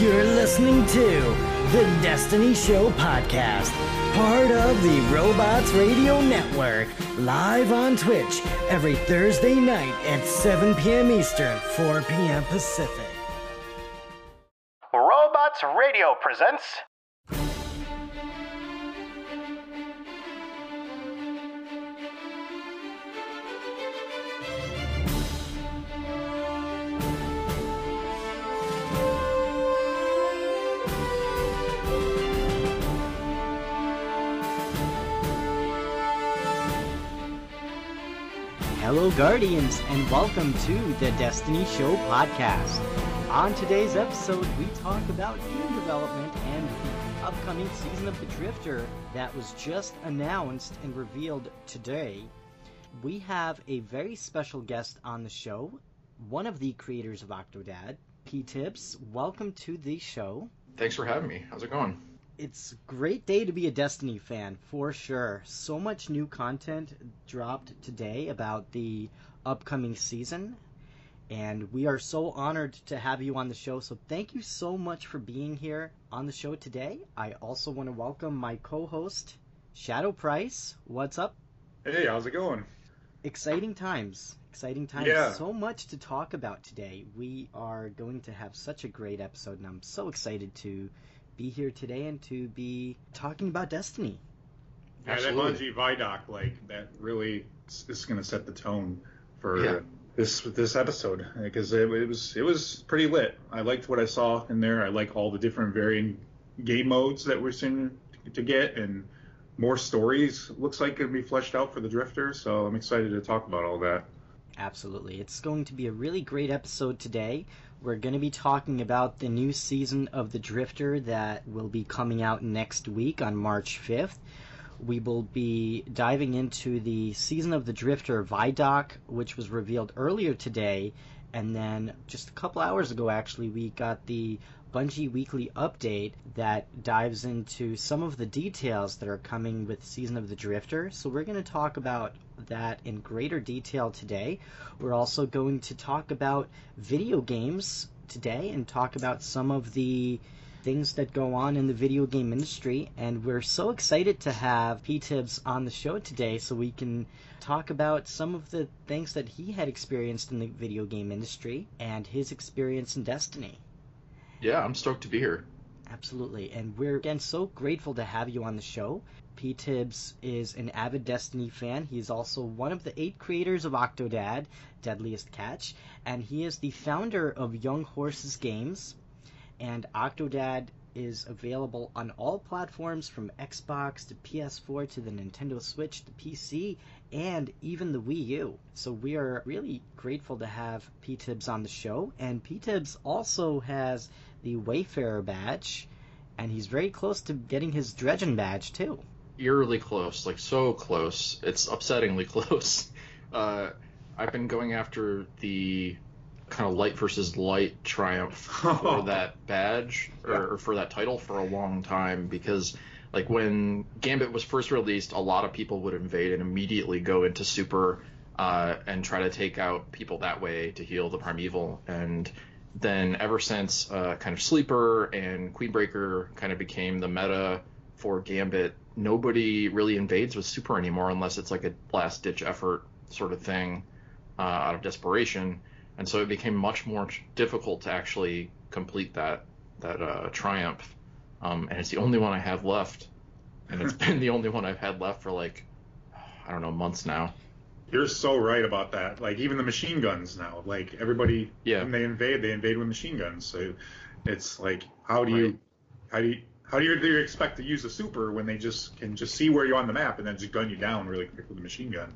You're listening to the Destiny Show Podcast, part of the Robots Radio Network, live on Twitch every Thursday night at 7 p.m. Eastern, 4 p.m. Pacific. Robots Radio presents... Hello, Guardians, and welcome to the Destiny Show Podcast. On today's episode, we talk about game development and the upcoming Season of the Drifter that was just announced and revealed today. We have a very special guest on the show, one of the creators of Octodad, PTibz. Welcome to the show. Thanks for having me. How's it going? It's a great day to be a Destiny fan, for sure. So much new content dropped today about the upcoming season, and we are so honored to have you on the show, so thank you so much for being here on the show today. I also want to welcome my co-host, Shadow Price. What's up? Hey, how's it going? Exciting times. Yeah. So much to talk about today. We are going to have such a great episode, and I'm so excited to be here today and to be talking about Destiny. Yeah, that Bungie Vidoc, that really is going to set the tone for this episode, because it was pretty lit. I liked what I saw in there. I like all the different varying game modes that we're soon to get, and more stories looks like going to be fleshed out for the Drifter, so I'm excited to talk about all that. Absolutely. It's going to be a really great episode today. We're going to be talking about the new season of The Drifter that will be coming out next week on March 5th. We will be diving into the Season of the Drifter Vidoc, which was revealed earlier today. And then just a couple hours ago, actually, we got the Bungie Weekly Update that dives into some of the details that are coming with Season of the Drifter. So we're going to talk about that in greater detail today. We're also going to talk about video games today and talk about some of the things that go on in the video game industry, and we're so excited to have PTibz on the show today so we can talk about some of the things that he had experienced in the video game industry and his experience in Destiny. Yeah, I'm stoked to be here. Absolutely, and we're again so grateful to have you on the show. PTibz is an avid Destiny fan. He is also one of the 8 creators of Octodad, Deadliest Catch, and he is the founder of Young Horses Games. And Octodad is available on all platforms from Xbox to PS4 to the Nintendo Switch to PC and even the Wii U. So we are really grateful to have PTibz on the show. And PTibz also has the Wayfarer badge, and he's very close to getting his Dredgen badge too. Eerily close, so close. It's upsettingly close. I've been going after the kind of light versus light triumph for that badge or for that title for a long time, because when Gambit was first released, a lot of people would invade and immediately go into Super and try to take out people that way to heal the Primeval. And then ever since kind of Sleeper and Queenbreaker kind of became the meta for Gambit, nobody really invades with Super anymore unless it's a last-ditch effort sort of thing out of desperation. And so it became much more difficult to actually complete that triumph. And it's the only one I have left. And it's been the only one I've had left for, months now. You're so right about that. Even the machine guns now. Everybody, when they invade with machine guns. So it's how do you expect to use a super when they can just see where you're on the map and then just gun you down really quick with a machine gun?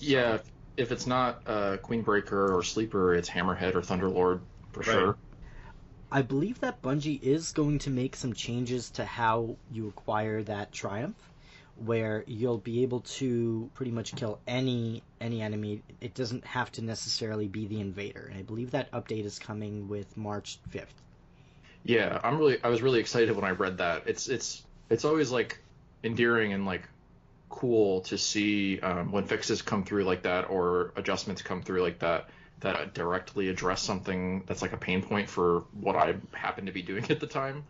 Yeah, if it's not Queenbreaker or Sleeper, it's Hammerhead or Thunderlord for sure. I believe that Bungie is going to make some changes to how you acquire that triumph, where you'll be able to pretty much kill any enemy. It doesn't have to necessarily be the invader, and I believe that update is coming with March 5th. Yeah, I was really excited when I read that. It's always like endearing and like cool to see when fixes come through like that, or adjustments come through like that, that directly address something that's like a pain point for what I happen to be doing at the time.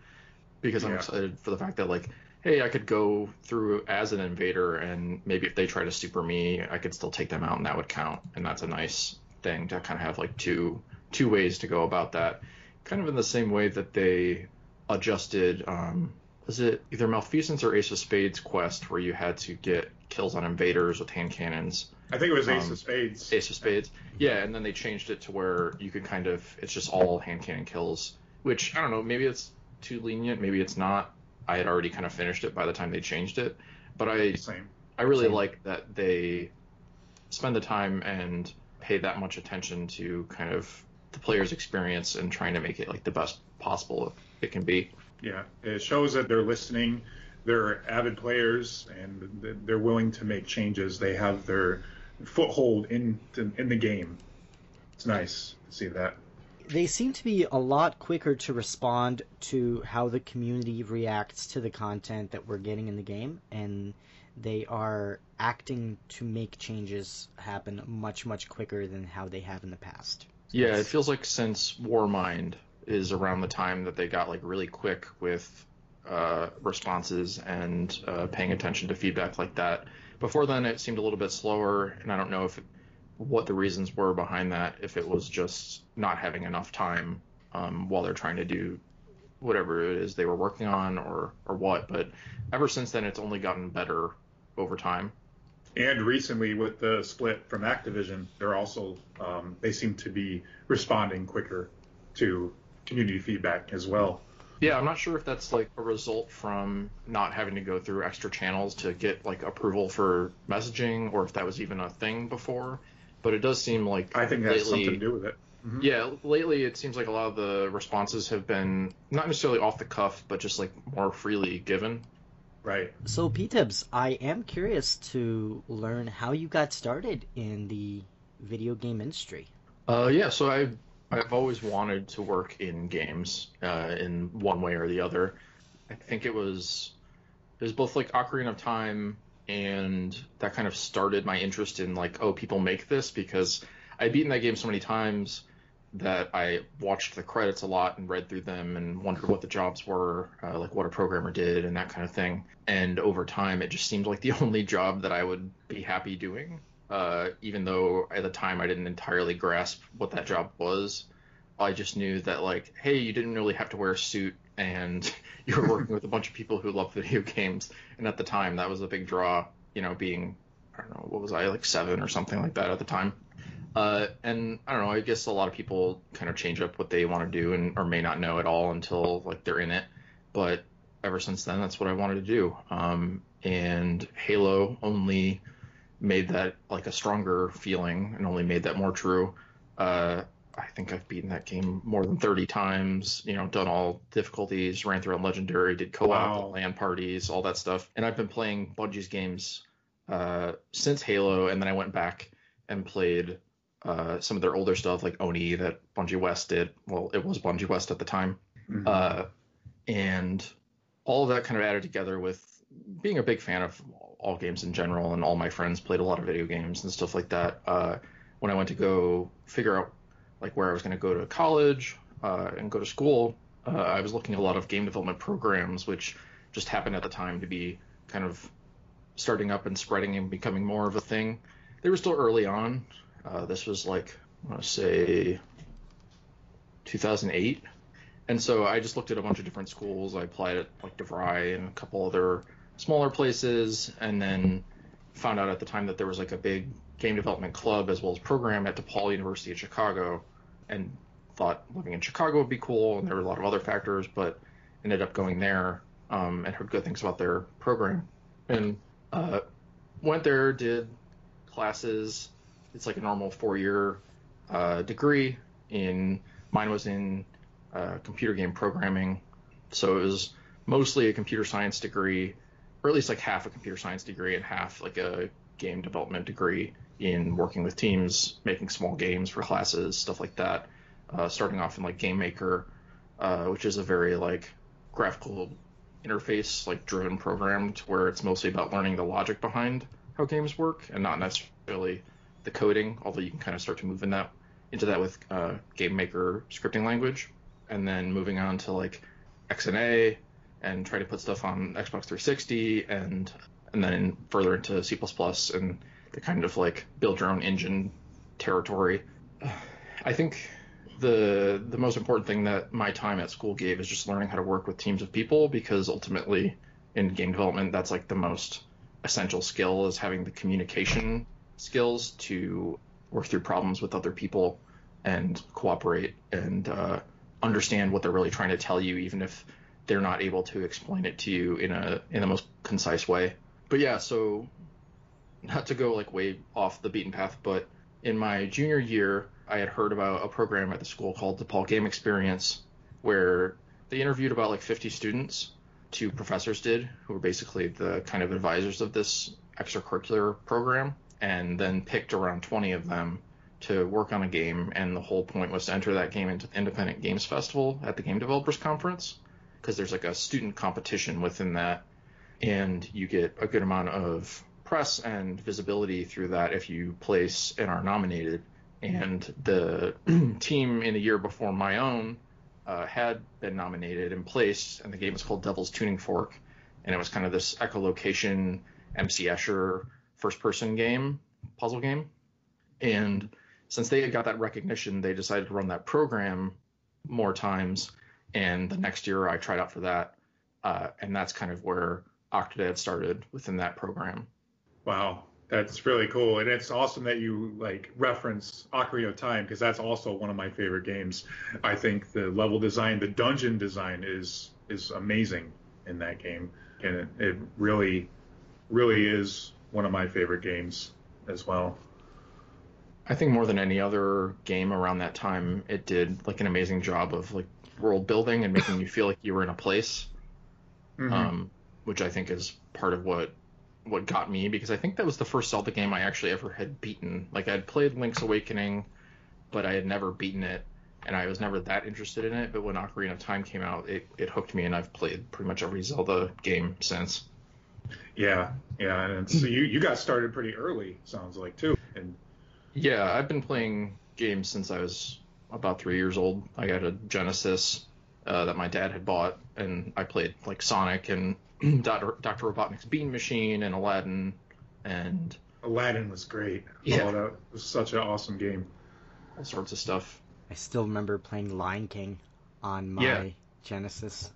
Because I'm excited for the fact that, like, hey, I could go through as an invader, and maybe if they try to super me, I could still take them out, and that would count. And that's a nice thing to kind of have, like, two ways to go about that. Kind of in the same way that they adjusted, was it either Malfeasance or Ace of Spades quest, where you had to get kills on invaders with hand cannons? I think it was Ace of Spades. Ace of Spades. Yeah, and then they changed it to where you could kind of, it's just all hand cannon kills, which, I don't know, maybe it's too lenient, maybe it's not. I had already kind of finished it by the time they changed it, but I really like that they spend the time and pay that much attention to kind of the player's experience and trying to make it like the best possible it can be. Yeah, it shows that they're listening, they're avid players, and they're willing to make changes. They have their foothold in the game. It's nice to see that. They seem to be a lot quicker to respond to how the community reacts to the content that we're getting in the game, and they are acting to make changes happen much, much quicker than how they have in the past. Yeah, it feels like since Warmind is around the time that they got like really quick with responses and paying attention to feedback like that. Before then, it seemed a little bit slower, and I don't know if what the reasons were behind that, if it was just not having enough time while they're trying to do whatever it is they were working on or what. But ever since then, it's only gotten better over time. And recently with the split from Activision, they're also, they seem to be responding quicker to community feedback as well. Yeah, I'm not sure if that's like a result from not having to go through extra channels to get like approval for messaging, or if that was even a thing before. But it does seem like I think that has something to do with it. Mm-hmm. Yeah, lately it seems like a lot of the responses have been not necessarily off the cuff, but just like more freely given. Right. So PTibz, I am curious to learn how you got started in the video game industry. Yeah, so I've always wanted to work in games in one way or the other. I think it was both like Ocarina of Time, and that kind of started my interest in like, oh, people make this, because I'd beaten that game so many times that I watched the credits a lot and read through them and wondered what the jobs were, like what a programmer did and that kind of thing. And over time, it just seemed like the only job that I would be happy doing, even though at the time I didn't entirely grasp what that job was. I just knew that, like, hey, you didn't really have to wear a suit, and you were working with a bunch of people who love video games. And at the time, that was a big draw, you know, being, I don't know, what was I, like 7 or something like that at the time. And I don't know, I guess a lot of people kind of change up what they want to do and or may not know at all until, like, they're in it. But ever since then, that's what I wanted to do. And Halo only made that, like, a stronger feeling and only made that more true. I think I've beaten that game more than 30 times, you know, done all difficulties, ran through on Legendary, did co-op, LAN parties, all that stuff. And I've been playing Bungie's games since Halo, and then I went back and played some of their older stuff, like Oni that Bungie West did. Well, it was Bungie West at the time. Mm-hmm. And all of that kind of added together with being a big fan of all games in general, and all my friends played a lot of video games and stuff like that. When I went to go figure out like where I was going to go to college and go to school, I was looking at a lot of game development programs, which just happened at the time to be kind of starting up and spreading and becoming more of a thing. They were still early on. This was like, I want to say 2008. And so I just looked at a bunch of different schools. I applied at like DeVry and a couple other smaller places, and then found out at the time that there was like a big game development club as well as program at DePaul University in Chicago, and thought living in Chicago would be cool, and there were a lot of other factors, but ended up going there and heard good things about their program, and went there, did classes. It's like a normal 4-year degree. Mine was in computer game programming. So it was mostly a computer science degree, or at least like half a computer science degree and half like a game development degree in working with teams, making small games for classes, stuff like that. Starting off in like Game Maker, which is a very like graphical interface, like driven programmed, where it's mostly about learning the logic behind how games work and not necessarily the coding, although you can kind of start to move in that into that with Game Maker scripting language. And then moving on to like XNA and try to put stuff on Xbox 360 and then further into C++ and the kind of like build your own engine territory. I think the most important thing that my time at school gave is just learning how to work with teams of people, because ultimately in game development, that's like the most essential skill, is having the communication skills to work through problems with other people and cooperate and understand what they're really trying to tell you, even if they're not able to explain it to you in the most concise way. But yeah, so not to go like way off the beaten path, but in my junior year, I had heard about a program at the school called DePaul Game Experience, where they interviewed about like 50 students, two professors did, who were basically the kind of advisors of this extracurricular program, and then picked around 20 of them to work on a game. And the whole point was to enter that game into the Independent Games Festival at the Game Developers Conference, because there's like a student competition within that, and you get a good amount of press and visibility through that if you place and are nominated. And the team in the year before my own had been nominated and placed, and the game was called Devil's Tuning Fork, and it was kind of this echolocation, MC Escher, first-person game, puzzle game. And since they had got that recognition, they decided to run that program more times, and the next year I tried out for that, and that's kind of where Octodad started within that program. Wow. That's really cool, and it's awesome that you like reference Ocarina of Time, because that's also one of my favorite games. I think the level design, the dungeon design is amazing in that game, and it really, really is one of my favorite games as well. I think more than any other game around that time, it did like an amazing job of like world building and making you feel like you were in a place, which I think is part of what got me, because I think that was the first Zelda game I actually ever had beaten. Like, I'd played Link's Awakening, but I had never beaten it, and I was never that interested in it. But when Ocarina of Time came out, it hooked me, and I've played pretty much every Zelda game since. Yeah, and so you got started pretty early, sounds like, too. And yeah, I've been playing games since I was about 3 years old. I got a Genesis that my dad had bought, and I played, like, Sonic and Dr. Robotnik's Bean Machine and Aladdin. And Aladdin was great. Yeah. Oh, that was such an awesome game. All sorts of stuff. I still remember playing Lion King on my Genesis.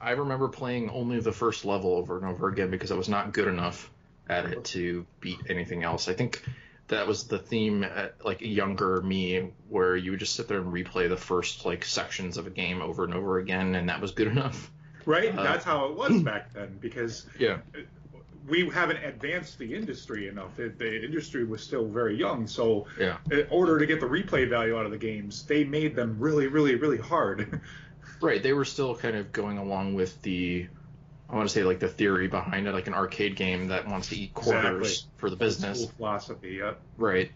I remember playing only the first level over and over again because I was not good enough at it to beat anything else. I think that was the theme at, like, a younger me, where you would just sit there and replay the first, like, sections of a game over and over again, and that was good enough. Right? That's how it was back then, because we haven't advanced the industry enough. The industry was still very young, so in order to get the replay value out of the games, they made them really, really, really hard. Right. They were still kind of going along with the, I want to say, like, the theory behind it, like an arcade game that wants to eat quarters for the business. Old school philosophy, yeah. Right.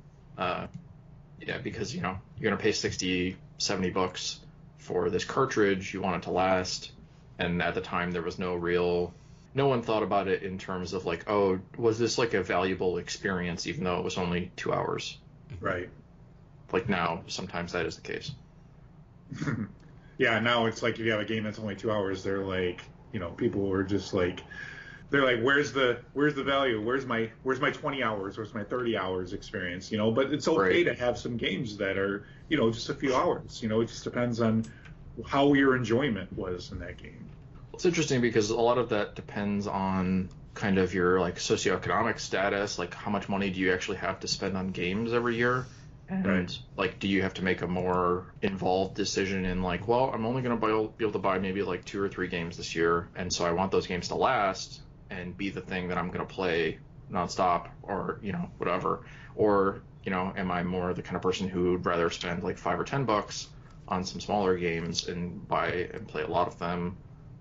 Because, you know, you're going to pay $60-$70 for this cartridge. You want it to last. And at the time, there was no one thought about it in terms of like, oh, was this like a valuable experience, even though it was only 2 hours? Right. Like now, sometimes that is the case. Yeah, now it's like if you have a game that's only 2 hours, they're like, you know, people are just like, they're like, where's the value? Where's my 20 hours? Where's my 30 hours experience? You know, but it's okay to have some games that are, you know, just a few hours. You know, it just depends on how your enjoyment was in that game. It's interesting because a lot of that depends on kind of your like socioeconomic status, like how much money do you actually have to spend on games every year, and like do you have to make a more involved decision in like, well, I'm only going to be able to buy maybe like 2 or 3 games this year, and so I want those games to last and be the thing that I'm going to play nonstop, or you know, whatever. Or you know, am I more the kind of person who would rather spend like $5 or $10 on some smaller games and buy and play a lot of them,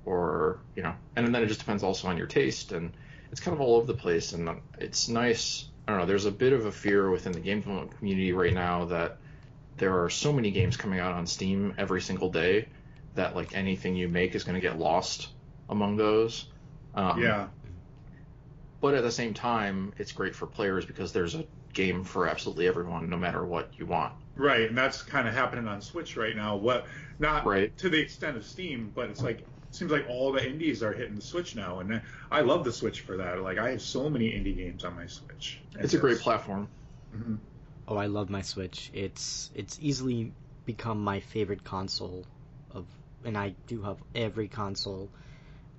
or, you know, and then it just depends also on your taste, and it's kind of all over the place, and it's nice. I don't know, there's a bit of a fear within the game development community right now that there are so many games coming out on Steam every single day that, like, anything you make is going to get lost among those. Yeah. But at the same time, it's great for players because there's a game for absolutely everyone, no matter what you want. Right, and that's kind of happening on Switch right now. Not to the extent of Steam, but it's like, it seems like all the indies are hitting the Switch now, and I love the Switch for that. Like, I have so many indie games on my Switch. It's a great platform. Mm-hmm. Oh, I love my Switch. It's easily become my favorite console, and I do have every console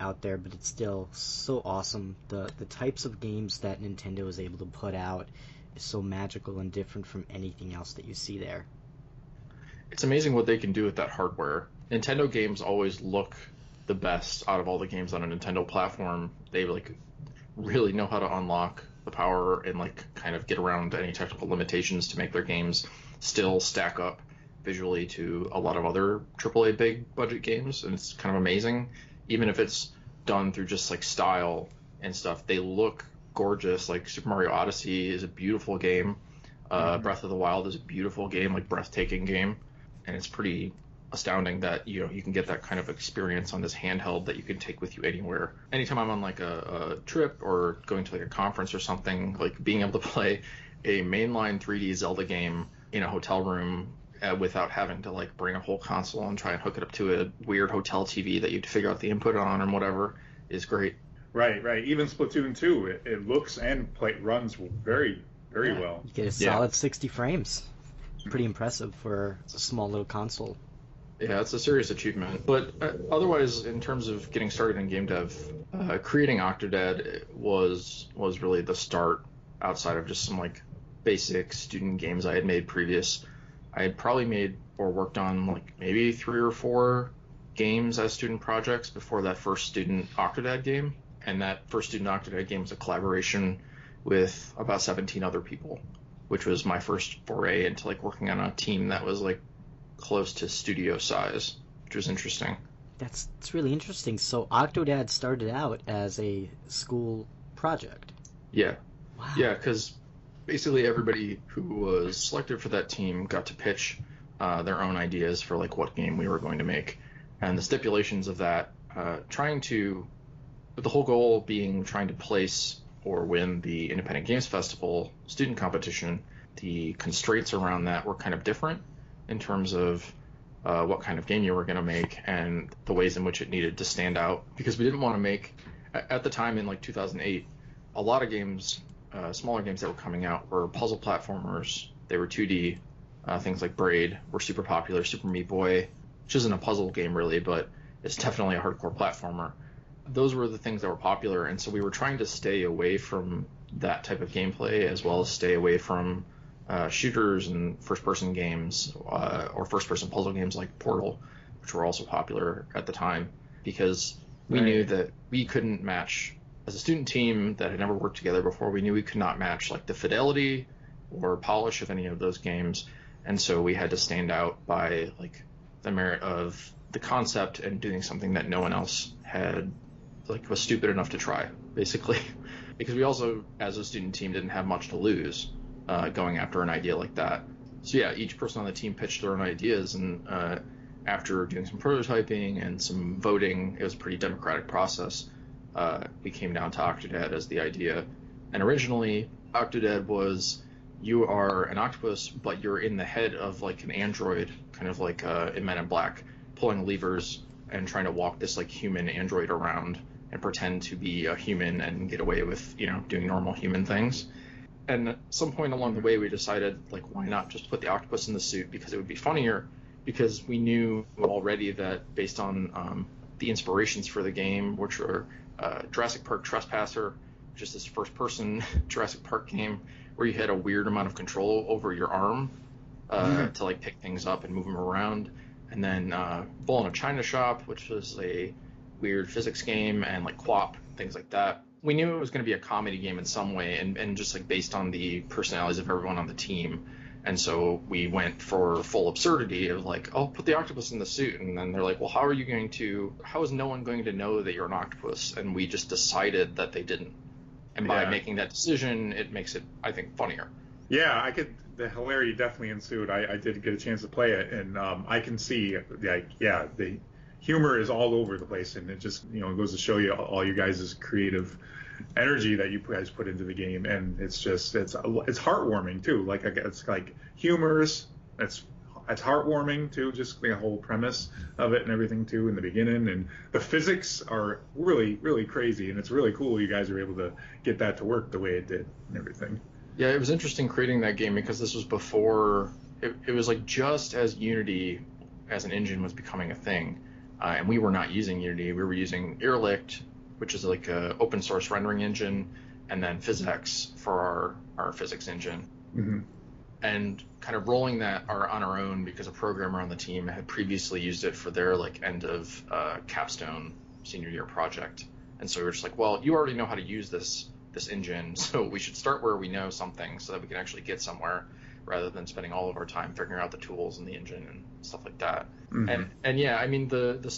out there, but it's still so awesome. The types of games that Nintendo is able to put out is so magical and different from anything else that you see there. It's amazing what they can do with that hardware. Nintendo games always look the best out of all the games on a Nintendo platform. They like really know how to unlock the power and like kind of get around any technical limitations to make their games still stack up visually to a lot of other AAA big budget games, and it's kind of amazing. Even if it's done through just like style and stuff, they look gorgeous. Like Super Mario Odyssey is a beautiful game. Breath of the Wild is a beautiful game, like breathtaking game. And it's pretty astounding that, you know, you can get that kind of experience on this handheld that you can take with you anywhere. Anytime I'm on like a trip or going to like a conference or something, like being able to play a mainline 3D Zelda game in a hotel room without having to like bring a whole console and try and hook it up to a weird hotel TV that you'd figure out the input on and whatever is great. Right. Even Splatoon 2, it looks and runs very, very well. You get a solid 60 frames. Pretty impressive for a small little console. Yeah, it's a serious achievement. But otherwise, in terms of getting started in game dev, creating Octodad was really the start outside of just some like basic student games I had made previous. I had probably made or worked on like maybe 3 or 4 games as student projects before that first student Octodad game. And that first student Octodad game was a collaboration with about 17 other people, which was my first foray into like working on a team that was like close to studio size, which was interesting. That's really interesting. So Octodad started out as a school project. Yeah. Wow. Yeah, because basically everybody who was selected for that team got to pitch their own ideas for like what game we were going to make, and the stipulations of that, the whole goal being trying to place or win the Independent Games Festival student competition. The constraints around that were kind of different in terms of what kind of game you were going to make and the ways in which it needed to stand out, because we didn't want to make, at the time in like 2008, a lot of games. Smaller games that were coming out were puzzle platformers. They were 2D. Things like Braid were super popular. Super Meat Boy, which isn't a puzzle game really, but it's definitely a hardcore platformer. Those were the things that were popular, and so we were trying to stay away from that type of gameplay, as well as stay away from shooters and first-person games or first-person puzzle games like Portal, which were also popular at the time, because we knew that we couldn't match. As a student team that had never worked together before, we knew we could not match like the fidelity or polish of any of those games, and so we had to stand out by like the merit of the concept and doing something that no one else had like was stupid enough to try, basically. Because we also, as a student team, didn't have much to lose going after an idea like that. So yeah, each person on the team pitched their own ideas, and after doing some prototyping and some voting, it was a pretty democratic process. We came down to Octodad as the idea. And originally, Octodad was, you are an octopus, but you're in the head of like an android, kind of like in Men in Black, pulling levers and trying to walk this like human android around and pretend to be a human and get away with, you know, doing normal human things. And at some point along the way, we decided, like, why not just put the octopus in the suit, because it would be funnier, because we knew already that based on the inspirations for the game, which were Jurassic Park Trespasser, which is this first-person Jurassic Park game where you had a weird amount of control over your arm to like pick things up and move them around, and then Bull in a China Shop, which was a weird physics game, and like Quap, things like that. We knew it was going to be a comedy game in some way, and just like based on the personalities of everyone on the team, And so we went for full absurdity of like, oh, put the octopus in the suit. And then they're like, well, how is no one going to know that you're an octopus? And we just decided that they didn't. And by making that decision, it makes it, I think, funnier. Yeah, the hilarity definitely ensued. I did get a chance to play it, and I can see, like, yeah, the humor is all over the place, and it just, you know, goes to show you all you guys' creative energy that you guys put into the game, and it's just, it's heartwarming too. Like, it's like humorous, it's heartwarming too, just the whole premise of it and everything too in the beginning, and the physics are really, really crazy, and it's really cool you guys were able to get that to work the way it did and everything. Yeah, it was interesting creating that game because this was before, it was like just as Unity as an engine was becoming a thing, and we were not using Unity, we were using Irrelict, which is like an open source rendering engine, and then PhysX for our physics engine. Mm-hmm. And kind of rolling that on our own because a programmer on the team had previously used it for their like end of capstone senior year project. And so we were just like, well, you already know how to use this engine, so we should start where we know something so that we can actually get somewhere rather than spending all of our time figuring out the tools and the engine and stuff like that. Mm-hmm. And yeah, I mean, the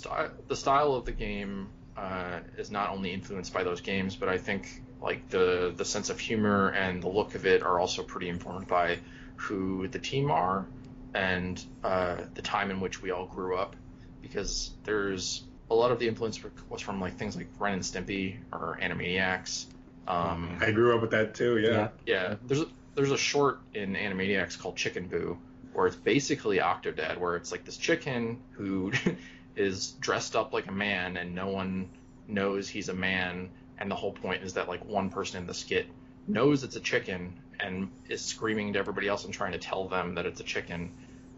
style of the game is not only influenced by those games, but I think like the sense of humor and the look of it are also pretty informed by who the team are and the time in which we all grew up, because there's a lot of the influence was from like things like Ren and Stimpy or Animaniacs. I grew up with that too. Yeah. There's a short in Animaniacs called Chicken Boo, where it's basically Octodad, where it's like this chicken who is dressed up like a man and no one knows he's a man, and the whole point is that like one person in the skit knows it's a chicken and is screaming to everybody else and trying to tell them that it's a chicken,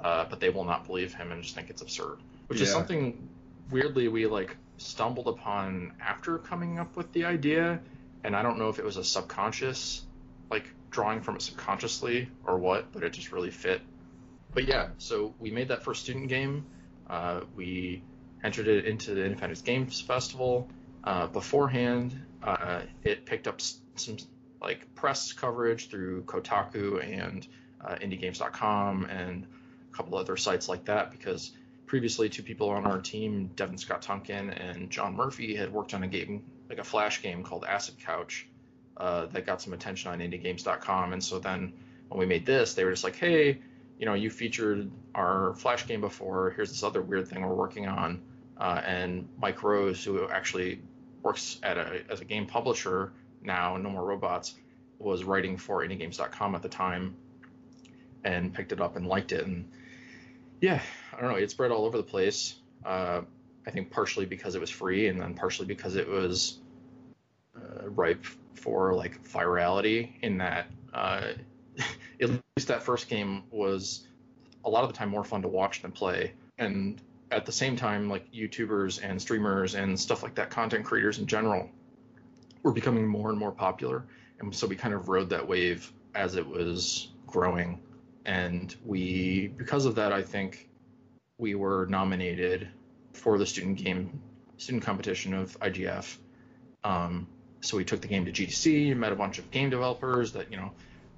but they will not believe him and just think it's absurd, which is something weirdly we like stumbled upon after coming up with the idea. And I don't know if it was a subconscious, like drawing from it subconsciously or what, but it just really fit. But yeah, so we made that first student game. We entered it into the Independent Games Festival. Beforehand, it picked up some like press coverage through Kotaku and IndieGames.com and a couple other sites like that, because previously two people on our team, Devin Scott Tonkin and John Murphy, had worked on a game, like a Flash game called Acid Couch, that got some attention on IndieGames.com. And so then when we made this, they were just like, hey, you know, you featured our Flash game before. Here's this other weird thing we're working on. And Mike Rose, who actually works as a game publisher now, No More Robots, was writing for IndieGames.com at the time and picked it up and liked it. And yeah, I don't know, it spread all over the place. I think partially because it was free, and then partially because it was ripe for like virality, in that at least that first game was a lot of the time more fun to watch than play. And at the same time, like YouTubers and streamers and stuff like that, content creators in general, were becoming more and more popular. And so we kind of rode that wave as it was growing. And we, because of that, I think we were nominated for the student competition of IGF. So we took the game to GDC, met a bunch of game developers that, you know,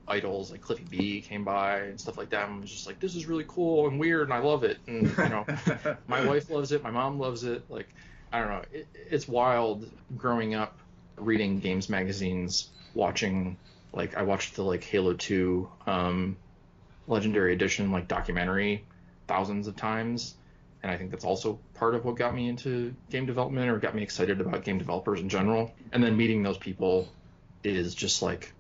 idols like Cliffy B came by and stuff like that, and was just like, this is really cool and weird and I love it, and you know, my wife loves it, my mom loves it, like, I don't know, it's wild growing up reading games magazines, watching, like, I watched the like Halo 2 Legendary Edition like documentary thousands of times. And I think that's also part of what got me into game development, or got me excited about game developers in general. And then meeting those people is just like,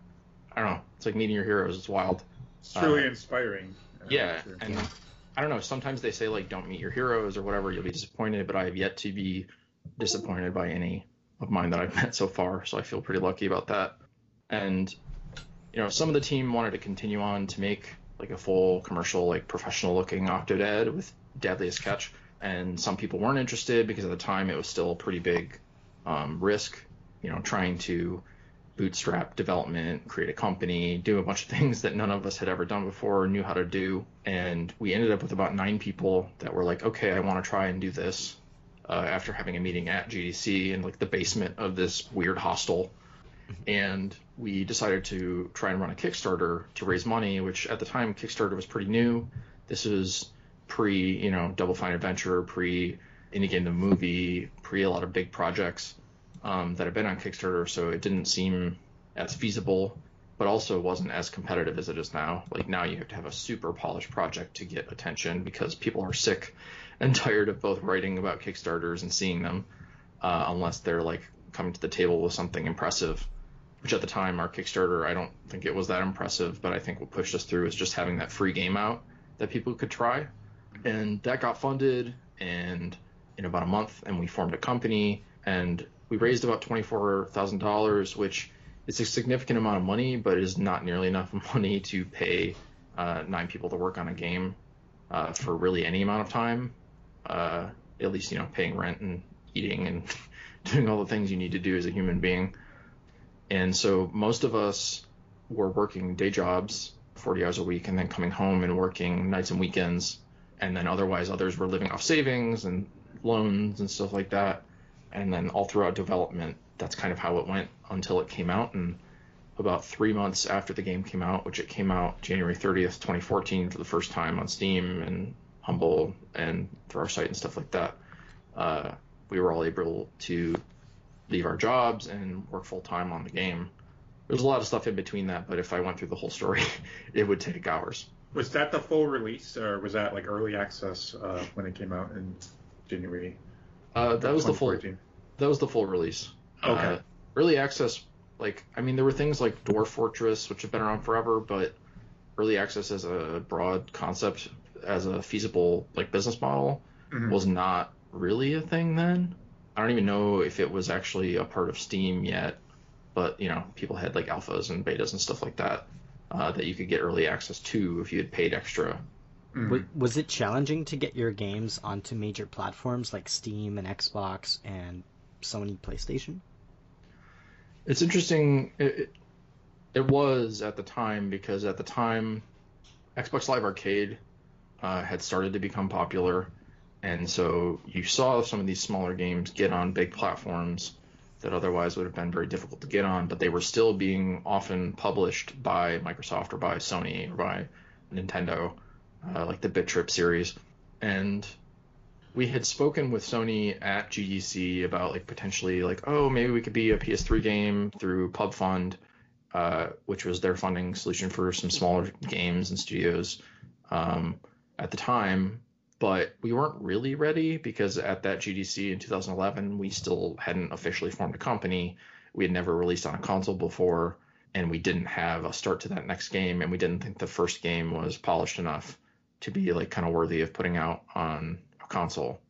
I don't know, it's like meeting your heroes. It's wild. It's truly inspiring. Yeah. Sure. And I don't know, sometimes they say like, don't meet your heroes or whatever, you'll be disappointed, but I have yet to be disappointed by any of mine that I've met so far. So I feel pretty lucky about that. And, you know, some of the team wanted to continue on to make like a full commercial, like professional looking Octodad with Deadliest Catch, and some people weren't interested because at the time it was still a pretty big risk, you know, trying to bootstrap development, create a company, do a bunch of things that none of us had ever done before or knew how to do. And we ended up with about 9 people that were like, okay, I want to try and do this, after having a meeting at GDC in like the basement of this weird hostel. And we decided to try and run a Kickstarter to raise money, which at the time Kickstarter was pretty new. This is pre, you know, Double Fine Adventure, pre IndieGame the Movie, pre a lot of big projects that have been on Kickstarter. So it didn't seem as feasible, but also wasn't as competitive as it is now. Like now you have to have a super polished project to get attention because people are sick and tired of both writing about Kickstarters and seeing them unless they're like coming to the table with something impressive. Which at the time, our Kickstarter, I don't think it was that impressive, but I think what pushed us through is just having that free game out that people could try. And that got funded and in about a month, and we formed a company, and we raised about $24,000, which is a significant amount of money, but is not nearly enough money to pay 9 people to work on a game for really any amount of time, at least, you know, paying rent and eating and doing all the things you need to do as a human being. And so most of us were working day jobs 40 hours a week and then coming home and working nights and weekends. And then otherwise others were living off savings and loans and stuff like that. And then all throughout development, that's kind of how it went until it came out. And about 3 months after the game came out, which it came out January 30th, 2014 for the first time on Steam and Humble and through our site and stuff like that, we were all able to leave our jobs and work full time on the game. There's a lot of stuff in between that, but if I went through the whole story, it would take hours. Was that the full release, or was that like early access when it came out in January? That was the full release. Okay. Early access, like I mean, there were things like Dwarf Fortress, which have been around forever, but early access as a broad concept, as a feasible like business model, was not really a thing then. I don't even know if it was actually a part of Steam yet, but, you know, people had, like, alphas and betas and stuff like that that you could get early access to if you had paid extra. Was it challenging to get your games onto major platforms like Steam and Xbox and Sony PlayStation? It's interesting. It was at the time, because at the time, Xbox Live Arcade had started to become popular. And so you saw some of these smaller games get on big platforms that otherwise would have been very difficult to get on, but they were still being often published by Microsoft or by Sony or by Nintendo, like the Bit Trip series. And we had spoken with Sony at GDC about like potentially like, oh, maybe we could be a PS3 game through PubFund, which was their funding solution for some smaller games and studios at the time. But we weren't really ready because at that GDC in 2011, we still hadn't officially formed a company. We had never released on a console before, and we didn't have a start to that next game. And we didn't think the first game was polished enough to be like kind of worthy of putting out on a console.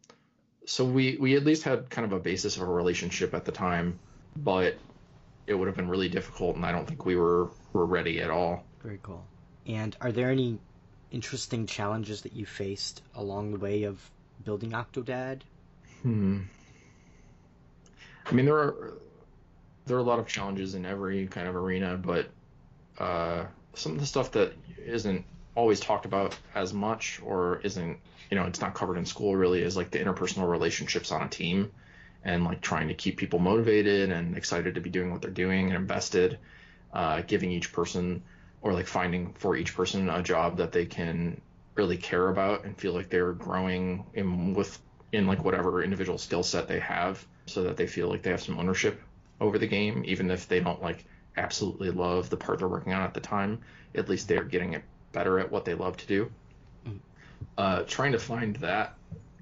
So we at least had kind of a basis of a relationship at the time, but it would have been really difficult, and I don't think we were ready at all. Very cool. And are there any interesting challenges that you faced along the way of building Octodad? I mean, there are a lot of challenges in every kind of arena, but some of the stuff that isn't always talked about as much or isn't, you know, it's not covered in school really is like the interpersonal relationships on a team and like trying to keep people motivated and excited to be doing what they're doing and invested, giving each person or like finding for each person a job that they can really care about and feel like they're growing in like whatever individual skill set they have so that they feel like they have some ownership over the game, even if they don't like absolutely love the part they're working on at the time, at least they're getting it better at what they love to do. Trying to find that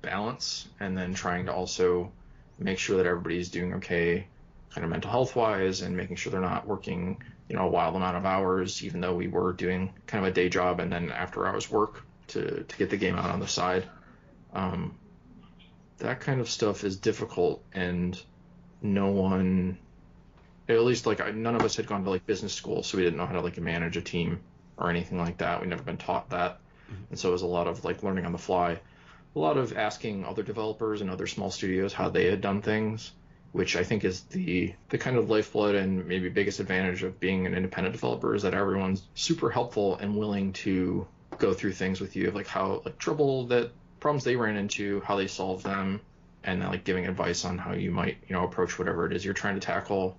balance and then trying to also make sure that everybody's doing okay kind of mental health wise and making sure they're not working, you know, a wild amount of hours, even though we were doing kind of a day job and then after hours work to get the game out on the side. That kind of stuff is difficult, and no one, at least like none of us had gone to like business school, so we didn't know how to like manage a team or anything like that. We'd never been taught that. And so it was a lot of like learning on the fly, a lot of asking other developers and other small studios how they had done things, which I think is the kind of lifeblood and maybe biggest advantage of being an independent developer is that everyone's super helpful and willing to go through things with you of like how like trouble that problems they ran into, how they solved them, and then like giving advice on how you might, you know, approach whatever it is you're trying to tackle.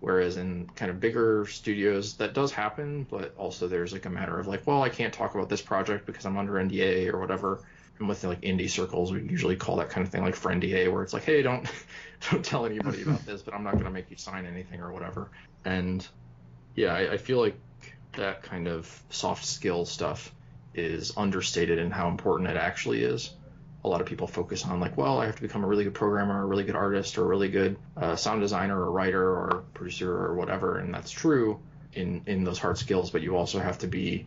Whereas in kind of bigger studios, that does happen, but also there's like a matter of like, well, I can't talk about this project because I'm under NDA or whatever. And with like indie circles, we usually call that kind of thing like friend DA, where it's like, hey, don't tell anybody about this, but I'm not going to make you sign anything or whatever. And yeah, I feel like that kind of soft skill stuff is understated in how important it actually is. A lot of people focus on like, well, I have to become a really good programmer, a really good artist, or a really good sound designer or writer or producer or whatever. And that's true in those hard skills, but you also have to be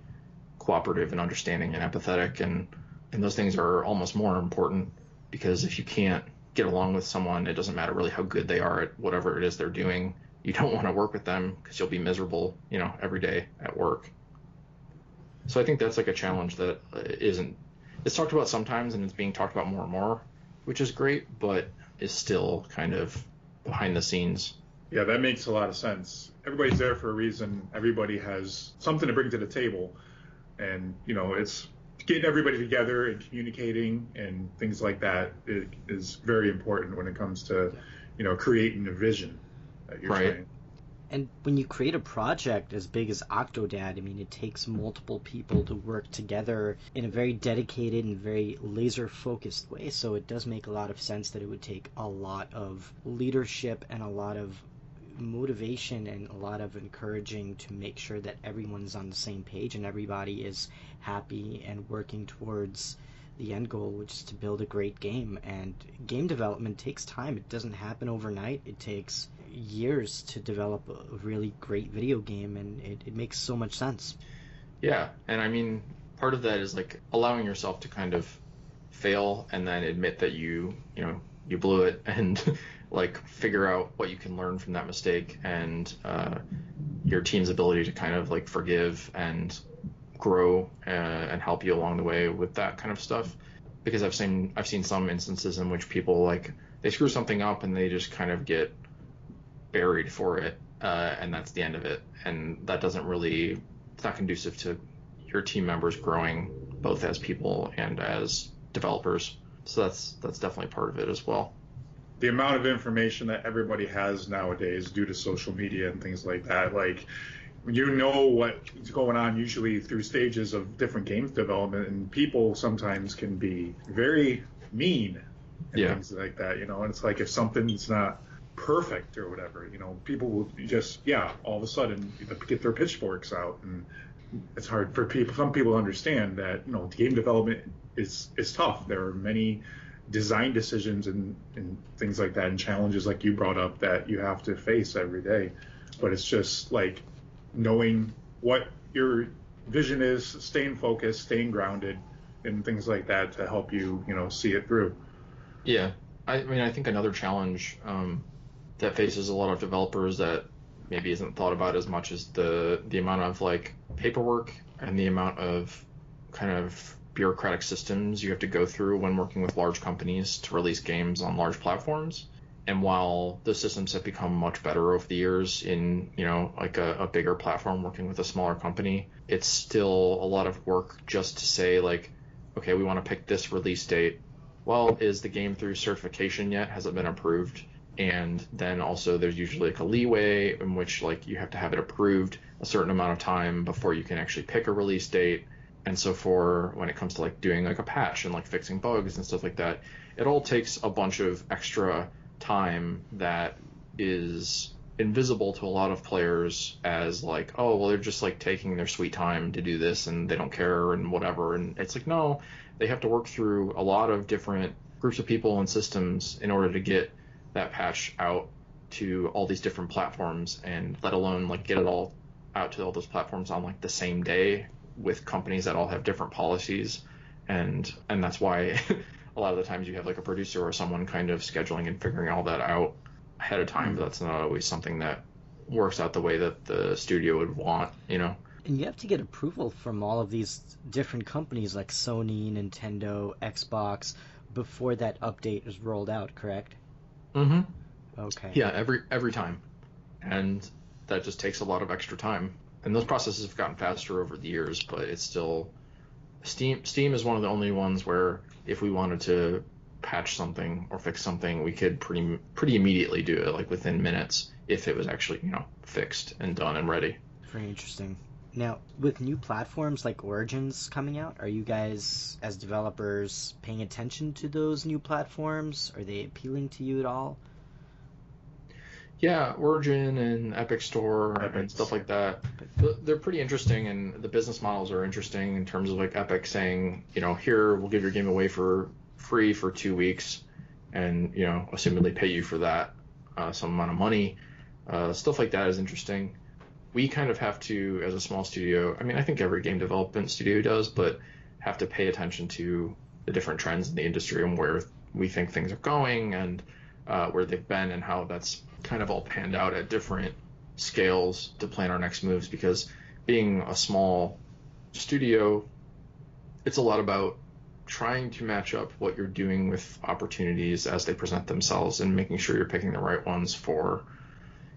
cooperative and understanding and empathetic. And those things are almost more important, because if you can't get along with someone, it doesn't matter really how good they are at whatever it is they're doing. You don't want to work with them because you'll be miserable, you know, every day at work. So I think that's like a challenge that isn't, it's talked about sometimes and it's being talked about more and more, which is great, but is still kind of behind the scenes. Yeah, that makes a lot of sense. Everybody's there for a reason. Everybody has something to bring to the table. And, you know, it's getting everybody together and communicating and things like that is very important when it comes to, you know, creating a vision that you're right. trying. And when you create a project as big as Octodad, I mean, it takes multiple people to work together in a very dedicated and very laser-focused way. So it does make a lot of sense that it would take a lot of leadership and a lot of motivation and a lot of encouraging to make sure that everyone's on the same page and everybody is happy and working towards the end goal, which is to build a great game. And game development takes time. It doesn't happen overnight. It takes years to develop a really great video game, and it makes so much sense. Yeah, and I mean, part of that is like allowing yourself to kind of fail and then admit that you blew it, and like figure out what you can learn from that mistake, and your team's ability to kind of like forgive and grow and help you along the way with that kind of stuff. Because I've seen some instances in which people like they screw something up and they just kind of get buried for it, and that's the end of it. And that doesn't really, it's not conducive to your team members growing both as people and as developers. So that's definitely part of it as well. The amount of information that everybody has nowadays due to social media and things like that, like, you know what's going on usually through stages of different games development, and people sometimes can be very mean and things like that, you know. And it's like, if something's not perfect or whatever, you know, people will just all of a sudden get their pitchforks out. And it's hard for people, some people understand that, you know, game development is tough. There are many design decisions and things like that, and challenges like you brought up that you have to face every day. But it's just like knowing what your vision is, staying focused, staying grounded, and things like that to help you, you know, see it through. Yeah, I mean, I think another challenge that faces a lot of developers that maybe isn't thought about as much is the amount of like paperwork and the amount of kind of bureaucratic systems you have to go through when working with large companies to release games on large platforms. And while the systems have become much better over the years in, you know, like a bigger platform working with a smaller company, it's still a lot of work just to say like, okay, we want to pick this release date. Well, is the game through certification yet? Has it been approved? And then also there's usually like a leeway in which like you have to have it approved a certain amount of time before you can actually pick a release date. And so for when it comes to like doing like a patch and like fixing bugs and stuff like that, it all takes a bunch of extra time that is invisible to a lot of players as like, oh, well, they're just like taking their sweet time to do this and they don't care and whatever. And it's like, no, they have to work through a lot of different groups of people and systems in order to get that patch out to all these different platforms, and let alone like get it all out to all those platforms on like the same day with companies that all have different policies. And that's why a lot of the times you have like a producer or someone kind of scheduling and figuring all that out ahead of time, but that's not always something that works out the way that the studio would want, you know? And you have to get approval from all of these different companies like Sony, Nintendo, Xbox, before that update is rolled out, correct? Mm-hmm. Okay. Yeah, every time. And that just takes a lot of extra time. And those processes have gotten faster over the years, but it's still... Steam is one of the only ones where if we wanted to patch something or fix something, we could pretty immediately do it, like within minutes, if it was actually, you know, fixed and done and ready. Very interesting. Now, with new platforms like Origins coming out, are you guys, as developers, paying attention to those new platforms? Are they appealing to you at all? Yeah, Origin and Epic Store and stuff like that, they're pretty interesting, and the business models are interesting in terms of, like, Epic saying, you know, here, we'll give your game away for free for 2 weeks and, you know, assumedly pay you for that some amount of money. Stuff like that is interesting. We kind of have to, as a small studio, I mean, I think every game development studio does, but have to pay attention to the different trends in the industry and where we think things are going and where they've been and how that's kind of all panned out at different scales to plan our next moves, because being a small studio, it's a lot about trying to match up what you're doing with opportunities as they present themselves and making sure you're picking the right ones for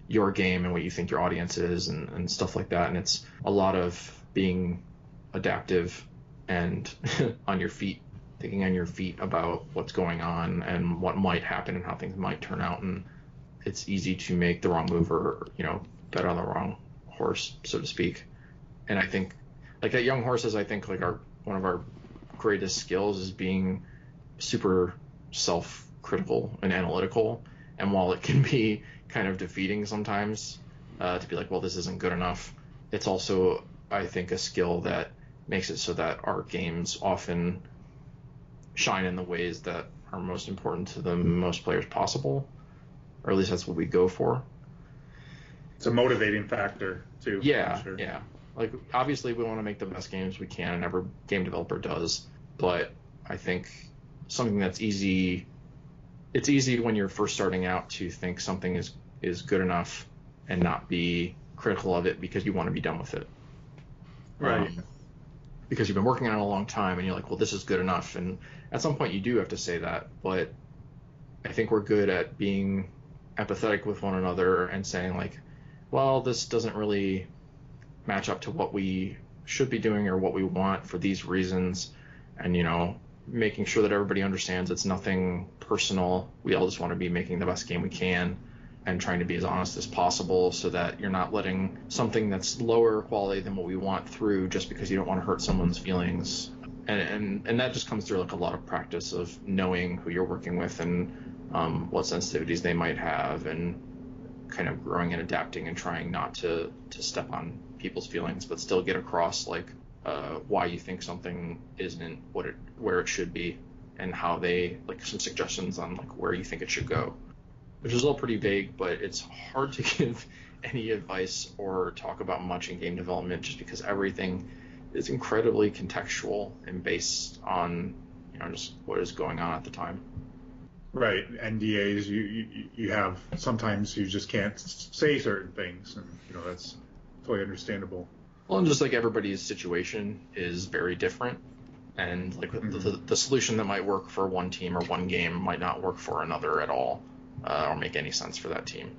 your game and what you think your audience is and stuff like that. And it's a lot of being adaptive and on your feet, thinking on your feet about what's going on and what might happen and how things might turn out. And it's easy to make the wrong move or, you know, bet on the wrong horse, so to speak. And I think, like, at Young Horses, I think, like, one of our greatest skills is being super self-critical and analytical. And while it can be kind of defeating sometimes to be like, well, this isn't good enough, it's also, I think, a skill that makes it so that our games often shine in the ways that are most important to the most players possible, or at least that's what we go for. It's a motivating factor, too. Yeah, sure. Yeah. Like, obviously, we want to make the best games we can, and every game developer does, but I think something that's easy... It's easy when you're first starting out to think something is good enough and not be critical of it because you want to be done with it. Right. Because you've been working on it a long time and you're like, well, this is good enough. And at some point you do have to say that, but I think we're good at being empathetic with one another and saying, like, well, this doesn't really match up to what we should be doing or what we want for these reasons. And, you know, making sure that everybody understands it's nothing personal. We all just want to be making the best game we can and trying to be as honest as possible so that you're not letting something that's lower quality than what we want through just because you don't want to hurt someone's feelings. And that just comes through, like, a lot of practice of knowing who you're working with and what sensitivities they might have and kind of growing and adapting and trying not to step on people's feelings but still get across, like, why you think something isn't where it should be, and how they, like, some suggestions on, like, where you think it should go, which is all pretty vague, but it's hard to give any advice or talk about much in game development just because everything is incredibly contextual and based on, you know, just what is going on at the time. Right, NDAs. You have sometimes you just can't say certain things, and, you know, that's totally understandable. Well, and just, like, everybody's situation is very different, and, like, the solution that might work for one team or one game might not work for another at all, or make any sense for that team.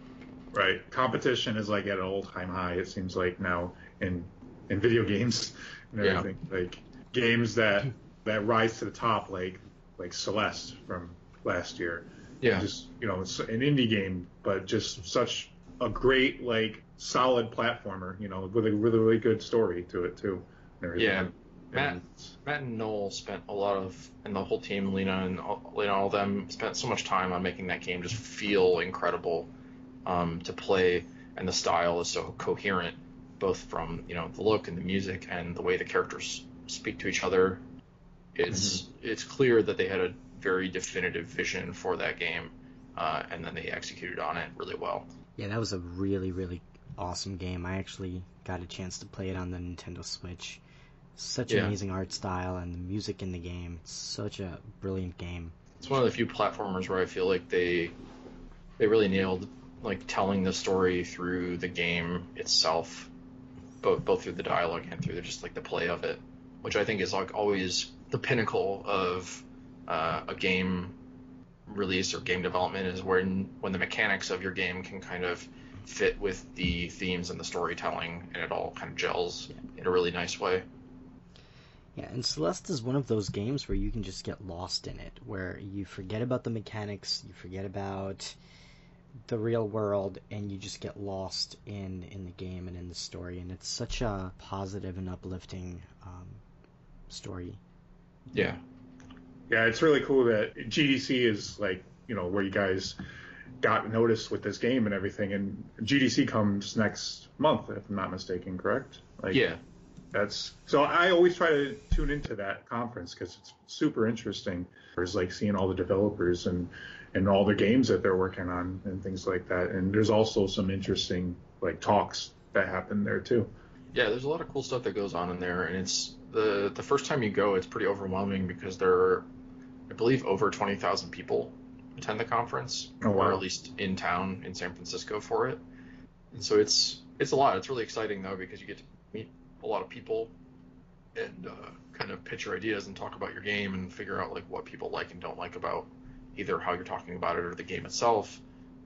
Right. Competition is, like, at an all-time high, it seems like, now in video games and everything. Yeah. Like, games that rise to the top, like Celeste from last year. Yeah. Just, you know, it's an indie game, but just such a great, like, solid platformer, you know, with a really, really good story to it too. Yeah, Matt and Noel spent a lot of, and the whole team, Lena, all of them spent so much time on making that game just feel incredible to play, and the style is so coherent, both from, you know, the look and the music and the way the characters speak to each other. It's clear that they had a very definitive vision for that game, and then they executed on it really well. Yeah, that was a really, really awesome game. I actually got a chance to play it on the Nintendo Switch. Such an amazing art style, and the music in the game. It's such a brilliant game. It's one of the few platformers where I feel like they really nailed, like, telling the story through the game itself, both through the dialogue and through just, like, the play of it, which I think is, like, always the pinnacle of a game release or game development, is when the mechanics of your game can kind of fit with the themes and the storytelling, and it all kind of gels in a really nice way. Yeah, and Celeste is one of those games where you can just get lost in it, where you forget about the mechanics, you forget about the real world, and you just get lost in the game and in the story. And it's such a positive and uplifting story. Yeah. Yeah, it's really cool that GDC is like, you know, where you guys got noticed with this game and everything. And GDC comes next month, if I'm not mistaken, correct? Like, yeah. That's so I always try to tune into that conference because it's super interesting. There's like seeing all the developers and all the games that they're working on and things like that. And there's also some interesting like talks that happen there too. Yeah, there's a lot of cool stuff that goes on in there, and it's the first time you go, it's pretty overwhelming because there are, I believe, over 20,000 people attend the conference. Oh, wow. Or at least in town in San Francisco for it. And so it's a lot. It's really exciting though because you get to meet a lot of people and kind of pitch your ideas and talk about your game and figure out like what people like and don't like about either how you're talking about it or the game itself,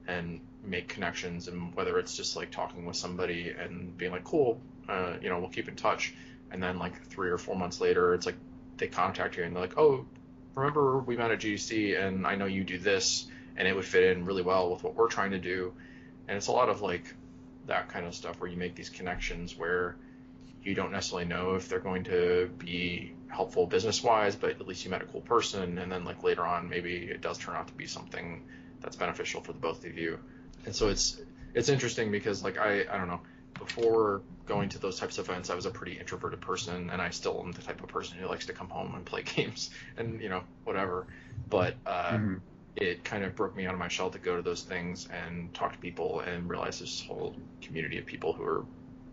and make connections. And whether it's just like talking with somebody and being like, cool, you know, we'll keep in touch, and then like 3 or 4 months later it's like they contact you and they're like, oh, remember we met at GDC and I know you do this and it would fit in really well with what we're trying to do. And it's a lot of like that kind of stuff where you make these connections where you don't necessarily know if they're going to be helpful business-wise, but at least you met a cool person, and then like later on maybe it does turn out to be something that's beneficial for the both of you. And so it's interesting because like I don't know, before going to those types of events I was a pretty introverted person, and I still am the type of person who likes to come home and play games and, you know, whatever. But it kind of broke me out of my shell to go to those things and talk to people and realize there's this whole community of people who are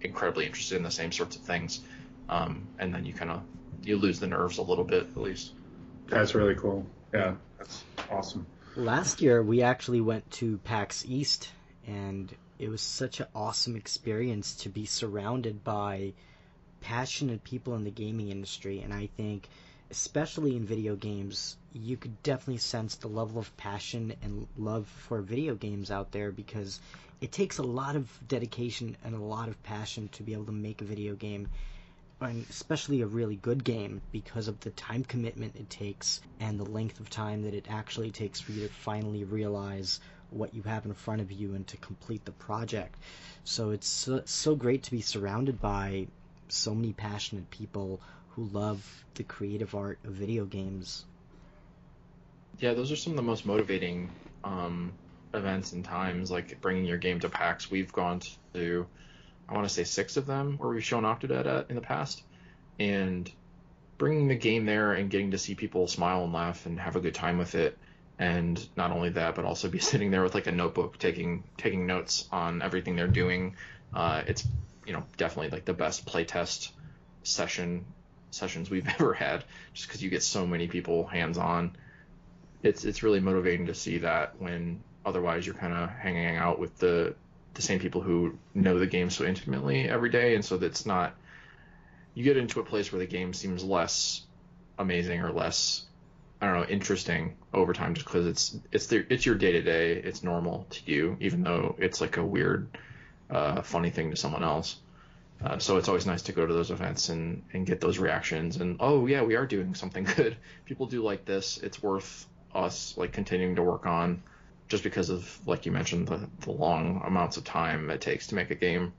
incredibly interested in the same sorts of things, and then you kind of lose the nerves a little bit, at least. That's really cool. Yeah, that's awesome. Last year we actually went to PAX East, and it was such an awesome experience to be surrounded by passionate people in the gaming industry. And I think especially in video games, you could definitely sense the level of passion and love for video games out there, because it takes a lot of dedication and a lot of passion to be able to make a video game, and especially a really good game, because of the time commitment it takes and the length of time that it actually takes for you to finally realize what you have in front of you and to complete the project. So it's so great to be surrounded by so many passionate people who love the creative art of video games. Yeah, those are some of the most motivating events and times, like bringing your game to PAX. We've gone to, I want to say 6 of them where we've shown Octodad at in the past, and bringing the game there and getting to see people smile and laugh and have a good time with it. And not only that, but also be sitting there with like a notebook taking notes on everything they're doing. It's, you know, definitely like the best playtest sessions we've ever had, just because you get so many people hands-on. It's really motivating to see that, when otherwise you're kind of hanging out with the same people who know the game so intimately every day. And so that's not, you get into a place where the game seems less amazing or less, I don't know, interesting over time, just because it's your day-to-day, it's normal to you, even though it's like a weird funny thing to someone else. So it's always nice to go to those events and get those reactions and, oh yeah, we are doing something good. People do like this. It's worth us like continuing to work on, just because of, like you mentioned, the long amounts of time it takes to make a game.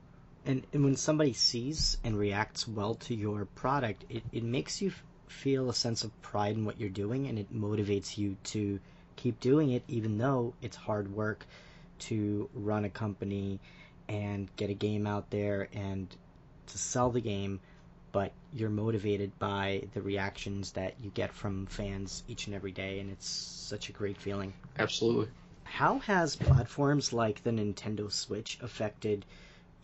And when somebody sees and reacts well to your product, it makes you feel a sense of pride in what you're doing, and it motivates you to keep doing it, even though it's hard work to run a company and get a game out there and to sell the game, but you're motivated by the reactions that you get from fans each and every day, and it's such a great feeling. Absolutely. How has platforms like the Nintendo Switch affected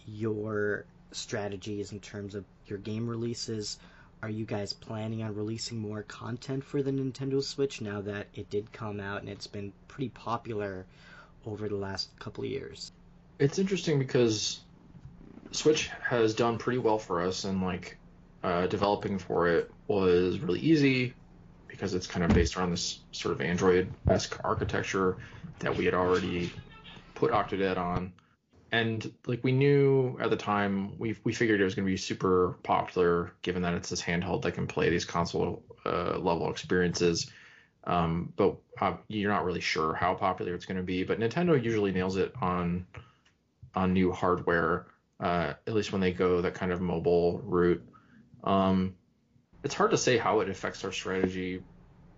your strategies in terms of your game releases? Are you guys planning on releasing more content for the Nintendo Switch now that it did come out and it's been pretty popular over the last couple of years? It's interesting because Switch has done pretty well for us, and like developing for it was really easy because it's kind of based around this sort of Android-esque architecture that we had already put Octodad on. And like we knew at the time, we figured it was going to be super popular, given that it's this handheld that can play these console level experiences. But you're not really sure how popular it's going to be. But Nintendo usually nails it on new hardware, at least when they go that kind of mobile route. It's hard to say how it affects our strategy,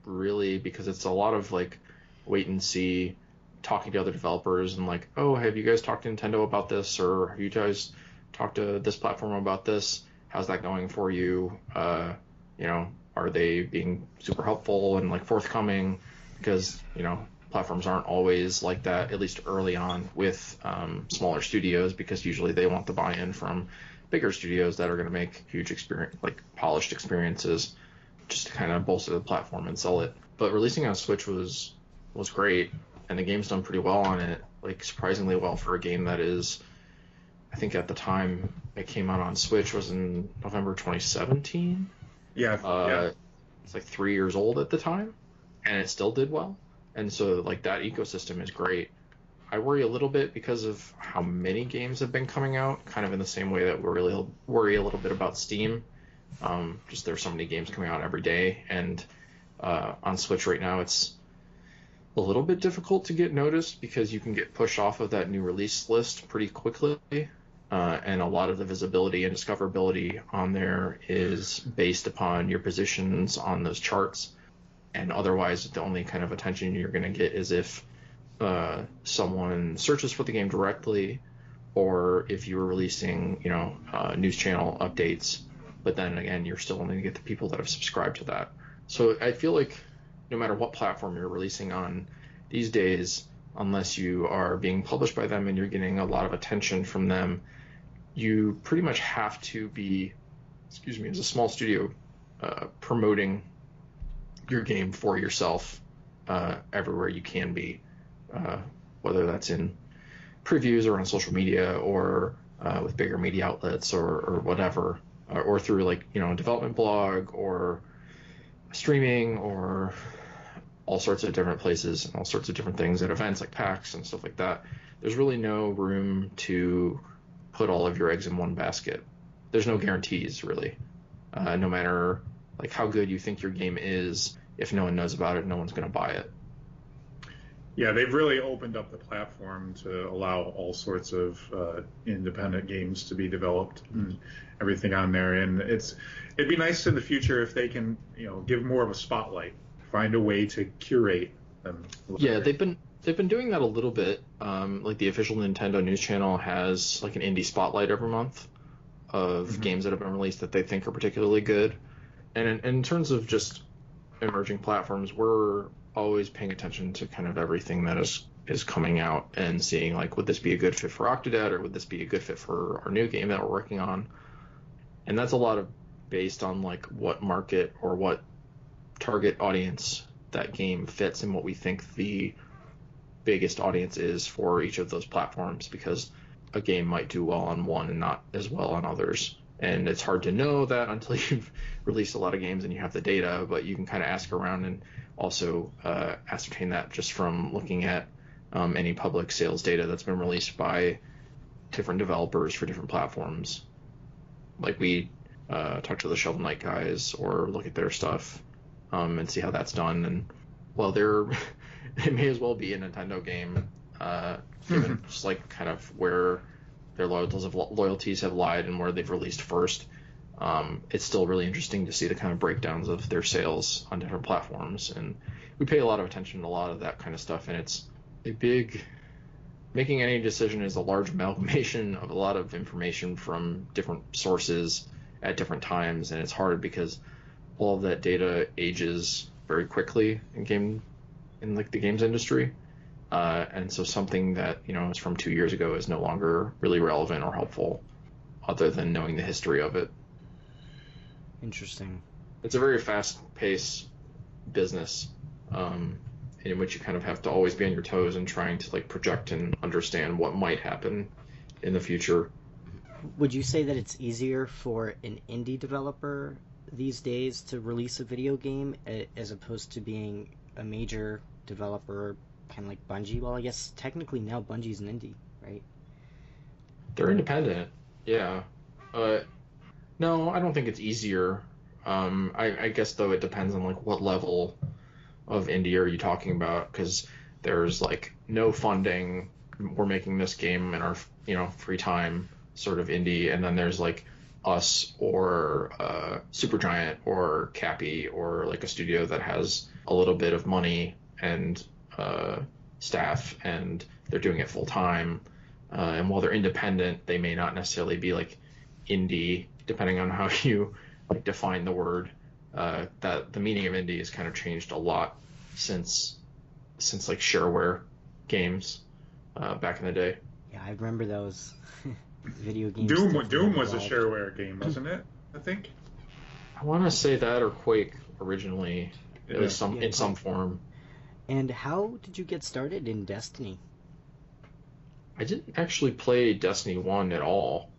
really, because it's a lot of like wait and see, talking to other developers and like, oh, have you guys talked to Nintendo about this? Or have you guys talked to this platform about this? How's that going for you? You know, are they being super helpful and like forthcoming? Because, you know, platforms aren't always like that, at least early on with smaller studios, because usually they want the buy-in from bigger studios that are going to make huge experience, like polished experiences, just to kind of bolster the platform and sell it. But releasing on Switch was great. And the game's done pretty well on it, like surprisingly well for a game that is, I think at the time it came out on Switch was in November 2017. Yeah. It's like 3 years old at the time, and it still did well. And so like that ecosystem is great. I worry a little bit because of how many games have been coming out, kind of in the same way that we really worry a little bit about Steam. Just there's so many games coming out every day, and on Switch right now it's a little bit difficult to get noticed because you can get pushed off of that new release list pretty quickly, and a lot of the visibility and discoverability on there is based upon your positions on those charts, and otherwise the only kind of attention you're going to get is if someone searches for the game directly, or if you were releasing, you know, news channel updates. But then again, you're still only going to get the people that have subscribed to that. So I feel like no matter what platform you're releasing on these days, unless you are being published by them and you're getting a lot of attention from them, you pretty much have to be, as a small studio, promoting your game for yourself everywhere you can be, whether that's in previews or on social media or with bigger media outlets or whatever, or through like, you know, a development blog or streaming or all sorts of different places and all sorts of different things at events like PAX and stuff like that. There's really no room to put all of your eggs in one basket. There's no guarantees, really. No matter like how good you think your game is, if no one knows about it, no one's going to buy it. Yeah, they've really opened up the platform to allow all sorts of independent games to be developed and everything on there. And it'd be nice in the future if they can, you know, give more of a spotlight, find a way to curate them. Yeah, they've been doing that a little bit. Like the official Nintendo news channel has like an indie spotlight every month of games that have been released that they think are particularly good. And in terms of just emerging platforms, we're always paying attention to kind of everything that is coming out and seeing like, would this be a good fit for Octodad, or would this be a good fit for our new game that we're working on? And that's a lot of based on like what market or what target audience that game fits and what we think the biggest audience is for each of those platforms, because a game might do well on one and not as well on others. And it's hard to know that until you've released a lot of games and you have the data, but you can kind of ask around and also ascertain that just from looking at any public sales data that's been released by different developers for different platforms. Like we talk to the Shovel Knight guys or look at their stuff and see how that's done. And well, it may as well be a Nintendo game, given just like kind of where their loyalties have lied and where they've released first. It's still really interesting to see the kind of breakdowns of their sales on different platforms, and we pay a lot of attention to a lot of that kind of stuff. And it's a big making any decision is a large amalgamation of a lot of information from different sources at different times, and it's hard because all of that data ages very quickly in the games industry. And so something that, you know, is from 2 years ago is no longer really relevant or helpful other than knowing the history of it. Interesting. It's a very fast-paced business in which you kind of have to always be on your toes and trying to, like, project and understand what might happen in the future. Would you say that it's easier for an indie developer these days to release a video game as opposed to being a major developer, kind of like Bungie? Well, I guess technically now Bungie's an indie, right? They're independent, yeah. No, I don't think it's easier. I guess, though, it depends on, like, what level of indie are you talking about, because there's, like, no funding, we're making this game in our, you know, free time sort of indie, and then there's, like, us or Supergiant or Cappy or, like, a studio that has a little bit of money and staff, and they're doing it full-time. And while they're independent, they may not necessarily be, like, indie, depending on how you, like, define the word. That the meaning of indie has kind of changed a lot since like shareware games back in the day. Yeah, I remember those video games. Doom was a shareware game, wasn't it? I think. I want to say that, or Quake originally. Yeah. It was some form. And how did you get started in Destiny? I didn't actually play Destiny 1 at all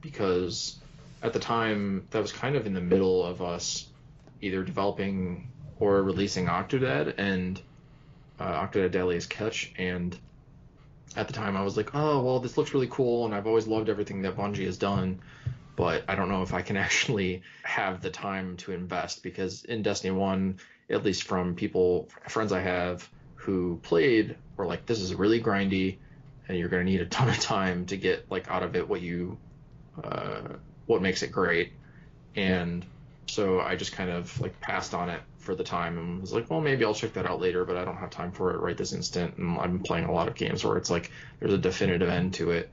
because at the time that was kind of in the middle of us either developing or releasing Octodad and Octodad Deadliest Catch, and at the time I was like, oh, well, this looks really cool, and I've always loved everything that Bungie has done, but I don't know if I can actually have the time to invest, because in Destiny 1, at least from friends I have who played, were like, this is really grindy, and you're going to need a ton of time to get, like, out of it what makes it great. And so I just kind of, like, passed on it for the time and was like, well, maybe I'll check that out later, but I don't have time for it right this instant. And I've been playing a lot of games where it's like there's a definitive end to it.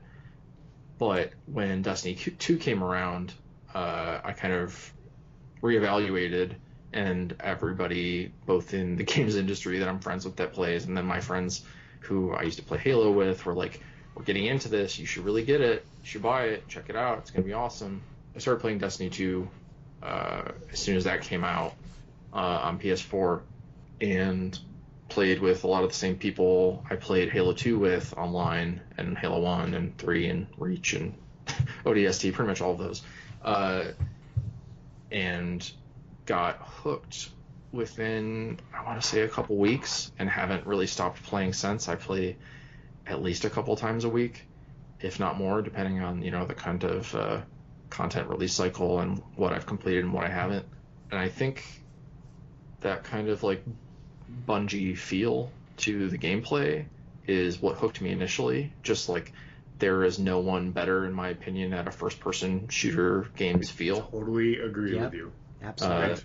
But when Destiny 2 came around, I kind of reevaluated, and everybody, both in the games industry that I'm friends with that plays, and then my friends who I used to play Halo with, were like, we're getting into this, you should really get it, you should buy it, check it out, it's going to be awesome. I started playing Destiny 2 as soon as that came out on PS4, and played with a lot of the same people I played Halo 2 with online, and Halo 1 and 3 and Reach and ODST, pretty much all of those, and got hooked within, I want to say, a couple weeks, and haven't really stopped playing since. I play at least a couple times a week, if not more, depending on, you know, the kind of content release cycle and what I've completed and what I haven't. And I think that kind of, like, Bungie feel to the gameplay is what hooked me initially. Just, like, there is no one better, in my opinion, at a first-person shooter game's feel. Totally agree with you. Absolutely.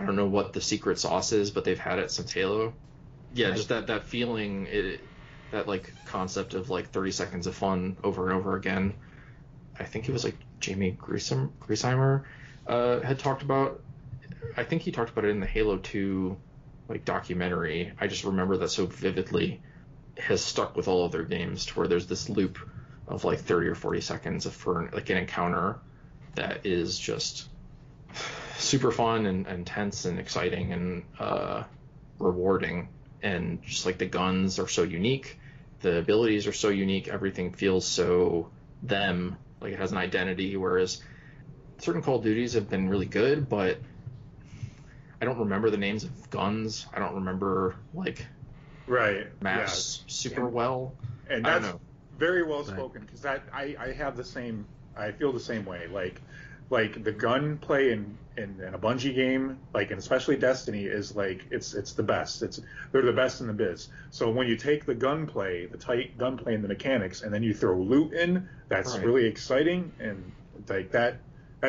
I don't know what the secret sauce is, but they've had it since Halo. Yeah, just that feeling, that, like, concept of, like, 30 seconds of fun over and over again. I think it was, like, Jamie Griesheimer had talked about. I think he talked about it in the Halo 2, like, documentary. I just remember that so vividly. It has stuck with all of their games, to where there's this loop of, like, 30 or 40 seconds for, like, an encounter that is just super fun and tense and exciting and rewarding. And just, like, the guns are so unique, the abilities are so unique, everything feels so them, like it has an identity, whereas certain Call of Duties have been really good, but I don't remember the names of guns. I don't remember, like, maps super well. And that's very well spoken, because I have the same, I feel the same way. Like the gun play in a Bungie game, like, and especially Destiny, is like it's the best. They're the best in the biz. So when you take the gunplay, the tight gunplay and the mechanics, and then you throw loot in, that's really exciting, and like that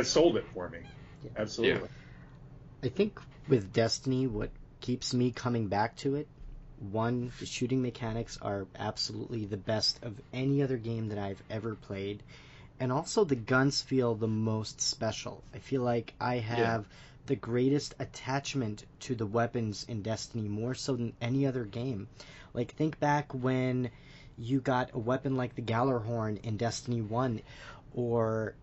sold it for me. Yeah. Absolutely. Yeah. I think with Destiny, what keeps me coming back to it, one, the shooting mechanics are absolutely the best of any other game that I've ever played. And also the guns feel the most special. I feel like I have the greatest attachment to the weapons in Destiny, more so than any other game. Like, think back when you got a weapon like the Gallarhorn in Destiny 1, or,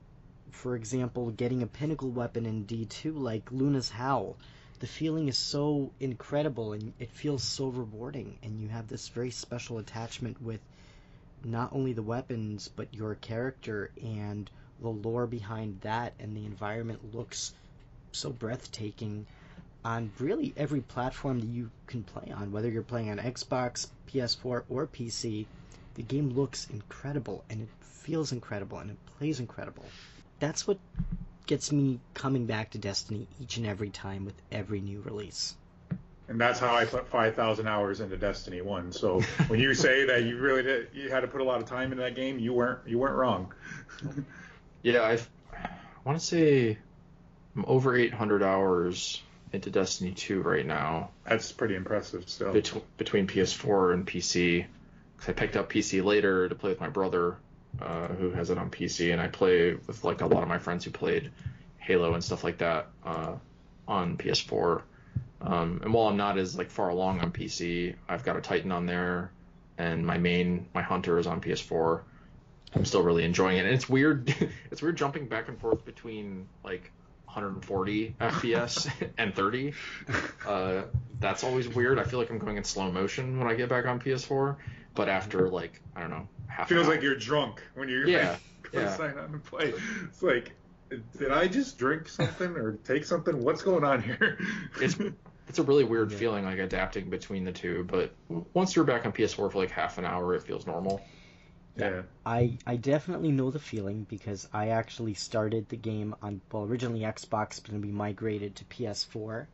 for example, getting a pinnacle weapon in D2 like Luna's Howl. The feeling is so incredible, and it feels so rewarding, and you have this very special attachment with not only the weapons, but your character and the lore behind that, and the environment looks so breathtaking on really every platform that you can play on, whether you're playing on Xbox, PS4, or PC. The game looks incredible, and it feels incredible, and it plays incredible. That's what gets me coming back to Destiny each and every time with every new release. And that's how I put 5,000 hours into Destiny 1. So when you say that you really did, you had to put a lot of time into that game, you weren't wrong. Yeah, I want to say I'm over 800 hours into Destiny 2 right now. That's pretty impressive still. Between PS4 and PC. Because I picked up PC later to play with my brother, who has it on PC, and I play with like a lot of my friends who played Halo and stuff like that on PS4. And while I'm not as like far along on PC, I've got a Titan on there, and my Hunter is on PS4. I'm still really enjoying it, and it's weird. It's weird jumping back and forth between like 140 FPS and 30. That's always weird. I feel like I'm going in slow motion when I get back on PS4. But after like I don't know, half feels like you're drunk when you're sign on and play. It's like, did I just drink something or take something? What's going on here? It's a really weird feeling, like adapting between the two. But once you're back on PS4 for like half an hour, it feels normal. Yeah. I definitely know the feeling because I actually started the game on, well, originally Xbox, but then we migrated to PS4.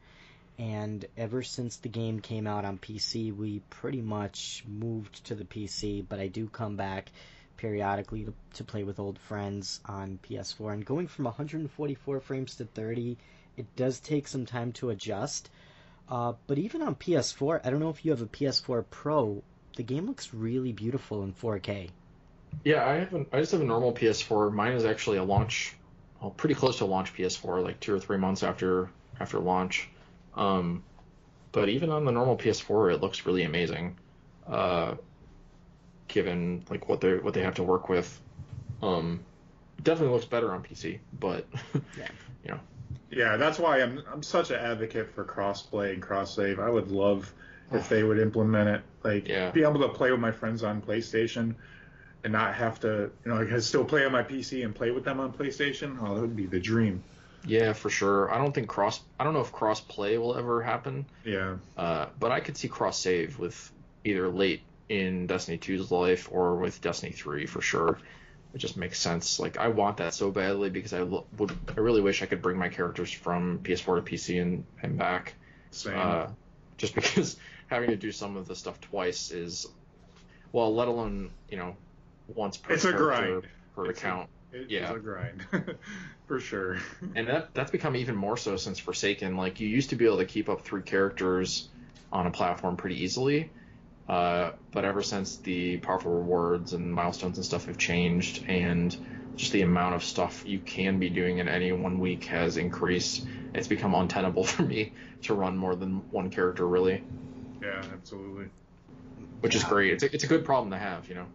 And ever since the game came out on PC, we pretty much moved to the PC, but I do come back periodically to play with old friends on PS4. And going from 144 frames to 30, it does take some time to adjust. But even on PS4, I don't know if you have a PS4 Pro, the game looks really beautiful in 4K. Yeah, I just have a normal PS4. Mine is actually a launch, well, pretty close to a launch PS4, like 2 or 3 months after launch. But even on the normal PS4, it looks really amazing, given like what they have to work with. Definitely looks better on PC, but yeah. You know. Yeah, that's why I'm such an advocate for crossplay and cross save. I would love if they would implement it, like be able to play with my friends on PlayStation and not have to, you know, I can still play on my PC and play with them on PlayStation. Oh, that would be the dream. Yeah, for sure. I don't know if cross play will ever happen. Yeah. But I could see cross save with either late in Destiny 2's life or with Destiny 3 for sure. It just makes sense. Like I want that so badly because I really wish I could bring my characters from PS4 to PC and back. Same. Just because having to do some of the stuff twice is, well, let alone, you know, once per it's character a grind. Per it's account. It's a grind, for sure. And that's become even more so since Forsaken. Like, you used to be able to keep up 3 characters on a platform pretty easily, but ever since the powerful rewards and milestones and stuff have changed, and just the amount of stuff you can be doing in any one week has increased, it's become untenable for me to run more than one character, really. Yeah, absolutely. Which is great. It's a good problem to have, you know?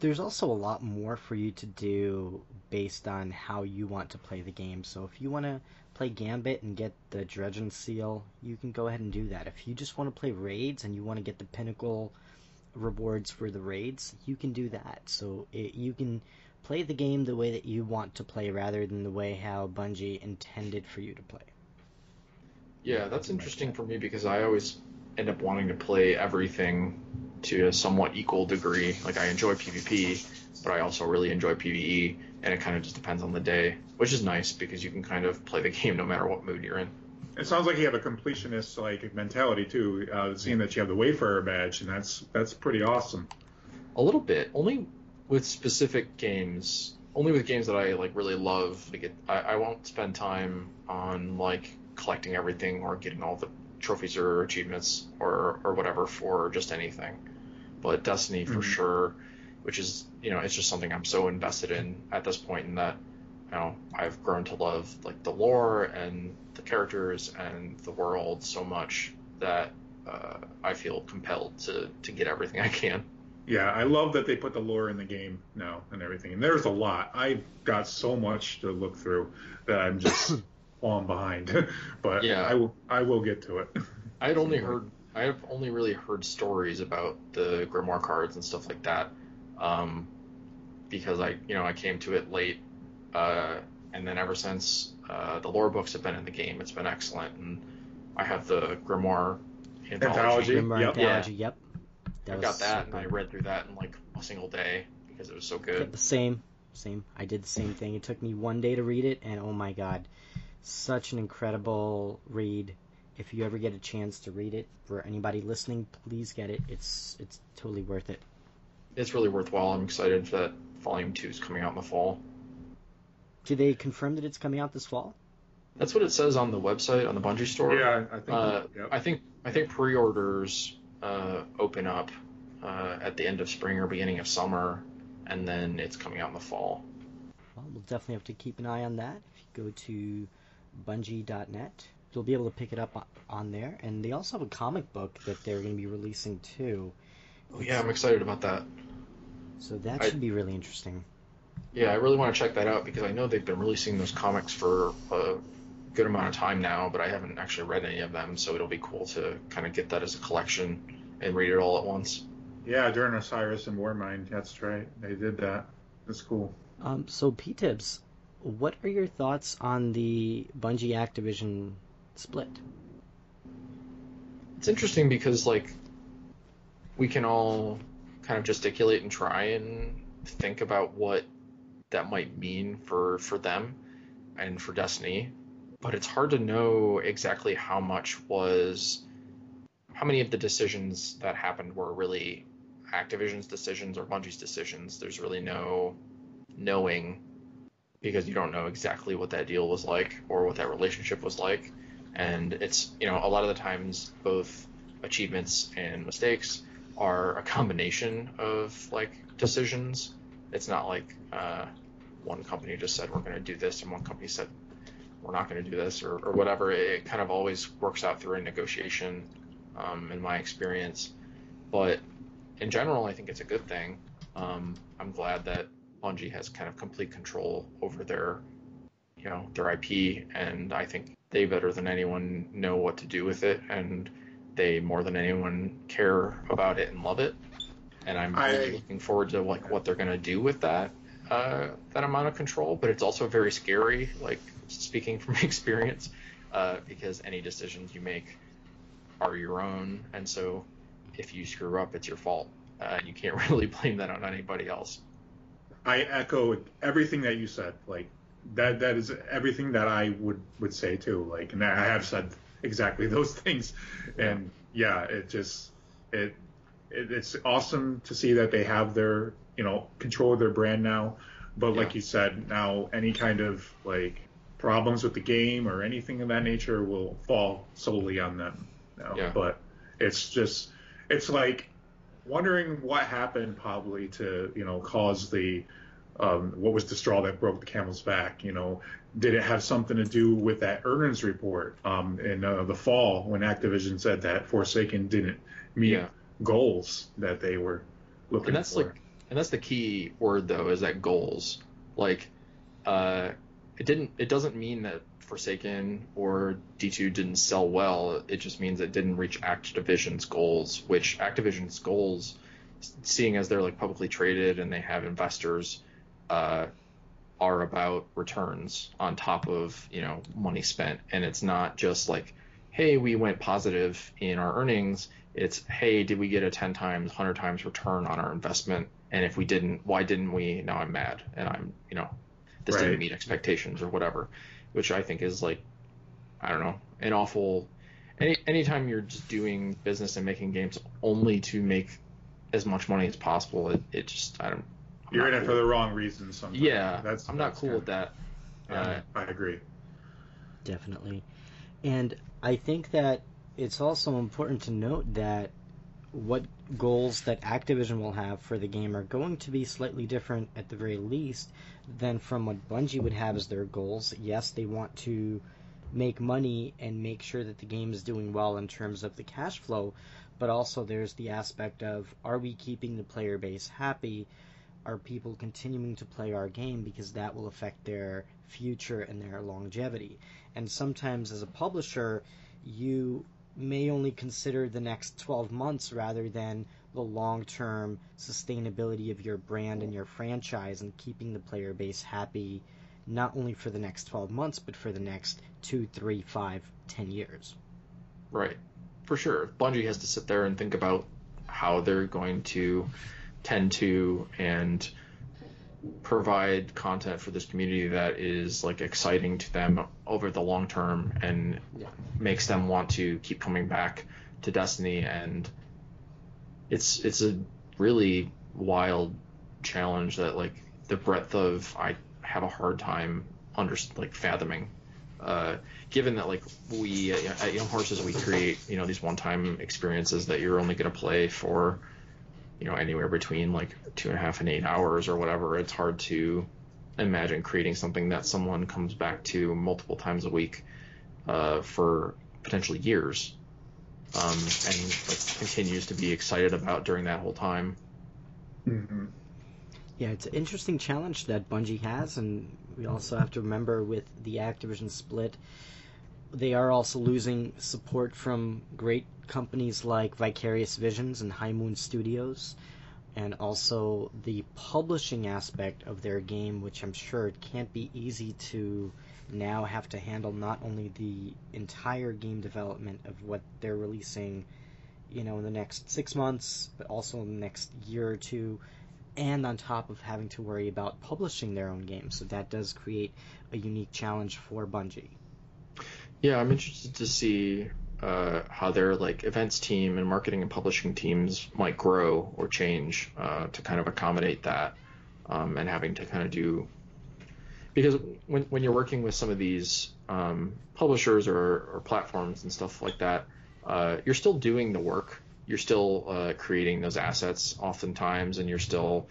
There's also a lot more for you to do based on how you want to play the game. So if you want to play Gambit and get the Dredge and Seal, you can go ahead and do that. If you just want to play raids and you want to get the pinnacle rewards for the raids, you can do that. So you can play the game the way that you want to play rather than the way how Bungie intended for you to play. Yeah, that's interesting for me because I always end up wanting to play everything to a somewhat equal degree. Like, I enjoy PvP, but I also really enjoy PvE, and it kind of just depends on the day, which is nice because you can kind of play the game no matter what mood you're in. It sounds like you have a completionist like mentality too, seeing that you have the Wayfarer badge, and that's pretty awesome. A little bit, only with specific games, only with games that I like really love. Like, I won't spend time on like collecting everything or getting all the trophies or achievements or whatever for just anything. But Destiny for sure, which is, you know, it's just something I'm so invested in at this point, in that, you know, I've grown to love like the lore and the characters and the world so much that I feel compelled to get everything I can. Yeah, I love that they put the lore in the game now and everything. And there's a lot. I've got so much to look through that I'm just falling behind. But yeah, I will get to it. I have only really heard stories about the grimoire cards and stuff like that, because I came to it late, and then ever since the lore books have been in the game, it's been excellent, and I have the grimoire anthology. Yep. That I got that, super... and I read through that in like a single day because it was so good. Yeah, the same. I did the same thing. It took me one day to read it, and oh my god, such an incredible read. If you ever get a chance to read it, for anybody listening, please get it. It's totally worth it. It's really worthwhile. I'm excited that Volume 2 is coming out in the fall. Did they confirm that it's coming out this fall? That's what it says on the website, on the Bungie store. Yeah, I think. Yep. I think pre-orders open up at the end of spring or beginning of summer, and then it's coming out in the fall. Well, we'll definitely have to keep an eye on that. If you go to Bungie.net, you'll be able to pick it up on there. And they also have a comic book that they're going to be releasing too. Oh yeah, I'm excited about that. So that should be really interesting. Yeah, I really want to check that out because I know they've been releasing those comics for a good amount of time now, but I haven't actually read any of them, so it'll be cool to kind of get that as a collection and read it all at once. Yeah, during Osiris and Warmind, that's right. They did that. That's cool. So PTibz, what are your thoughts on the Bungie Activision split? It's interesting because, like, we can all kind of gesticulate and try and think about what that might mean for them and for Destiny, but it's hard to know exactly how many of the decisions that happened were really Activision's decisions or Bungie's decisions. There's really no knowing because you don't know exactly what that deal was like or what that relationship was like. And it's, you know, a lot of the times both achievements and mistakes are a combination of, like, decisions. It's not like one company just said we're going to do this and one company said we're not going to do this or whatever. It kind of always works out through a negotiation in my experience. But in general, I think it's a good thing. I'm glad that Bungie has kind of complete control over their IP, and I think they better than anyone know what to do with it, and they more than anyone care about it and love it. And I'm really looking forward to like what they're going to do with that amount of control. But it's also very scary, like speaking from experience, because any decisions you make are your own. And so if you screw up, it's your fault. You can't really blame that on anybody else. I echo everything that you said. Like that is everything that I would say too. Like, and I have said exactly those things. And yeah, it's awesome to see that they have their, you know, control of their brand now. But like you said, now any kind of like problems with the game or anything of that nature will fall solely on them now. Yeah. But it's like wondering what happened probably to, you know, cause the what was the straw that broke the camel's back, you know? Did it have something to do with that earnings report in the fall when Activision said that Forsaken didn't meet goals that they were looking and that's for? Like, and that's the key word, though, is that goals. Like, it doesn't mean that Forsaken or D2 didn't sell well. It just means it didn't reach Activision's goals, which Activision's goals, seeing as they're like publicly traded and they have investors, are about returns on top of, you know, money spent. And it's not just like, hey, we went positive in our earnings. It's, hey, did we get a 10 times, 100 times return on our investment? And if we didn't, why didn't we? Now I'm mad and I'm, you know, this didn't meet expectations or whatever, which I think is like, I don't know, an awful, anytime you're just doing business and making games only to make as much money as possible, it just, I don't. You're in it for the wrong reasons sometimes. Yeah, I'm not cool with that. Yeah, I agree. Definitely. And I think that it's also important to note that what goals that Activision will have for the game are going to be slightly different at the very least than from what Bungie would have as their goals. Yes, they want to make money and make sure that the game is doing well in terms of the cash flow, but also there's the aspect of, are we keeping the player base happy? Are people continuing to play our game? Because that will affect their future and their longevity. And sometimes as a publisher, you may only consider the next 12 months rather than the long-term sustainability of your brand and your franchise and keeping the player base happy, not only for the next 12 months, but for the next 2, 3, 5, 10 years. Right. For sure. Bungie has to sit there and think about how they're going to tend to and provide content for this community that is like exciting to them over the long term and makes them want to keep coming back to Destiny. And it's a really wild challenge that like the breadth of I have a hard time fathoming. Given that like we at Young Horses we create these one-time experiences that you're only going to play for anywhere between like 2.5 and 8 hours or whatever, it's hard to imagine creating something that someone comes back to multiple times a week for potentially years and like continues to be excited about during that whole time. Mm-hmm. Yeah, it's an interesting challenge that Bungie has, and we also have to remember with the Activision split, they are also losing support from great companies like Vicarious Visions and High Moon Studios, and also the publishing aspect of their game, which I'm sure it can't be easy to now have to handle not only the entire game development of what they're releasing, in the next 6 months, but also in the next year or two, and on top of having to worry about publishing their own game. So that does create a unique challenge for Bungie. Yeah, I'm interested to see how their like events team and marketing and publishing teams might grow or change to kind of accommodate that and having to kind of do, because when you're working with some of these publishers or platforms and stuff like that, you're still doing the work. You're still creating those assets oftentimes, and you're still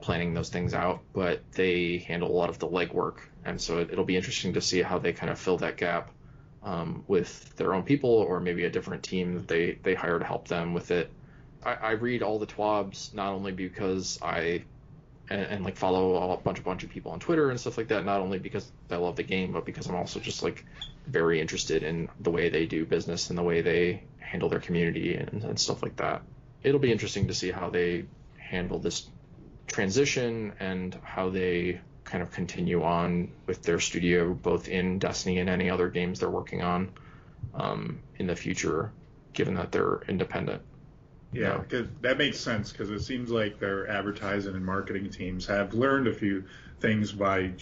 planning those things out, but they handle a lot of the legwork. And so it'll be interesting to see how they kind of fill that gap with their own people or maybe a different team that they hire to help them with it. I read all the TWABs, not only because I follow a bunch of people on Twitter and stuff like that, not only because I love the game, but because I'm also just like very interested in the way they do business and the way they handle their community and stuff like that. It'll be interesting to see how they handle this transition and how they kind of continue on with their studio, both in Destiny and any other games they're working on in the future, given that they're independent. Yeah, because that makes sense, because it seems like their advertising and marketing teams have learned a few things by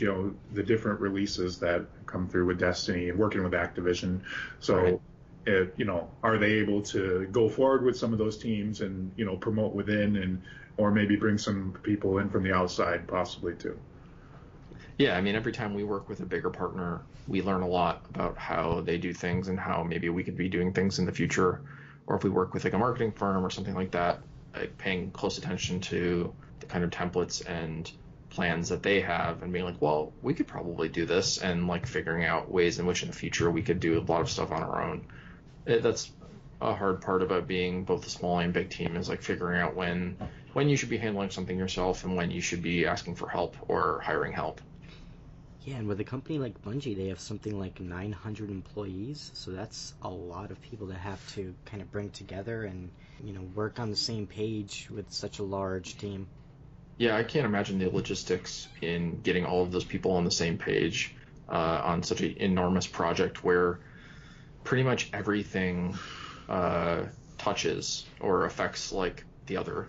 the different releases that come through with Destiny and working with Activision. So, right. Are they able to go forward with some of those teams and promote within and or maybe bring some people in from the outside possibly too? Yeah, I mean, every time we work with a bigger partner, we learn a lot about how they do things and how maybe we could be doing things in the future. Or if we work with like a marketing firm or something like that, like paying close attention to the kind of templates and plans that they have and being like, well, we could probably do this, and like figuring out ways in which in the future we could do a lot of stuff on our own. That's a hard part about being both a small and big team, is like figuring out when you should be handling something yourself and when you should be asking for help or hiring help. Yeah, and with a company like Bungie, they have something like 900 employees, so that's a lot of people to have to kind of bring together and, work on the same page with such a large team. Yeah, I can't imagine the logistics in getting all of those people on the same page on such an enormous project where pretty much everything touches or affects like the other.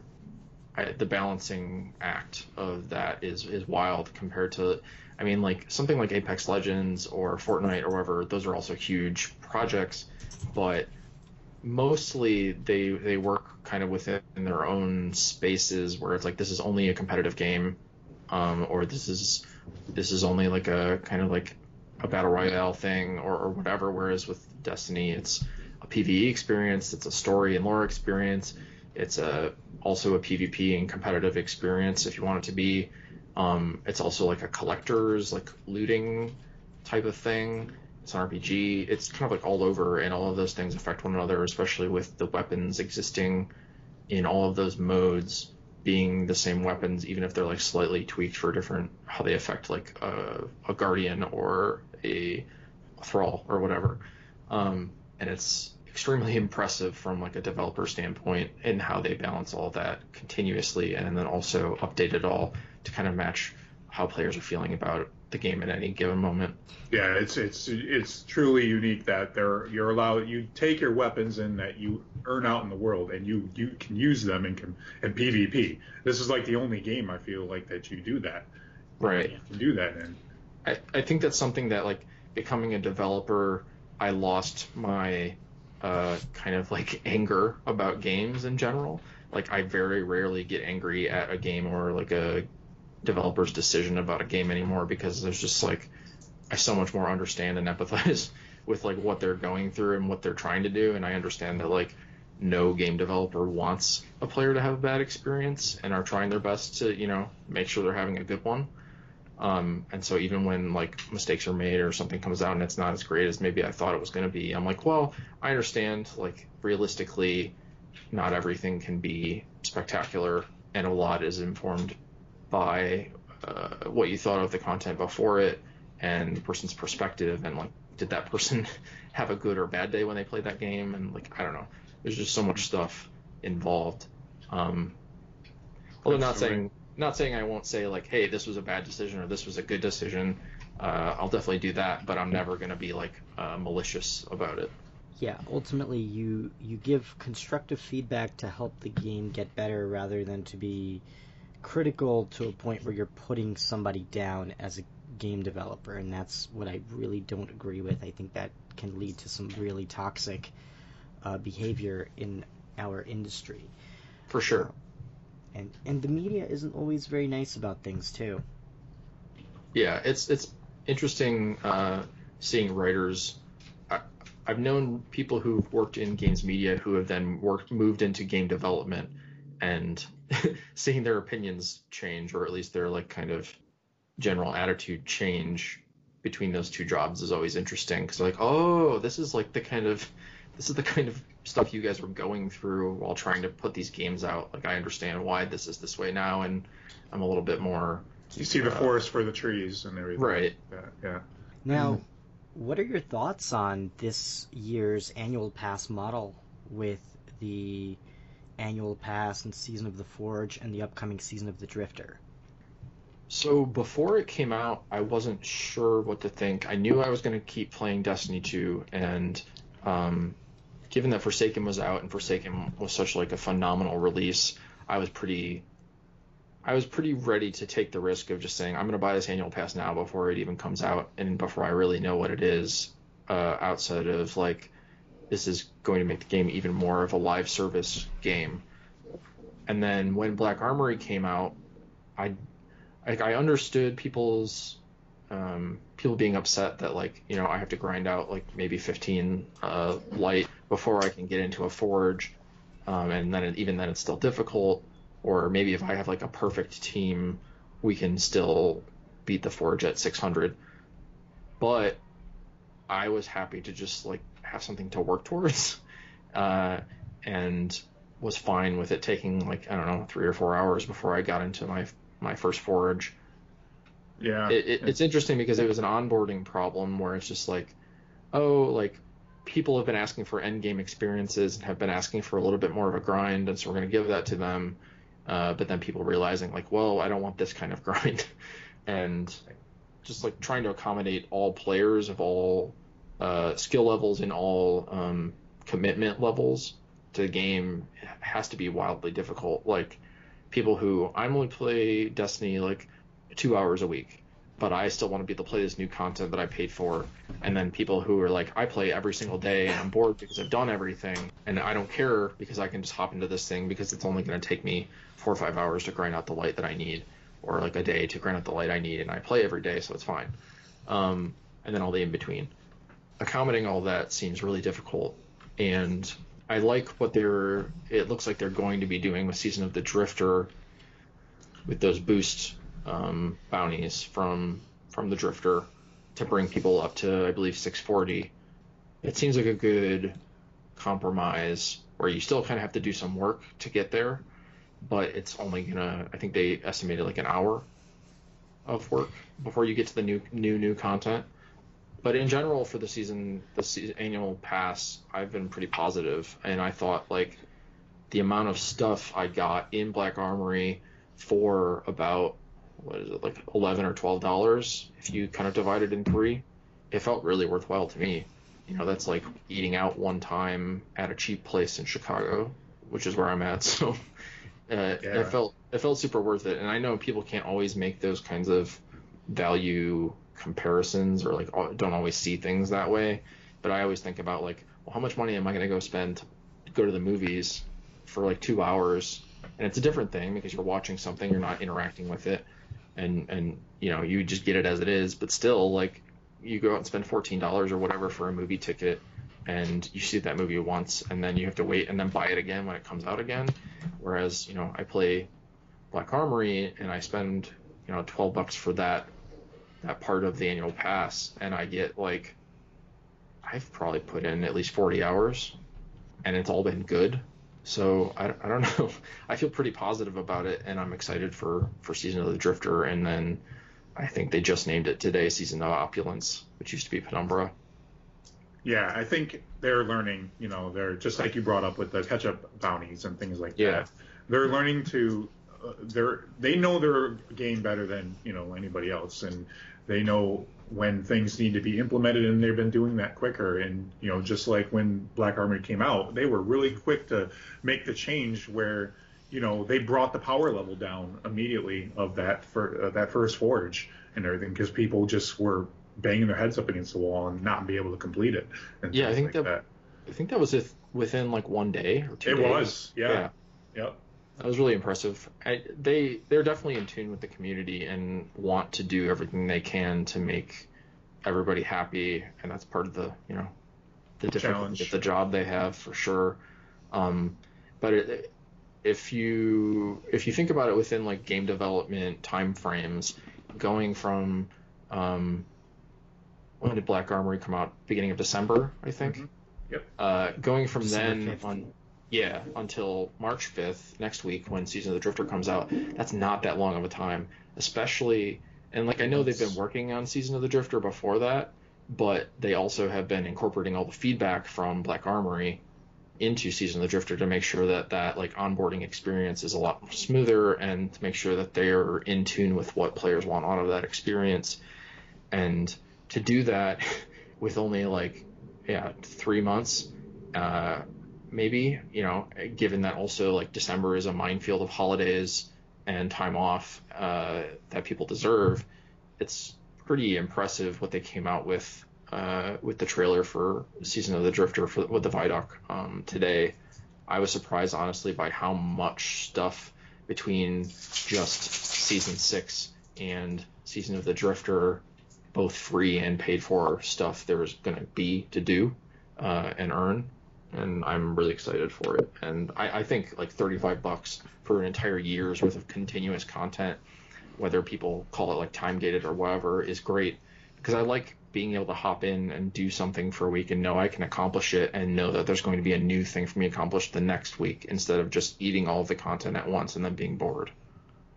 The balancing act of that is wild compared to, I mean, like something like Apex Legends or Fortnite or whatever. Those are also huge projects, but mostly they work kind of within their own spaces where it's like, this is only a competitive game, or this is only like a kind of like a battle royale thing or whatever. Whereas with Destiny, it's a PvE experience, it's a story and lore experience, it's also a PvP and competitive experience if you want it to be. It's also like a collector's like looting type of thing. It's an RPG. It's kind of like all over, and all of those things affect one another, especially with the weapons existing in all of those modes being the same weapons, even if they're like slightly tweaked for different, how they affect like a guardian or a thrall or whatever. And it's extremely impressive from like a developer standpoint in how they balance all that continuously and then also update it all to kind of match how players are feeling about the game at any given moment. Yeah, it's truly unique that you're allowed, you take your weapons in that you earn out in the world, and you can use them in PvP. This is like the only game I feel like that you do that. Right. You can do that in. I think that's something that, like, becoming a developer, I lost my kind of like anger about games in general. Like, I very rarely get angry at a game or like a developer's decision about a game anymore, because there's just like, I so much more understand and empathize with like what they're going through and what they're trying to do. And I understand that like no game developer wants a player to have a bad experience and are trying their best to, you know, make sure they're having a good one. And so even when like mistakes are made or something comes out and it's not as great as maybe I thought it was going to be, I'm like, well, I understand, like, realistically, not everything can be spectacular, and a lot is informed by what you thought of the content before it and the person's perspective, and like, did that person have a good or bad day when they played that game? And like, I don't know, there's just so much stuff involved. Although not saying I won't say like, hey, this was a bad decision or this was a good decision. I'll definitely do that, but I'm never going to be like malicious about it. Yeah, ultimately you give constructive feedback to help the game get better rather than to be critical to a point where you're putting somebody down as a game developer, and that's what I really don't agree with. I think that can lead to some really toxic behavior in our industry. For sure. And the media isn't always very nice about things too. Yeah, it's interesting seeing writers. I've known people who've worked in games media who have then moved into game development, and seeing their opinions change, or at least their like kind of general attitude change between those two jobs, is always interesting, because like, oh, this is the kind of stuff you guys were going through while trying to put these games out. Like, I understand why this is this way now, and I'm a little bit more. You see the forest for the trees and everything. Right. Like that. Yeah. Now, what are your thoughts on this year's annual pass model with the annual pass and Season of the Forge and the upcoming Season of the Drifter? So before it came out, I wasn't sure what to think. I knew I was going to keep playing Destiny 2, and given that Forsaken was out, and Forsaken was such like a phenomenal release, I was pretty ready to take the risk of just saying, I'm going to buy this annual pass now before it even comes out and before I really know what it is, outside of like, this is going to make the game even more of a live service game. And then when Black Armory came out, I understood people's people being upset that like, you know, I have to grind out like maybe 15 light before I can get into a forge, and then even then it's still difficult. Or maybe if I have like a perfect team, we can still beat the Forge at 600. But I was happy to just like have something to work towards, and was fine with it taking like, I don't know, 3 or 4 hours before I got into my first Forge. Yeah, it's interesting because it was an onboarding problem where it's just like, oh, like, people have been asking for end game experiences and have been asking for a little bit more of a grind, and so we're going to give that to them. But then people realizing like, well, I don't want this kind of grind, and just like trying to accommodate all players of all skill levels and all commitment levels to the game has to be wildly difficult. Like, people who I only play Destiny like 2 hours a week, but I still want to be able to play this new content that I paid for. And then people who are like, I play every single day and I'm bored because I've done everything and I don't care because I can just hop into this thing because it's only going to take me 4 or 5 hours to grind out the light that I need, or like a day to grind out the light I need, and I play every day, so it's fine. And then all the in-between. Accommodating all that seems really difficult, and I like what it looks like they're going to be doing with Season of the Drifter with those boosts. Bounties from the Drifter to bring people up to, I believe, 640. It seems like a good compromise where you still kind of have to do some work to get there, but it's only gonna, I think they estimated like an hour of work before you get to the new content. But in general, for the annual pass, I've been pretty positive, and I thought like the amount of stuff I got in Black Armory for about what is it, like $11 or $12 if you kind of divide it in three. It felt really worthwhile to me. You know, that's like eating out one time at a cheap place in Chicago, which is where I'm at. So it felt super worth it. And I know people can't always make those kinds of value comparisons, or like don't always see things that way. But I always think about like, well, how much money am I going to go spend to go to the movies for like 2 hours? And it's a different thing because you're watching something, you're not interacting with it, and you know, you just get it as it is. But still, like, you go out and spend $14 or whatever for a movie ticket, and you see that movie once, and then you have to wait and then buy it again when it comes out again. Whereas, you know, I play Black Armory and I spend, you know, $12 for that part of the annual pass, and I get like, I've probably put in at least 40 hours, and it's all been good. So I don't know. I feel pretty positive about it, and I'm excited for Season of the Drifter. And then I think they just named it today Season of Opulence, which used to be Penumbra. Yeah, I think they're learning, you know, they're just like you brought up with the catch-up bounties and things like that. They're learning to, they know their game better than, you know, anybody else, and they know when things need to be implemented, and they've been doing that quicker. And, you know, just like when Black Armory came out, they were really quick to make the change where, you know, they brought the power level down immediately of that first forge and everything, because people just were banging their heads up against the wall and not be able to complete it. And yeah, I think like that. I think that was within like 1 day or 2 days. It was, yeah. That was really impressive. They're definitely in tune with the community and want to do everything they can to make everybody happy, and that's part of the, you know, the difficulty of the job they have for sure. But if you think about it within like game development time frames, going from when did Black Armory come out? Beginning of December, I think. Mm-hmm. Yep. Going from December then 5th. On. Yeah, until March 5th, next week, when Season of the Drifter comes out. That's not that long of a time, especially, and like I know they've been working on Season of the Drifter before that, but they also have been incorporating all the feedback from Black Armory into Season of the Drifter to make sure that like onboarding experience is a lot smoother, and to make sure that they're in tune with what players want out of that experience. And to do that with only like 3 months, maybe, you know, given that also like December is a minefield of holidays and time off that people deserve, it's pretty impressive what they came out with the trailer for Season of the Drifter with the Vidoc today. I was surprised, honestly, by how much stuff between just Season 6 and Season of the Drifter, both free and paid for stuff there was going to be to do and earn. And I'm really excited for it. And I think like $35 for an entire year's worth of continuous content, whether people call it like time gated or whatever, is great, because I like being able to hop in and do something for a week and know I can accomplish it, and know that there's going to be a new thing for me accomplished the next week, instead of just eating all of the content at once and then being bored.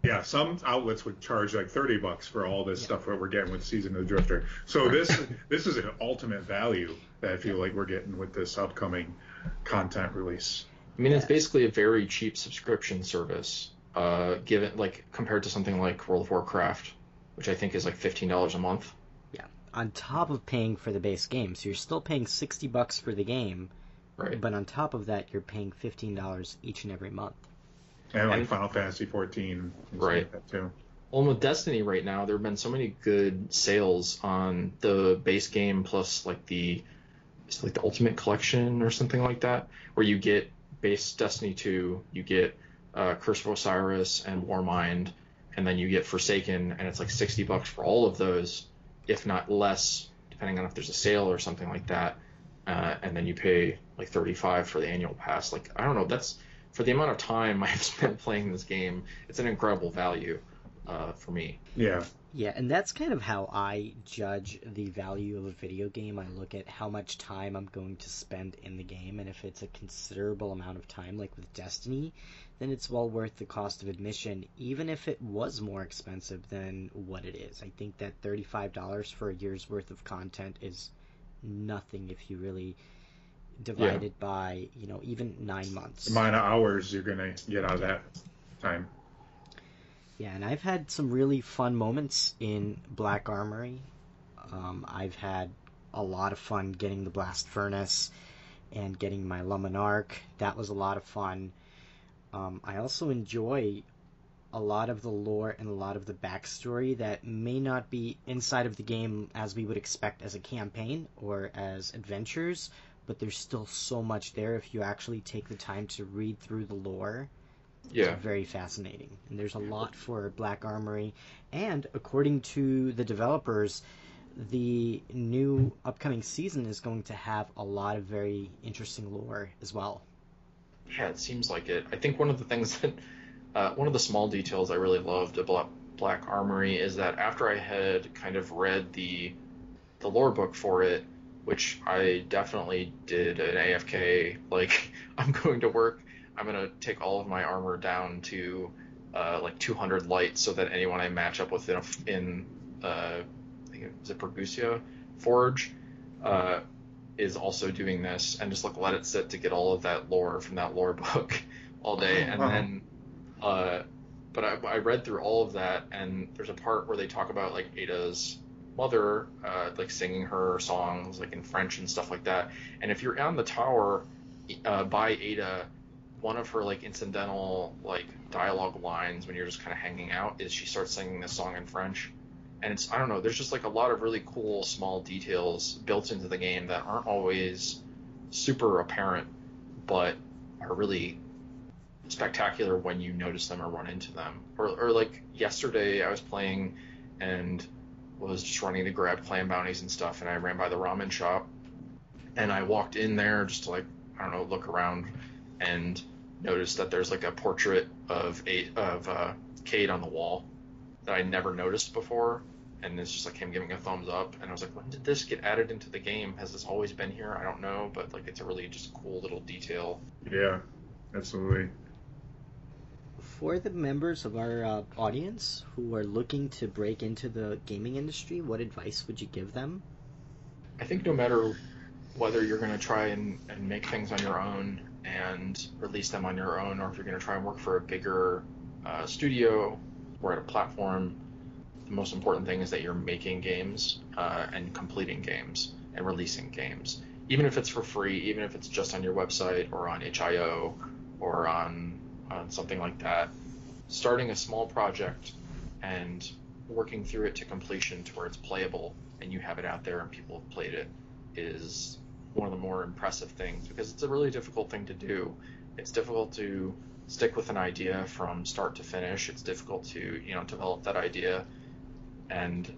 Yeah, some outlets would charge like $30 for all this stuff that we're getting with Season of the Drifter. So this is an ultimate value that I feel like we're getting with this upcoming content release. I mean, it's basically a very cheap subscription service, given like compared to something like World of Warcraft, which I think is like $15 a month. Yeah, on top of paying for the base game, so you're still paying $60 for the game, right? But on top of that, you're paying $15 each and every month. And like Final Fantasy 14, right? Like that too. Well, with Destiny right now, there have been so many good sales on the base game plus like the Ultimate Collection or something like that, where you get base Destiny 2, you get Curse of Osiris and Warmind, and then you get Forsaken, and it's like $60 for all of those, if not less, depending on if there's a sale or something like that. And then you pay like $35 for the annual pass. Like, I don't know, that's for the amount of time I've spent playing this game, it's an incredible value for me. Yeah. Yeah, and that's kind of how I judge the value of a video game. I look at how much time I'm going to spend in the game, and if it's a considerable amount of time, like with Destiny, then it's well worth the cost of admission, even if it was more expensive than what it is. I think that $35 for a year's worth of content is nothing if you really divide it by, you know, even 9 months. The amount of hours you're going to get out of that time. Yeah, and I've had some really fun moments in Black Armory. I've had a lot of fun getting the Blast Furnace and getting my Luminarch. That was a lot of fun. I also enjoy a lot of the lore and a lot of the backstory that may not be inside of the game as we would expect as a campaign or as adventures, but there's still so much there if you actually take the time to read through the lore. Yeah. It's very fascinating. And there's a lot for Black Armory. And according to the developers, the new upcoming season is going to have a lot of very interesting lore as well. Yeah, it seems like it. I think one of the things that... one of the small details I really loved about Black Armory is that after I had kind of read the lore book for it, which I definitely did an AFK, like, I'm going to work... I'm going to take all of my armor down to, 200 light so that anyone I match up with in I think it was a Pergusia Forge, is also doing this, and just, let it sit to get all of that lore from that lore book all day. And then, but I read through all of that, and there's a part where they talk about, Ada's mother, singing her songs, in French and stuff like that. And if you're on the tower by Ada... one of her incidental dialogue lines when you're just kind of hanging out is she starts singing this song in French, and it's, I don't know, there's just a lot of really cool small details built into the game that aren't always super apparent but are really spectacular when you notice them or run into them, or yesterday I was playing and was just running to grab clam bounties and stuff, and I ran by the ramen shop and I walked in there just to look around and noticed that there's a portrait of Cade on the wall that I never noticed before, and it's just him giving a thumbs up, and I was when did this get added into the game? Has this always been here? I don't know, but it's a really just cool little detail. Yeah, absolutely. For the members of our audience who are looking to break into the gaming industry, what advice would you give them? I think no matter whether you're going to try and make things on your own and release them on your own, or if you're going to try and work for a bigger studio or at a platform, the most important thing is that you're making games and completing games and releasing games, even if it's for free, even if it's just on your website or on HIO or on something like that. Starting a small project and working through it to completion to where it's playable and you have it out there and people have played it is one of the more impressive things, because it's a really difficult thing to do. It's difficult to stick with an idea from start to finish. It's difficult to, develop that idea, and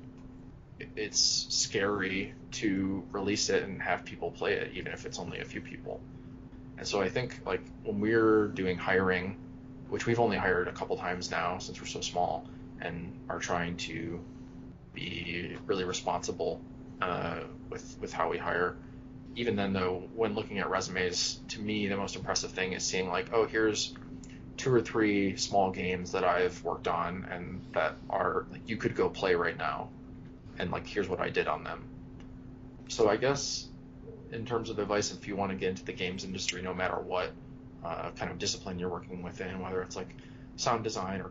it's scary to release it and have people play it, even if it's only a few people. And so I think when we're doing hiring, which we've only hired a couple times now since we're so small and are trying to be really responsible with how we hire. Even then, though, when looking at resumes, to me, the most impressive thing is seeing here's 2 or 3 small games that I've worked on and that are you could go play right now, and here's what I did on them. So I guess in terms of advice, if you want to get into the games industry, no matter what kind of discipline you're working within, whether it's sound design or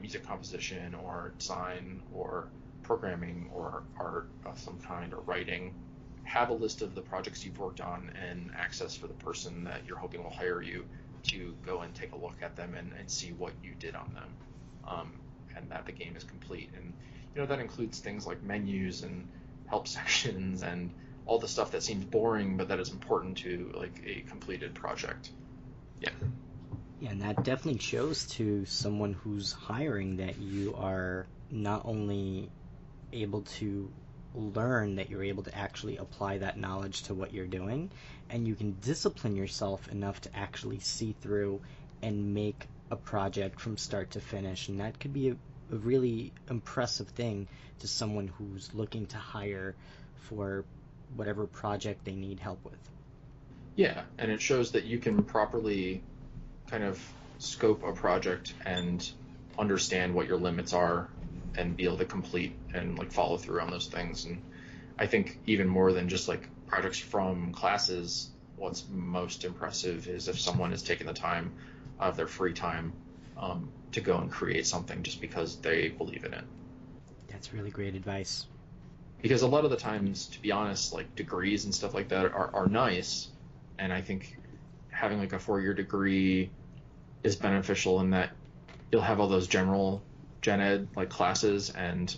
music composition or design or programming or art of some kind or writing, have a list of the projects you've worked on and access for the person that you're hoping will hire you to go and take a look at them and see what you did on them, and that the game is complete. And that includes things like menus and help sections and all the stuff that seems boring but that is important to a completed project. Yeah, and that definitely shows to someone who's hiring that you are not only able to learn, that you're able to actually apply that knowledge to what you're doing, and you can discipline yourself enough to actually see through and make a project from start to finish. And that could be a really impressive thing to someone who's looking to hire for whatever project they need help with. Yeah, and it shows that you can properly kind of scope a project and understand what your limits are and be able to complete and follow through on those things. And I think even more than just projects from classes, what's most impressive is if someone has taken the time out of their free time to go and create something just because they believe in it. That's really great advice. Because a lot of the times, to be honest, like degrees and stuff like that are nice, and I think having like a 4-year degree is beneficial in that you'll have all those general gen ed like classes and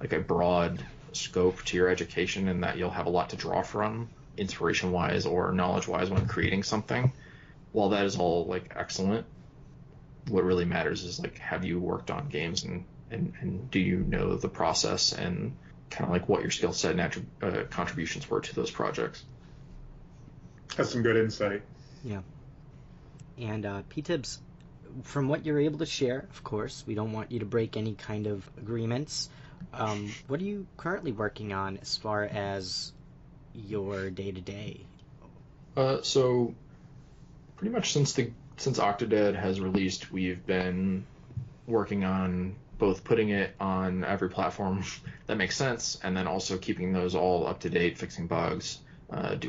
like a broad scope to your education, and that you'll have a lot to draw from inspiration wise or knowledge wise when creating something. While that is all like excellent, what really matters is like, have you worked on games and do you know the process and kind of like what your skill set and contributions were to those projects. That's some good insight. Yeah. And PTibz, from what you're able to share, of course, we don't want you to break any kind of agreements. What are you currently working on as far as your day-to-day? So pretty much since Octodad has released, we've been working on both putting it on every platform that makes sense, and then also keeping those all up to date, fixing bugs,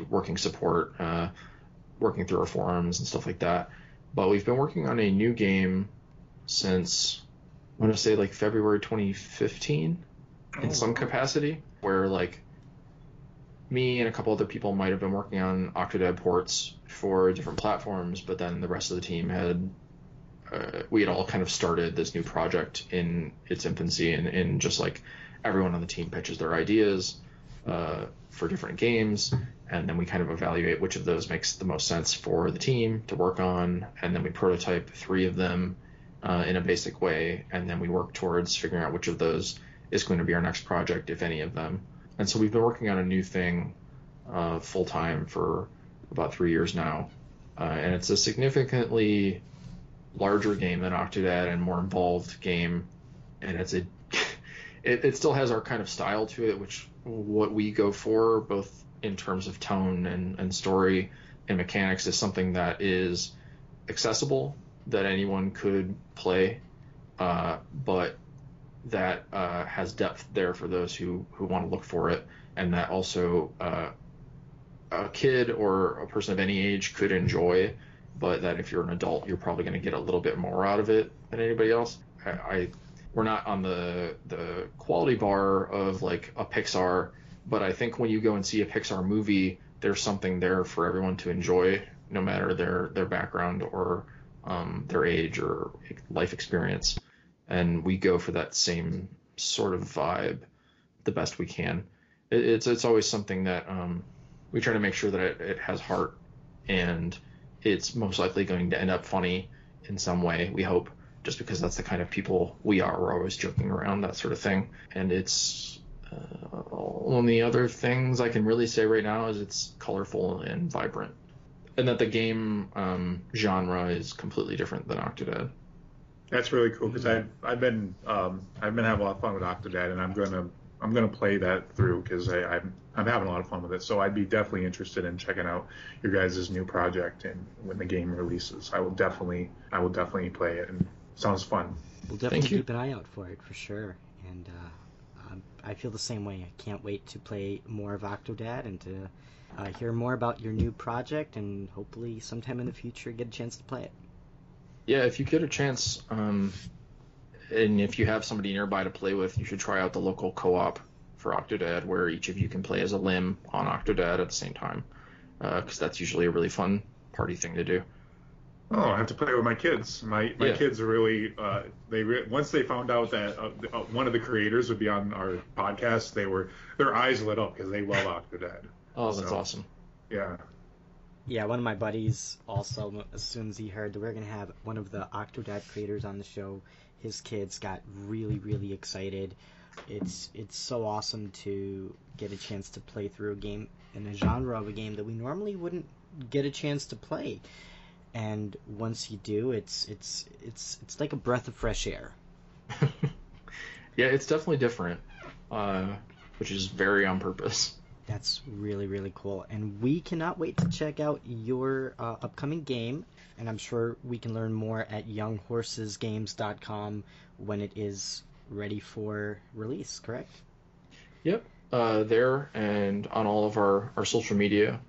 working support, working through our forums and stuff like that. But we've been working on a new game since, I want to say, like February 2015 in some capacity, where like me and a couple other people might have been working on Octodad ports for different platforms, but then the rest of the team had, we had all kind of started this new project in its infancy, and just like everyone on the team pitches their ideas for different games, and then we kind of evaluate which of those makes the most sense for the team to work on, and then we prototype 3 of them in a basic way, and then we work towards figuring out which of those is going to be our next project, if any of them. And so we've been working on a new thing full-time for about 3 years now, and it's a significantly larger game than Octodad and more involved game, and it still has our kind of style to it, which what we go for both in terms of tone and story and mechanics is something that is accessible, that anyone could play, but that has depth there for those who want to look for it, and that also a kid or a person of any age could enjoy, but that if you're an adult, you're probably going to get a little bit more out of it than anybody else. We're not on the quality bar of like a Pixar, but I think when you go and see a Pixar movie, there's something there for everyone to enjoy, no matter their background or their age or life experience. And we go for that same sort of vibe the best we can. It's always something that we try to make sure that it has heart, and it's most likely going to end up funny in some way, we hope, just because that's the kind of people we are. We're always joking around, that sort of thing. And it's one of the other things I can really say right now is it's colorful and vibrant, and that the game genre is completely different than Octodad. That's really cool, because I've been having a lot of fun with Octodad, and I'm gonna play that through, because I'm having a lot of fun with it. So I'd be definitely interested in checking out your guys' new project, and when the game releases, I will definitely play it. And it sounds fun. We'll definitely keep an eye out for it for sure. And I feel the same way. I can't wait to play more of Octodad and to hear more about your new project, and hopefully sometime in the future get a chance to play it. Yeah, if you get a chance, and if you have somebody nearby to play with, you should try out the local co-op for Octodad, where each of you can play as a limb on Octodad at the same time, because that's usually a really fun party thing to do. Oh, I have to play with my kids. My kids are really once they found out that one of the creators would be on our podcast, their eyes lit up, because they love Octodad. Oh, that's awesome. Yeah. Yeah, one of my buddies also, as soon as he heard that we were going to have one of the Octodad creators on the show, his kids got really, really excited. It's so awesome to get a chance to play through a game in a genre of a game that we normally wouldn't get a chance to play. And once you do, it's like a breath of fresh air. Yeah, it's definitely different, which is very on purpose. That's really, really cool. And we cannot wait to check out your upcoming game. And I'm sure we can learn more at younghorsesgames.com when it is ready for release, correct? Yep. There and on all of our social media,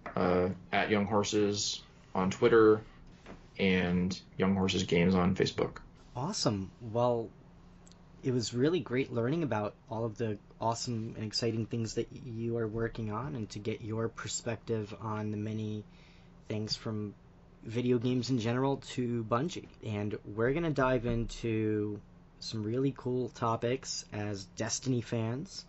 at Young Horses on Twitter, and Young Horses Games on Facebook. Awesome. Well, it was really great learning about all of the awesome and exciting things that you are working on, and to get your perspective on the many things from video games in general to Bungie. And we're going to dive into some really cool topics as Destiny fans.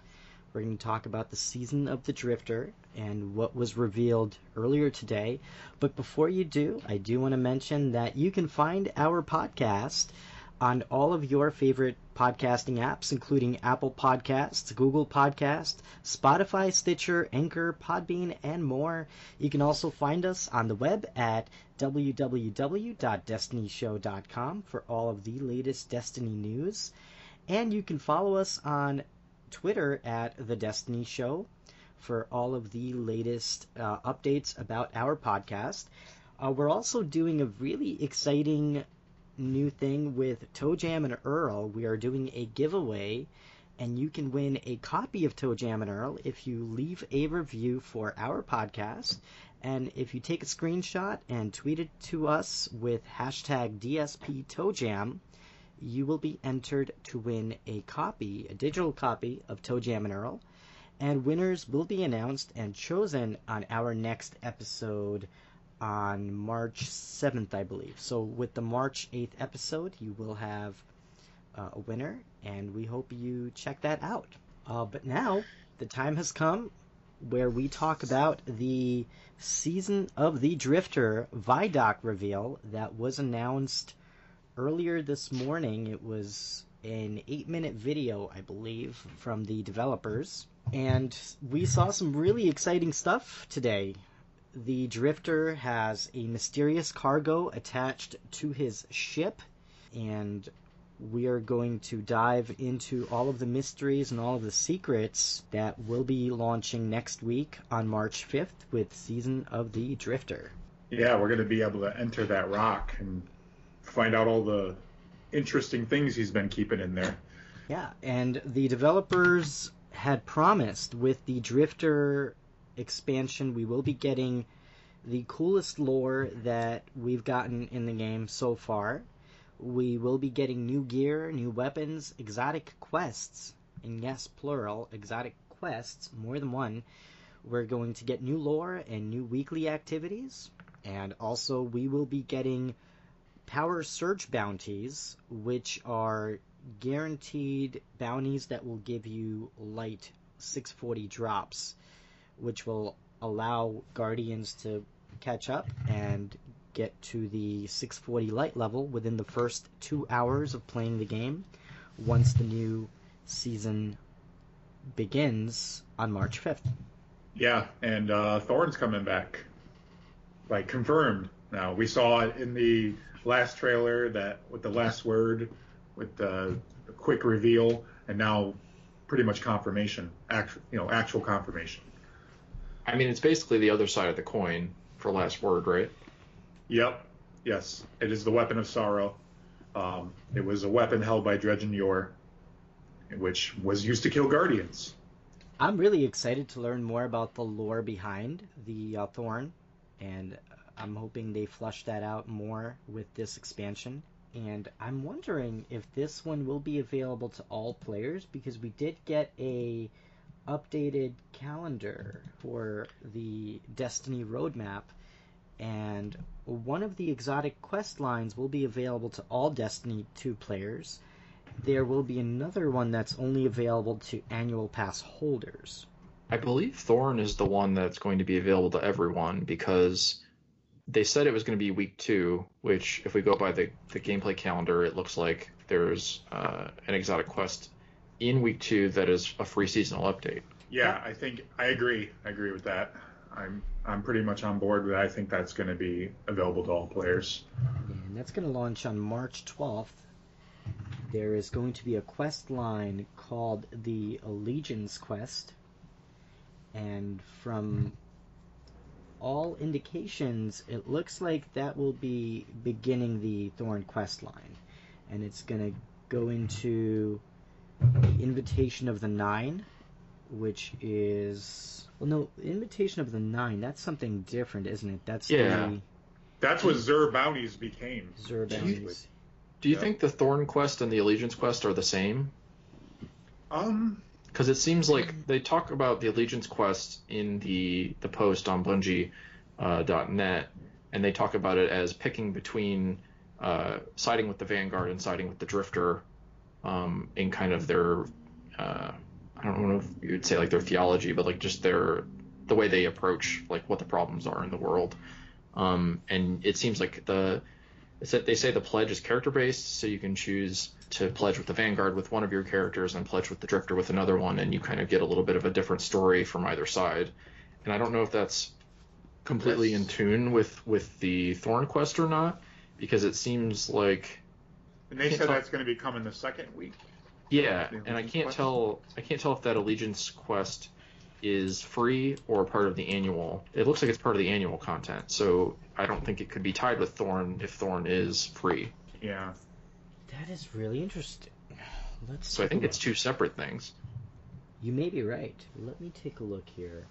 We're going to talk about the Season of the Drifter and what was revealed earlier today. But before you do, I do want to mention that you can find our podcast on all of your favorite podcasting apps, including Apple Podcasts, Google Podcasts, Spotify, Stitcher, Anchor, Podbean, and more. You can also find us on the web at www.destinyshow.com for all of the latest Destiny news. And you can follow us on Twitter at The Destiny Show for all of the latest updates about our podcast. We're also doing a really exciting new thing with Toe Jam and Earl. We are doing a giveaway, and you can win a copy of Toe Jam and Earl if you leave a review for our podcast, and if you take a screenshot and tweet it to us with hashtag DSP Toe Jam, you will be entered to win a copy, a digital copy of Toe Jam and Earl, and winners will be announced and chosen on our next episode on March 7th, I believe. So with the March 8th episode, you will have a winner, and we hope you check that out. But now, the time has come where we talk about the Season of the Drifter Vidoc reveal that was announced earlier this morning. It was an 8-minute video, I believe, from the developers, and we saw some really exciting stuff today. The Drifter has a mysterious cargo attached to his ship, and we are going to dive into all of the mysteries and all of the secrets that will be launching next week on March 5th with Season of the Drifter. Yeah, we're going to be able to enter that rock and find out all the interesting things he's been keeping in there. Yeah, and the developers had promised with the Drifter expansion we will be getting the coolest lore that we've gotten in the game so far. We will be getting new gear, new weapons, exotic quests, and yes, plural, exotic quests, more than one. We're going to get new lore and new weekly activities, and also we will be getting power surge bounties, which are guaranteed bounties that will give you light 640 drops, which will allow Guardians to catch up and get to the 640 light level within the first 2 hours of playing the game once the new season begins on March 5th. Yeah, and Thorne's coming back. Like, confirmed. Now, we saw it in the last trailer that with the last word, with the quick reveal, and now pretty much confirmation, actual confirmation. I mean, it's basically the other side of the coin for last word, right? Yep. Yes. It is the Weapon of Sorrow. It was a weapon held by Dredgen Yor, which was used to kill Guardians. I'm really excited to learn more about the lore behind the Thorn, and I'm hoping they flush that out more with this expansion. And I'm wondering if this one will be available to all players, because we did get a updated calendar for the Destiny roadmap, and one of the exotic quest lines will be available to all Destiny 2 players. There will be another one that's only available to annual pass holders. I believe Thorn is the one that's going to be available to everyone, because they said it was going to be week 2, which if we go by the gameplay calendar, it looks like there's an exotic quest in week 2 that is a free seasonal update. Yeah, I think I agree with that. I'm pretty much on board with that. I think that's going to be available to all players. And that's going to launch on March 12th. There is going to be a quest line called the Allegiance Quest, and from all indications, it looks like that will be beginning the Thorn quest line, and it's going to go into the Invitation of the Nine, which is... Well, no, Invitation of the Nine, that's something different, isn't it? That's yeah. The That's what Xur bounties became. Xur bounties. Do you think the Thorn Quest and the Allegiance Quest are the same? Because it seems like they talk about the Allegiance Quest in the post on Bungie.net, and they talk about it as picking between siding with the Vanguard and siding with the Drifter in kind of their, I don't know if you would say like their theology, but like just the way they approach like what the problems are in the world. And it seems like they say the pledge is character based, so you can choose to pledge with the Vanguard with one of your characters and pledge with the Drifter with another one, and you kind of get a little bit of a different story from either side. And I don't know if that's completely in tune with the Thorn Quest or not, because it seems like. And they said that's going to be coming the second week. Yeah, and I can't tell if that Allegiance Quest is free or part of the annual. It looks like it's part of the annual content, so I don't think it could be tied with Thorn if Thorn is free. Yeah. That is really interesting. So I think it's two separate things. You may be right. Let me take a look here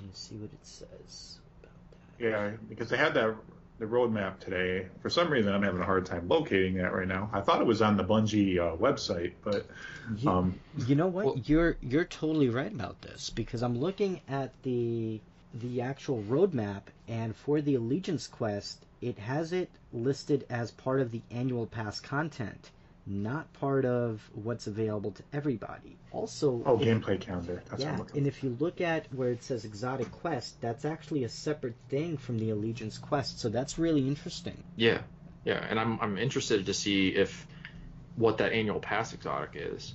and see what it says about that. Yeah, because they had the roadmap today. For some reason, I'm having a hard time locating that right now. I thought it was on the Bungie website, but you know what? Well, you're totally right about this, because I'm looking at the actual roadmap, and for the Allegiance Quest, it has it listed as part of the annual pass content, not part of what's available to everybody. Also, gameplay calendar. That's what I'm looking for. If you look at where it says Exotic Quest, that's actually a separate thing from the Allegiance Quest, so that's really interesting. Yeah, yeah, and I'm interested to see what that annual pass exotic is.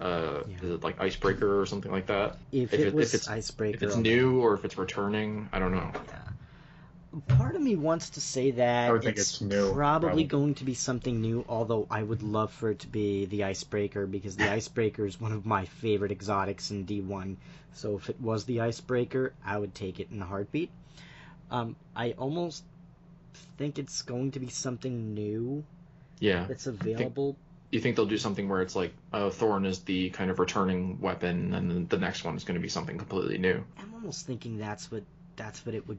Is it like Icebreaker or something like that? If it's Icebreaker, if it's new or if it's returning, I don't know. Yeah. Part of me wants to say that it's new, probably going to be something new, although I would love for it to be the Icebreaker, because the Icebreaker is one of my favorite exotics in D1. So if it was the Icebreaker, I would take it in a heartbeat. I almost think it's going to be something new that's available. You think they'll do something where it's like Thorn is the kind of returning weapon, and then the next one is going to be something completely new. I'm almost thinking that's what it would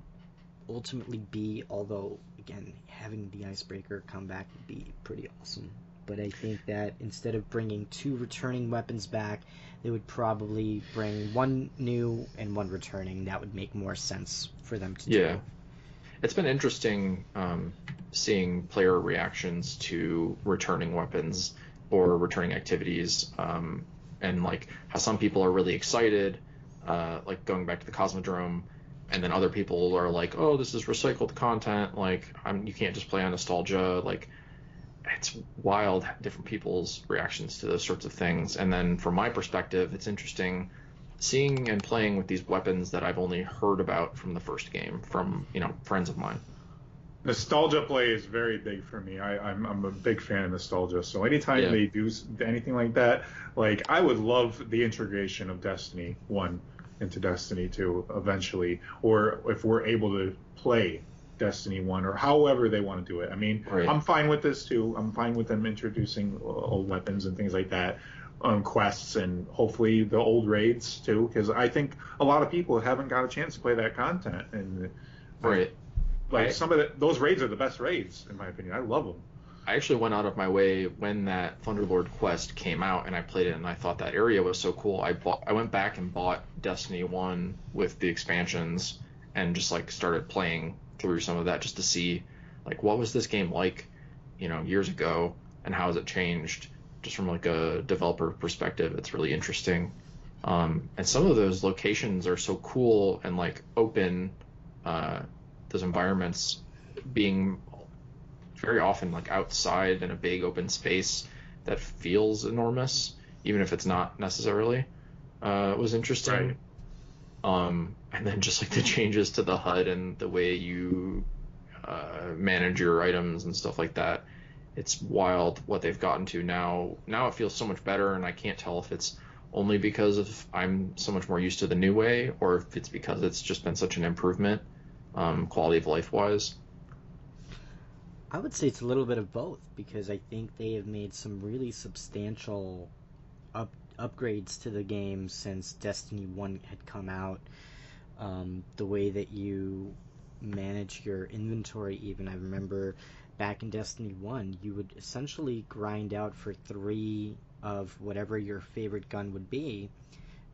ultimately be, although again, having the Icebreaker come back would be pretty awesome. But I think that instead of bringing two returning weapons back, they would probably bring one new and one returning. That would make more sense for them to do. It's been interesting seeing player reactions to returning weapons or returning activities, and like how some people are really excited, like going back to the Cosmodrome. And then other people are like, "Oh, this is recycled content. Like, you can't just play on nostalgia." Like, it's wild different people's reactions to those sorts of things. And then from my perspective, it's interesting seeing and playing with these weapons that I've only heard about from the first game from friends of mine. Nostalgia play is very big for me. I'm a big fan of nostalgia. So anytime they do anything like that, like I would love the integration of Destiny 1. Into Destiny 2 eventually, or if we're able to play Destiny 1 or however they want to do it. I mean, right. I'm fine with this too. I'm fine with them introducing old weapons and things like that, quests, and hopefully the old raids too, because I think a lot of people haven't got a chance to play that content. And some of those raids are the best raids in my opinion. I love them. I actually went out of my way when that Thunderlord quest came out, and I played it, and I thought that area was so cool. I went back and bought Destiny 1 with the expansions, and just like started playing through some of that just to see like what was this game like, years ago, and how has it changed. Just from like a developer perspective, it's really interesting. And some of those locations are so cool and like open. Those environments being very often like outside in a big open space that feels enormous, even if it's not necessarily, was interesting. Right. And then just like the changes to the HUD and the way you manage your items and stuff like that. It's wild what they've gotten to now. Now it feels so much better, and I can't tell if it's only because of I'm so much more used to the new way, or if it's because it's just been such an improvement, quality of life wise. I would say it's a little bit of both, because I think they have made some really substantial upgrades to the game since Destiny 1 had come out. The way that you manage your inventory even. I remember back in Destiny 1, you would essentially grind out for 3 of whatever your favorite gun would be,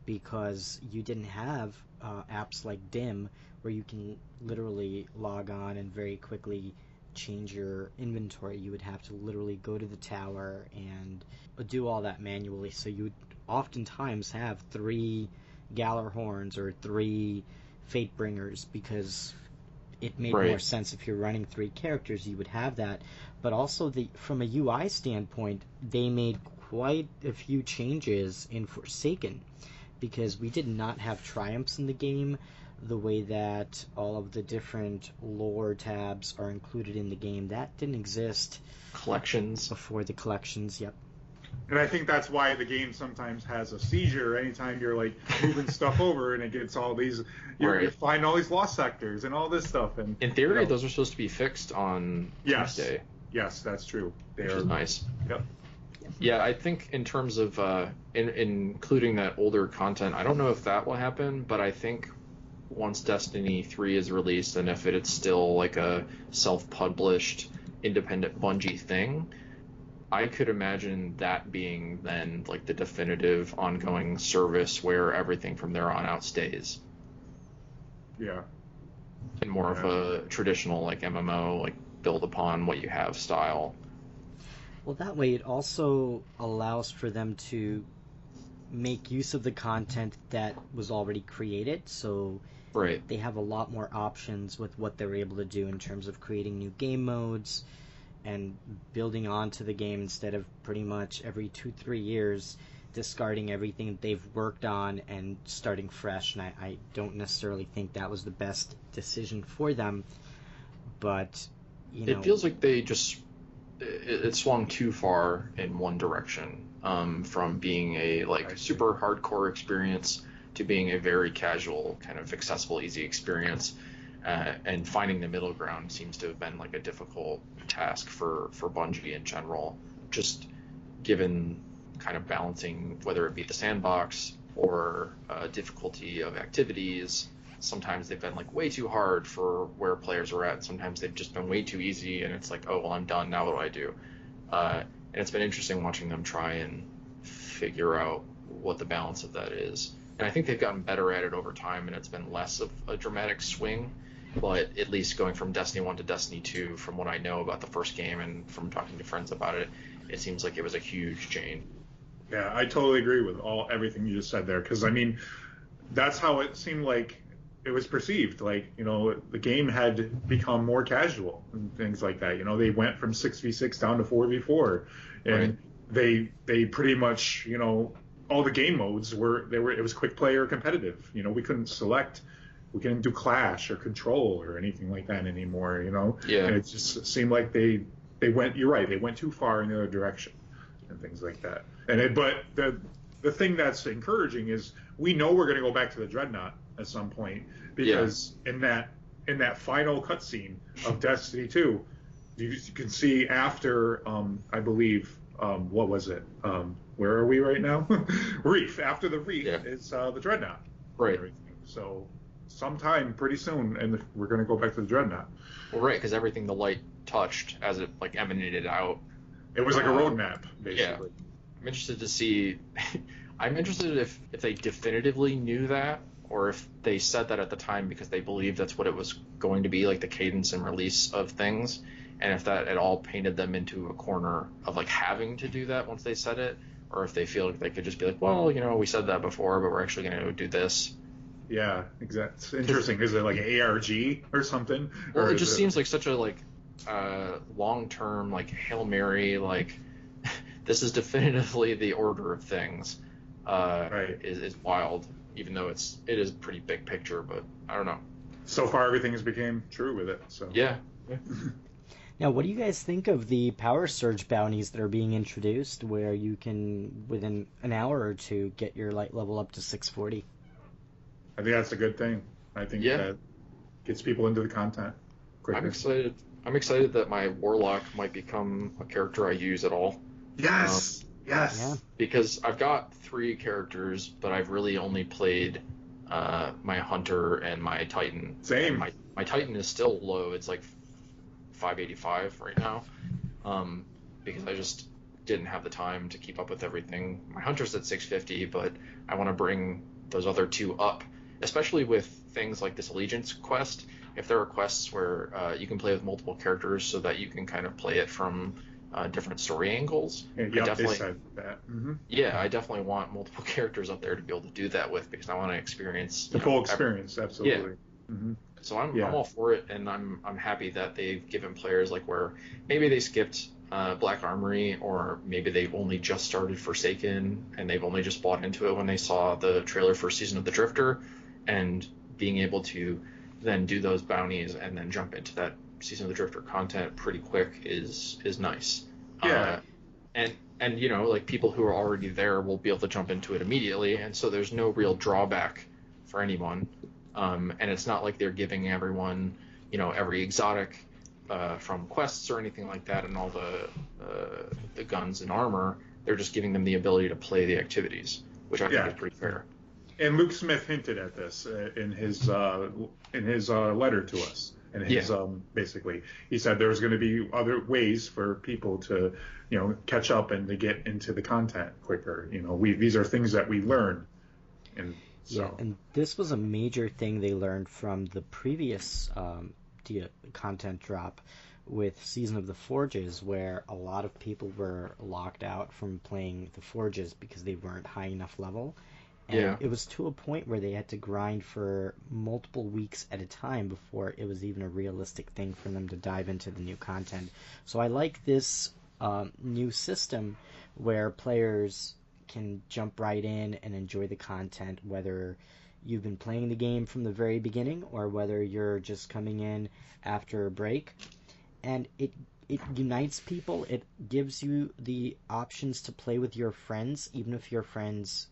because you didn't have apps like DIM where you can literally log on and very quickly change your inventory. You would have to literally go to the tower and do all that manually. So you would oftentimes have 3 Gallarhorns or 3 Fatebringers, because it made more sense if you're running 3 characters, you would have that. But also, from a UI standpoint, they made quite a few changes in Forsaken, because we did not have triumphs in the game the way that all of the different lore tabs are included in the game. That didn't exist. Collections. Before the collections, yep. And I think that's why the game sometimes has a seizure anytime you're, like, moving stuff over and it gets all these... You find all these lost sectors and all this stuff. And in theory, those are supposed to be fixed on Tuesday. Yes, that's true. Which is nice. Yep. Yeah, I think in terms of including that older content, I don't know if that will happen, but I think once Destiny 3 is released, and if it's still like a self-published independent Bungie thing, I could imagine that being then like the definitive ongoing service where everything from there on out stays. Yeah. And more of a traditional like MMO, like build upon what you have style. Well, that way it also allows for them to make use of the content that was already created, so they have a lot more options with what they're able to do in terms of creating new game modes and building onto the game, instead of pretty much every 2-3 years discarding everything that they've worked on and starting fresh. And I don't necessarily think that was the best decision for them, but it feels like they just it swung too far in one direction, from being a like super hardcore experience to being a very casual kind of accessible, easy experience. And finding the middle ground seems to have been like a difficult task for Bungie in general, just given kind of balancing whether it be the sandbox or difficulty of activities. Sometimes they've been like way too hard for where players are at. Sometimes they've just been way too easy, and it's like, oh, well, I'm done. Now what do I do? And it's been interesting watching them try and figure out what the balance of that is. And I think they've gotten better at it over time, and it's been less of a dramatic swing. But at least going from Destiny 1 to Destiny 2, from what I know about the first game and from talking to friends about it, it seems like it was a huge change. Yeah, I totally agree with everything you just said there, because, I mean, that's how it seemed like it was perceived. Like, you know, the game had become more casual and things like that. You know, they went from 6v6 down to 4v4, and they pretty much, you know, all the game modes it was quick play or competitive. You know, we couldn't do Clash or Control or anything like that anymore, you know? Yeah. And it just seemed like they went too far in the other direction and things like that. But the thing that's encouraging is we know we're going to go back to the Dreadnought at some point, because in that final cutscene of Destiny 2, you can see after, I believe, what was it? Where are we right now? Reef. After the Reef is the Dreadnought. Right. So sometime pretty soon, and we're going to go back to the Dreadnought. Well, right, because everything the light touched as it like emanated out. It was like a roadmap, basically. Yeah. I'm interested to see... I'm interested if they definitively knew that, or if they said that at the time because they believed that's what it was going to be, like the cadence and release of things, and if that at all painted them into a corner of like having to do that once they said it, or if they feel like they could just be like, well, you know, we said that before, but we're actually going to do this. Yeah, exactly. It's interesting. Is it like an ARG or something? Well, or it just seems like such a like long-term like Hail Mary, like this is definitively the order of things. Is wild, even though it is pretty big picture, but I don't know. So far, everything has become true with it. So yeah. Now, what do you guys think of the Power Surge bounties that are being introduced, where you can, within an hour or two, get your light level up to 640? I think that's a good thing. I think that gets people into the content quicker. I'm excited that my Warlock might become a character I use at all. Yes! Because I've got 3 characters, but I've really only played my Hunter and my Titan. Same. My My Titan is still low. It's like 585 right now, because I just didn't have the time to keep up with everything. My Hunter's at 650, but I want to bring those other two up, especially with things like this Allegiance quest. If there are quests where you can play with multiple characters so that you can kind of play it from different story angles, I definitely want multiple characters up there to be able to do that with, because I want to experience the full experience. Absolutely. Yeah. Mm-hmm. So I'm all for it, and I'm happy that they've given players, like, where maybe they skipped Black Armory, or maybe they've only just started Forsaken and they've only just bought into it when they saw the trailer for Season of the Drifter, and being able to then do those bounties and then jump into that Season of the Drifter content pretty quick is nice. And you know, like, people who are already there will be able to jump into it immediately, and so there's no real drawback for anyone. And it's not like they're giving everyone, you know, every exotic from quests or anything like that, and all the guns and armor. They're just giving them the ability to play the activities, which I think is pretty fair. And Luke Smith hinted at this in his letter to us. And his basically, he said there's going to be other ways for people to, you know, catch up and to get into the content quicker. You know, these are things that we learned. And so, yeah, and this was a major thing they learned from the previous content drop with Season of the Forges, where a lot of people were locked out from playing the Forges because they weren't high enough level. And it was to a point where they had to grind for multiple weeks at a time before it was even a realistic thing for them to dive into the new content. So I like this new system where players can jump right in and enjoy the content, whether you've been playing the game from the very beginning or whether you're just coming in after a break. And it unites people. It gives you the options to play with your friends, even if your friends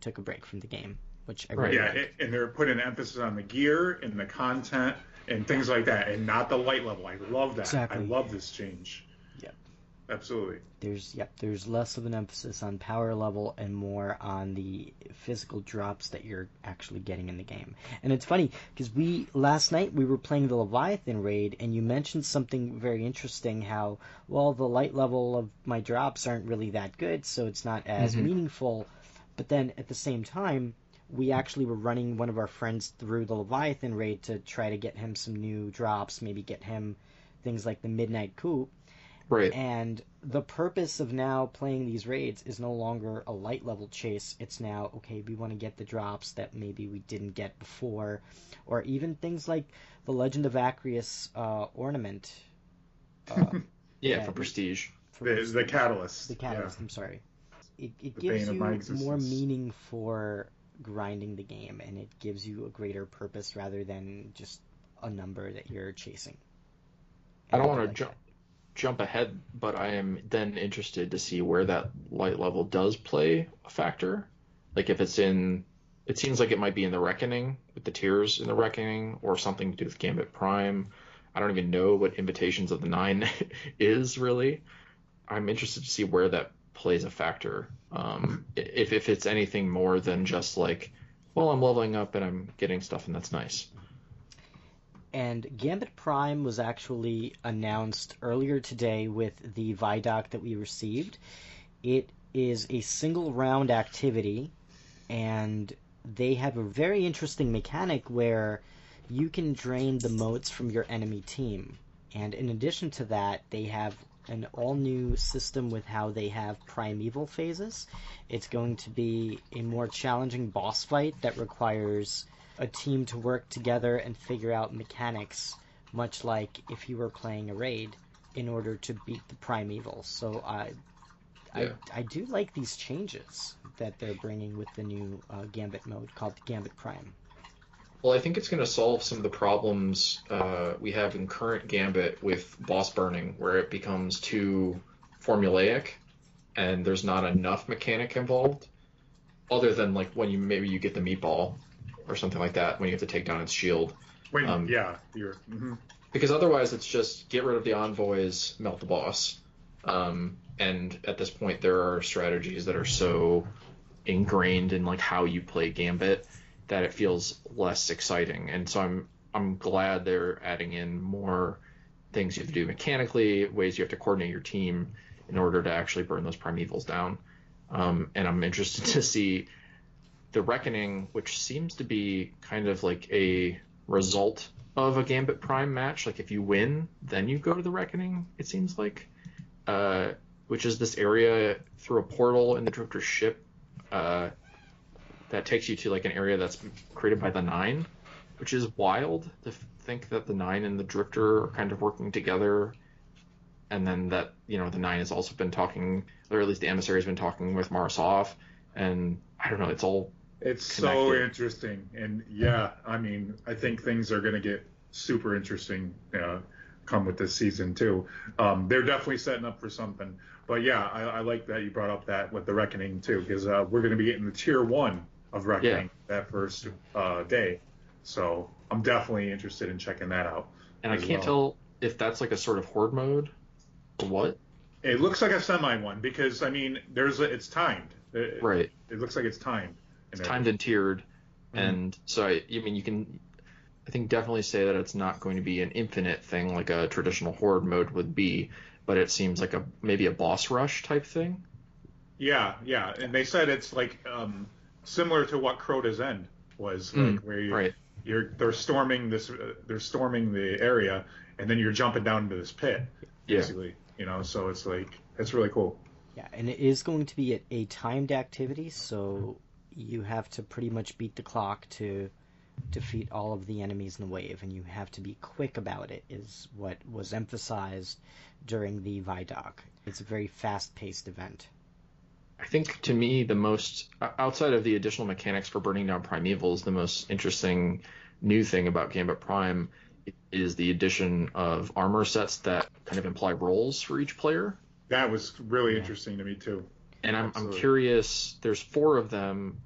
took a break from the game, which I really liked. And they're putting emphasis on the gear and the content and things like that, and not the light level. I love that. Exactly. I love this change. Yep. Absolutely. There's less of an emphasis on power level and more on the physical drops that you're actually getting in the game. And it's funny because last night we were playing the Leviathan raid, and you mentioned something very interesting, how, well, the light level of my drops aren't really that good, so it's not as meaningful. But then at the same time, we actually were running one of our friends through the Leviathan raid to try to get him some new drops, maybe get him things like the Midnight Coup. Right. And the purpose of now playing these raids is no longer a light level chase. It's now, okay, we want to get the drops that maybe we didn't get before, or even things like the Legend of Acreus ornament. For Prestige. The Catalyst. The Catalyst, yeah. I'm sorry. It gives you more meaning for grinding the game, and it gives you a greater purpose rather than just a number that you're chasing. I don't want to jump ahead, but I am then interested to see where that light level does play a factor. Like, if it's in... It seems like it might be in the Reckoning, with the tiers in the Reckoning, or something to do with Gambit Prime. I don't even know what Invitations of the Nine is, really. I'm interested to see where that plays a factor, if it's anything more than just like, well, I'm leveling up and I'm getting stuff and that's nice. And Gambit Prime was actually announced earlier today with the Vidoc that we received. It is a single round activity, and they have a very interesting mechanic where you can drain the motes from your enemy team. And in addition to that, they have an all-new system with how they have primeval phases. It's going to be a more challenging boss fight that requires a team to work together and figure out mechanics, much like if you were playing a raid, in order to beat the primeval. So I do like these changes that they're bringing with the new Gambit mode called the Gambit Prime. Well, I think it's going to solve some of the problems we have in current Gambit with boss burning, where it becomes too formulaic and there's not enough mechanic involved, other than like when you get the meatball or something like that, when you have to take down its shield. Because otherwise it's just get rid of the envoys, melt the boss. And at this point there are strategies that are so ingrained in like how you play Gambit that it feels less exciting. And so I'm I'm glad they're adding in more things you have to do mechanically, ways you have to coordinate your team in order to actually burn those primevals down. And I'm interested to see The Reckoning, which seems to be kind of like a result of a Gambit Prime match. Like if you win, then you go to The Reckoning, it seems like, which is this area through a portal in the Drifter ship that takes you to like an area that's created by the Nine, which is wild to think that the Nine and the Drifter are kind of working together. And then that, you know, the Nine has also been talking, or at least the Emissary has been talking with Marasov. And I don't know, it's all connected. So interesting. And yeah, I mean, I think things are going to get super interesting come with this season too. They're definitely setting up for something. But yeah, I like that you brought up that with The Reckoning too, because we're going to be getting the Tier 1 of Reckoning that first day. So I'm definitely interested in checking that out. And I can't tell if that's like a sort of horde mode. What? It looks like a semi one, because I mean it's timed. Right. It looks like it's timed. It's timed and tiered, and so I mean you can, I think, definitely say that it's not going to be an infinite thing like a traditional horde mode would be, but it seems like maybe a boss rush type thing. Yeah, and they said it's like similar to what Crota's End was, like where they're storming the area, and then you're jumping down into this pit, basically. Yeah. You know, so it's like, it's really cool. Yeah, and it is going to be a timed activity, so you have to pretty much beat the clock to defeat all of the enemies in the wave, and you have to be quick about it, is what was emphasized during the Vidoc. It's a very fast-paced event. I think, to me, the most, outside of the additional mechanics for burning down primevals, the most interesting new thing about Gambit Prime is the addition of armor sets that kind of imply roles for each player. That was really interesting to me too. And I'm curious, there's 4 of them.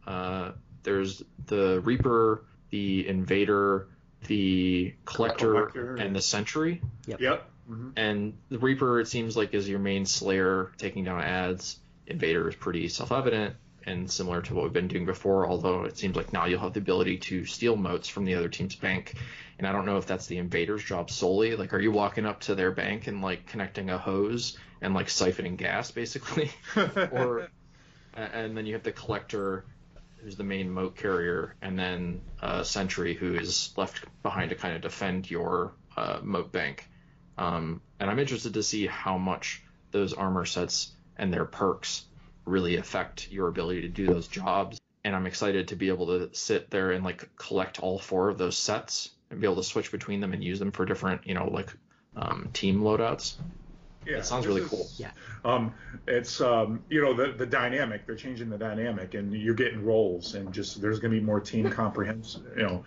There's the Reaper, the Invader, the Collector, and the Sentry. Yep. Mm-hmm. And the Reaper, it seems like, is your main slayer, taking down adds. Invader is pretty self-evident and similar to what we've been doing before, although it seems like now you'll have the ability to steal motes from the other team's bank. And I don't know if that's the Invader's job solely. Like, are you walking up to their bank and, like, connecting a hose and, like, siphoning gas, basically? And then you have the Collector, who's the main mote carrier, and then Sentry, who is left behind to kind of defend your mote bank. And I'm interested to see how much those armor sets and their perks really affect your ability to do those jobs. And I'm excited to be able to sit there and like collect all 4 of those sets and be able to switch between them and use them for different, you know, like team loadouts. Yeah, it sounds really cool. Yeah. It's, you know, the dynamic, they're changing the dynamic, and you're getting roles, and just, there's going to be more team comprehensive, you know,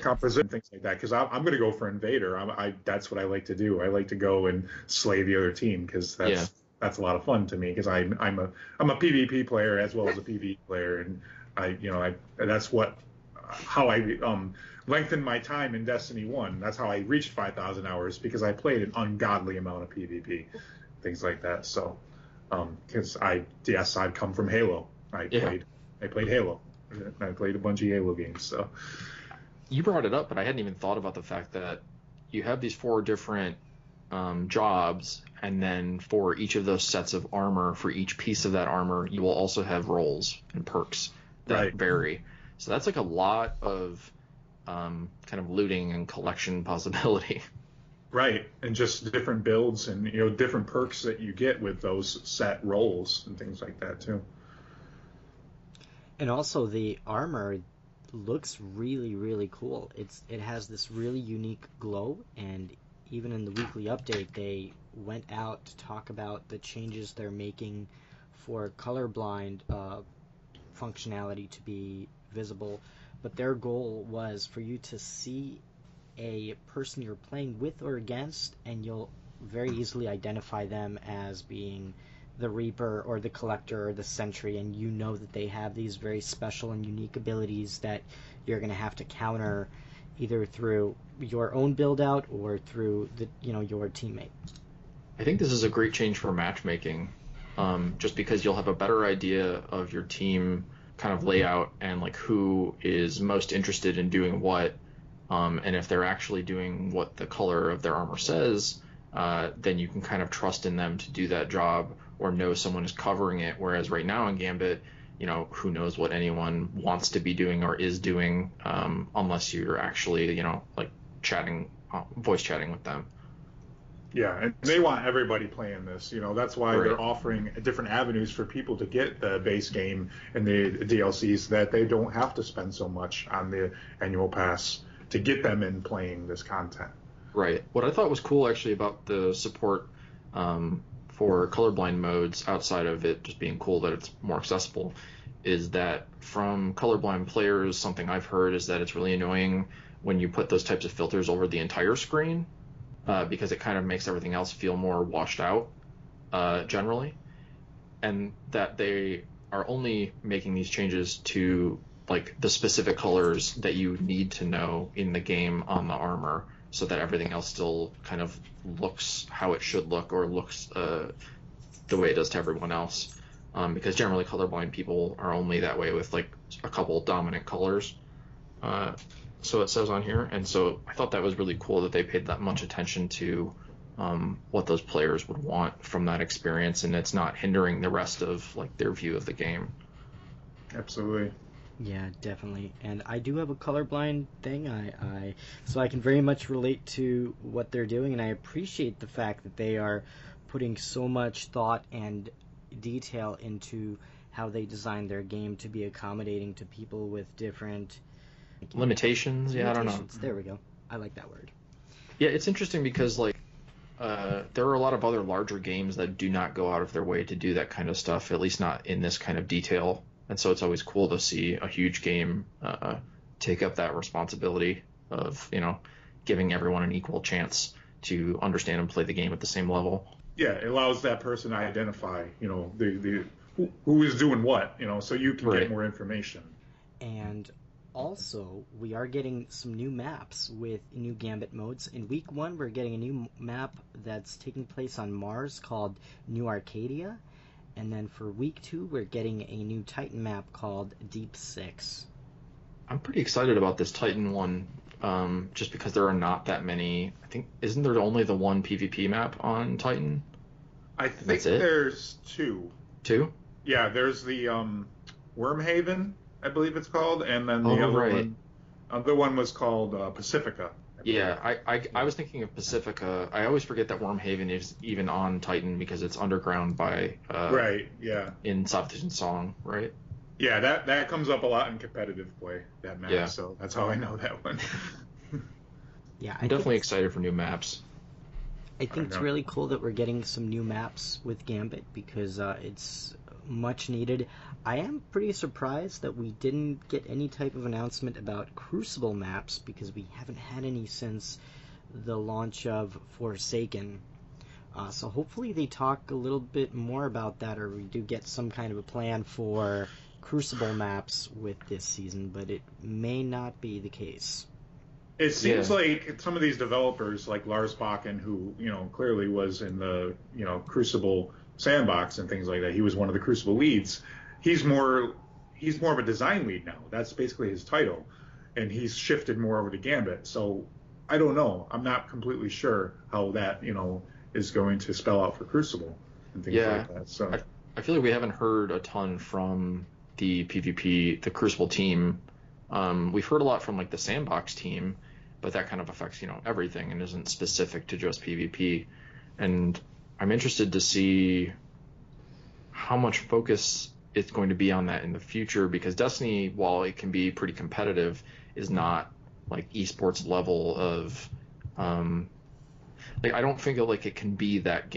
composition, things like that. Cause I'm going to go for Invader. That's what I like to do. I like to go and slay the other team. Cause that's a lot of fun to me, because I'm a PvP player as well as a PvE player, and that's how I lengthened my time in Destiny 1. That's how I reached 5,000 hours, because I played an ungodly amount of PvP, things like that. So, because I come from Halo, I played Halo, and I played a bunch of Halo games. So you brought it up, but I hadn't even thought about the fact that you have these 4 different jobs, and then for each of those sets of armor, for each piece of that armor, you will also have roles and perks that vary. So that's like a lot of kind of looting and collection possibility. Right, and just different builds and, you know, different perks that you get with those set roles and things like that too. And also the armor looks really, really cool. It has this really unique glow, and even in the weekly update, they went out to talk about the changes they're making for colorblind functionality to be visible. But their goal was for you to see a person you're playing with or against, and you'll very easily identify them as being the Reaper or the Collector or the Sentry, and you know that they have these very special and unique abilities that you're going to have to counter either through your own build-out or through your teammate. I think this is a great change for matchmaking, just because you'll have a better idea of your team kind of layout and like who is most interested in doing what, And if they're actually doing what the color of their armor says, then you can kind of trust in them to do that job or know someone is covering it. Whereas right now in Gambit, you know, who knows what anyone wants to be doing or is doing, unless you're actually, you know, like chatting, voice chatting with them. Yeah, and they want everybody playing this. You know, that's why they're offering different avenues for people to get the base game and the DLC so that they don't have to spend so much on the annual pass to get them in playing this content. Right. What I thought was cool, actually, about the support for colorblind modes, outside of it just being cool that it's more accessible, is that from colorblind players, something I've heard is that it's really annoying when you put those types of filters over the entire screen. Because it kind of makes everything else feel more washed out, generally, and that they are only making these changes to like the specific colors that you need to know in the game on the armor, so that everything else still kind of looks how it should look, or looks the way it does to everyone else. Because generally, colorblind people are only that way with like a couple dominant colors. So it says on here, and so I thought that was really cool that they paid that much attention to what those players would want from that experience, and it's not hindering the rest of like their view of the game. Absolutely. Yeah, definitely. And I do have a colorblind thing, so I can very much relate to what they're doing, and I appreciate the fact that they are putting so much thought and detail into how they design their game to be accommodating to people with different... limitations. Yeah, limitations. I don't know. There we go. I like that word. Yeah, it's interesting because like there are a lot of other larger games that do not go out of their way to do that kind of stuff, at least not in this kind of detail. And so it's always cool to see a huge game take up that responsibility of, you know, giving everyone an equal chance to understand and play the game at the same level. Yeah, it allows that person to identify, you know, who is doing what, you know, so you can get more information. And also, we are getting some new maps with new Gambit modes. In Week 1, we're getting a new map that's taking place on Mars called New Arcadia. And then for Week 2, we're getting a new Titan map called Deep 6. I'm pretty excited about this Titan one, just because there are not that many. I think, isn't there only the one PvP map on Titan? I think there's two. Two? Yeah, there's the Wormhaven, I believe it's called, and then the other one was called Pacifica. I was thinking of Pacifica. I always forget that Wormhaven is even on Titan because it's underground by in Salvation Song, right? Yeah, that comes up a lot in competitive play, that map, so that's how I know that one. Yeah, I'm definitely excited for new maps. I think it's really cool that we're getting some new maps with Gambit because it's much needed. I am pretty surprised that we didn't get any type of announcement about Crucible maps because we haven't had any since the launch of Forsaken. So hopefully they talk a little bit more about that, or we do get some kind of a plan for Crucible maps with this season, but it may not be the case. It seems like some of these developers, like Lars Bakken, who, you know, clearly was in the, you know, Crucible sandbox and things like that. He was one of the Crucible leads. He's more of a design lead now. That's basically his title, and he's shifted more over to Gambit. So I don't know. I'm not completely sure how that, you know, is going to spell out for Crucible and things like that. So I feel like we haven't heard a ton from the PvP, the Crucible team. We've heard a lot from like the sandbox team, but that kind of affects, you know, everything and isn't specific to just PvP. And I'm interested to see how much focus it's going to be on that in the future, because Destiny, while it can be pretty competitive, is not like esports level of like I don't think like it can be that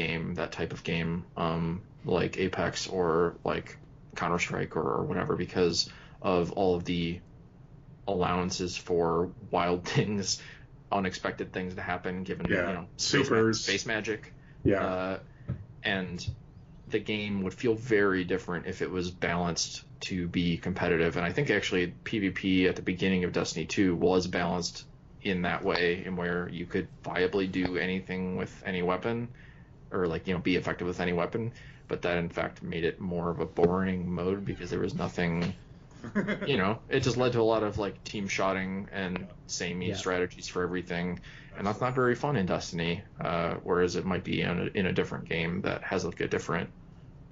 type of game like Apex or like Counter-Strike or whatever, because of all of the allowances for wild things, unexpected things to happen given you know, space magic. Yeah, and the game would feel very different if it was balanced to be competitive. And I think actually PvP at the beginning of Destiny 2 was balanced in that way, in where you could viably do anything with any weapon, or like, you know, be effective with any weapon. But that in fact made it more of a boring mode because there was nothing You know, it just led to a lot of like team shotting and samey strategies for everything, and that's not very fun in Destiny. Whereas it might be in a different game that has like a different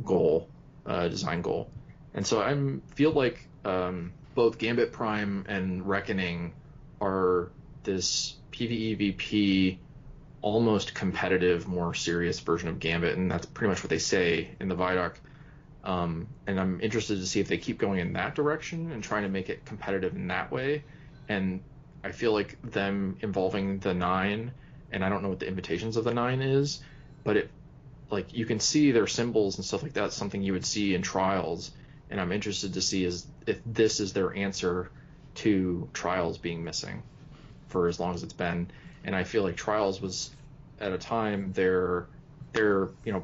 goal, design goal. And so I feel like both Gambit Prime and Reckoning are this PvE/VP almost competitive, more serious version of Gambit, and that's pretty much what they say in the Vidoc. And I'm interested to see if they keep going in that direction and trying to make it competitive in that way. And I feel like them involving the Nine, and I don't know what the invitations of the Nine is, but it, like, you can see their symbols and stuff like that, something you would see in Trials. And I'm interested to see is if this is their answer to Trials being missing for as long as it's been. And I feel like Trials was at a time their you know,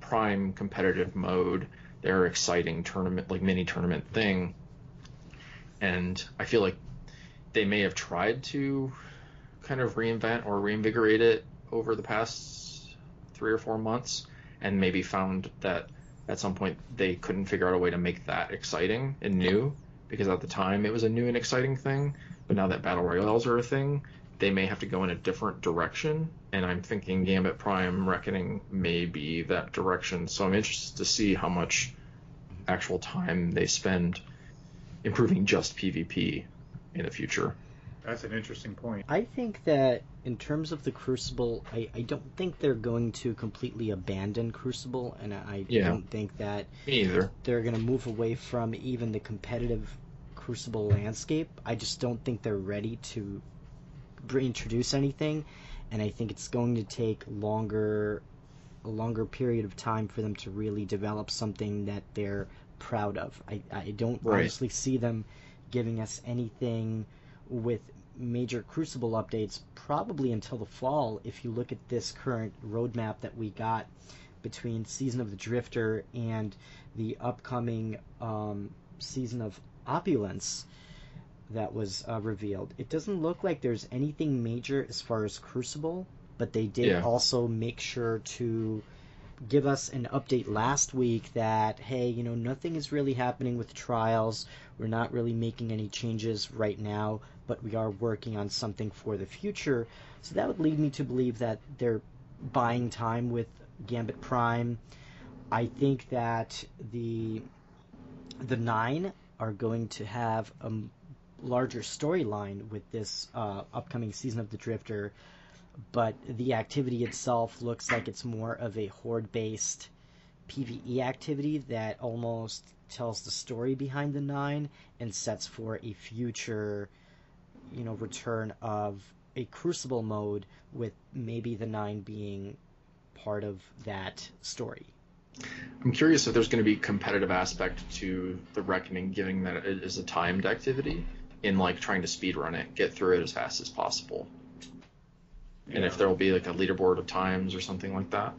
prime competitive mode, their exciting tournament, like mini tournament thing, and I feel like they may have tried to kind of reinvent or reinvigorate it over the past 3 or 4 months, and maybe found that at some point they couldn't figure out a way to make that exciting and new, because at the time it was a new and exciting thing, but now that battle royales are a thing, they may have to go in a different direction, and I'm thinking Gambit Prime, Reckoning may be that direction. So I'm interested to see how much actual time they spend improving just PvP in the future. That's an interesting point. I think that in terms of the Crucible, I don't think they're going to completely abandon Crucible, and I don't think that they're going to move away from even the competitive Crucible landscape. I just don't think they're ready to reintroduce anything, and I think it's going to take a longer period of time for them to really develop something that they're proud of. I don't honestly see them giving us anything with major Crucible updates probably until the fall. If you look at this current roadmap that we got between Season of the Drifter and the upcoming Season of Opulence that was revealed, it doesn't look like there's anything major as far as Crucible, but they did also make sure to give us an update last week that, hey, you know, nothing is really happening with Trials. We're not really making any changes right now, but we are working on something for the future. So that would lead me to believe that they're buying time with Gambit Prime. I think that the Nine are going to have a larger storyline with this upcoming Season of the Drifter, but the activity itself looks like it's more of a horde-based PvE activity that almost tells the story behind the Nine and sets for a future, you know, return of a Crucible mode, with maybe the Nine being part of that story. I'm curious if there's going to be competitive aspect to the Reckoning, given that it is a timed activity, in like trying to speedrun it, get through it as fast as possible. Yeah. And if there will be like a leaderboard of times or something like that.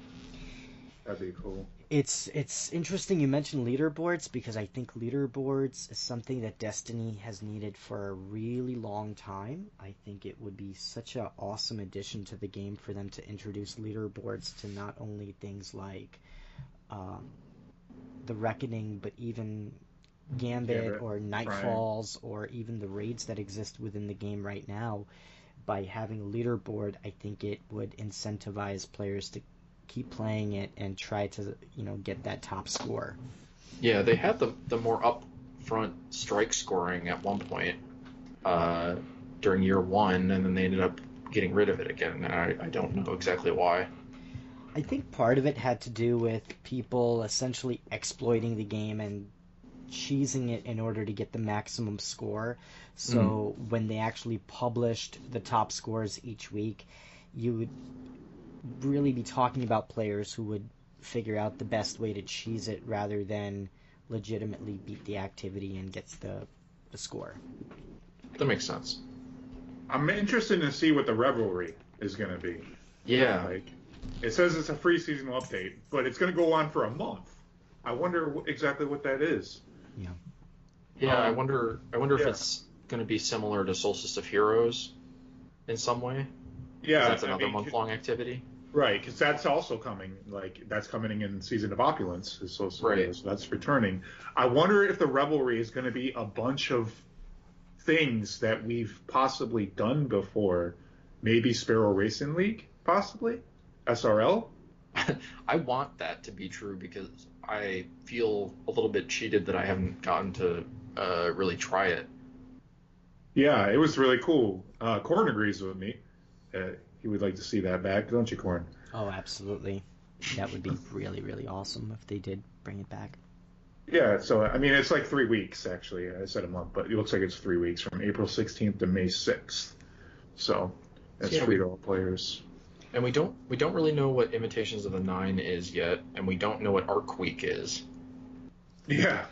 That'd be cool. It's interesting you mentioned leaderboards, because I think leaderboards is something that Destiny has needed for a really long time. I think it would be such an awesome addition to the game for them to introduce leaderboards to not only things like the Reckoning, but even Gambit or Nightfalls or even the raids that exist within the game right now. By having a leaderboard, I think it would incentivize players to keep playing it and try to, you know, get that top score. Yeah, they had the more upfront strike scoring at one point during year one, and then they ended up getting rid of it again. And I don't know exactly why. I think part of it had to do with people essentially exploiting the game and cheesing it in order to get the maximum score. So when they actually published the top scores each week, you would really be talking about players who would figure out the best way to cheese it rather than legitimately beat the activity and gets the score. That makes sense. I'm interested to see what the revelry is going to be. Yeah. Like, it says it's a free seasonal update, but it's going to go on for a month. I wonder exactly what that is. Yeah. Yeah, I wonder if it's going to be similar to Solstice of Heroes in some way. Yeah. That's another month-long activity. Right, because that's also coming. Like, that's coming in Season of Opulence. So that's returning. I wonder if the Revelry is going to be a bunch of things that we've possibly done before. Maybe Sparrow Racing League, possibly? SRL? I want that to be true because I feel a little bit cheated that I haven't gotten to really try it. Yeah, it was really cool. Corn agrees with me. You would like to see that back, don't you, Corn? Oh, absolutely. That would be really, really awesome if they did bring it back. Yeah, so, I mean, it's like 3 weeks, actually. I said a month, but it looks like it's 3 weeks, from April 16th to May 6th. So, that's free to all players. And we don't really know what Imitations of the Nine is yet, and we don't know what Arc Week is. Yeah.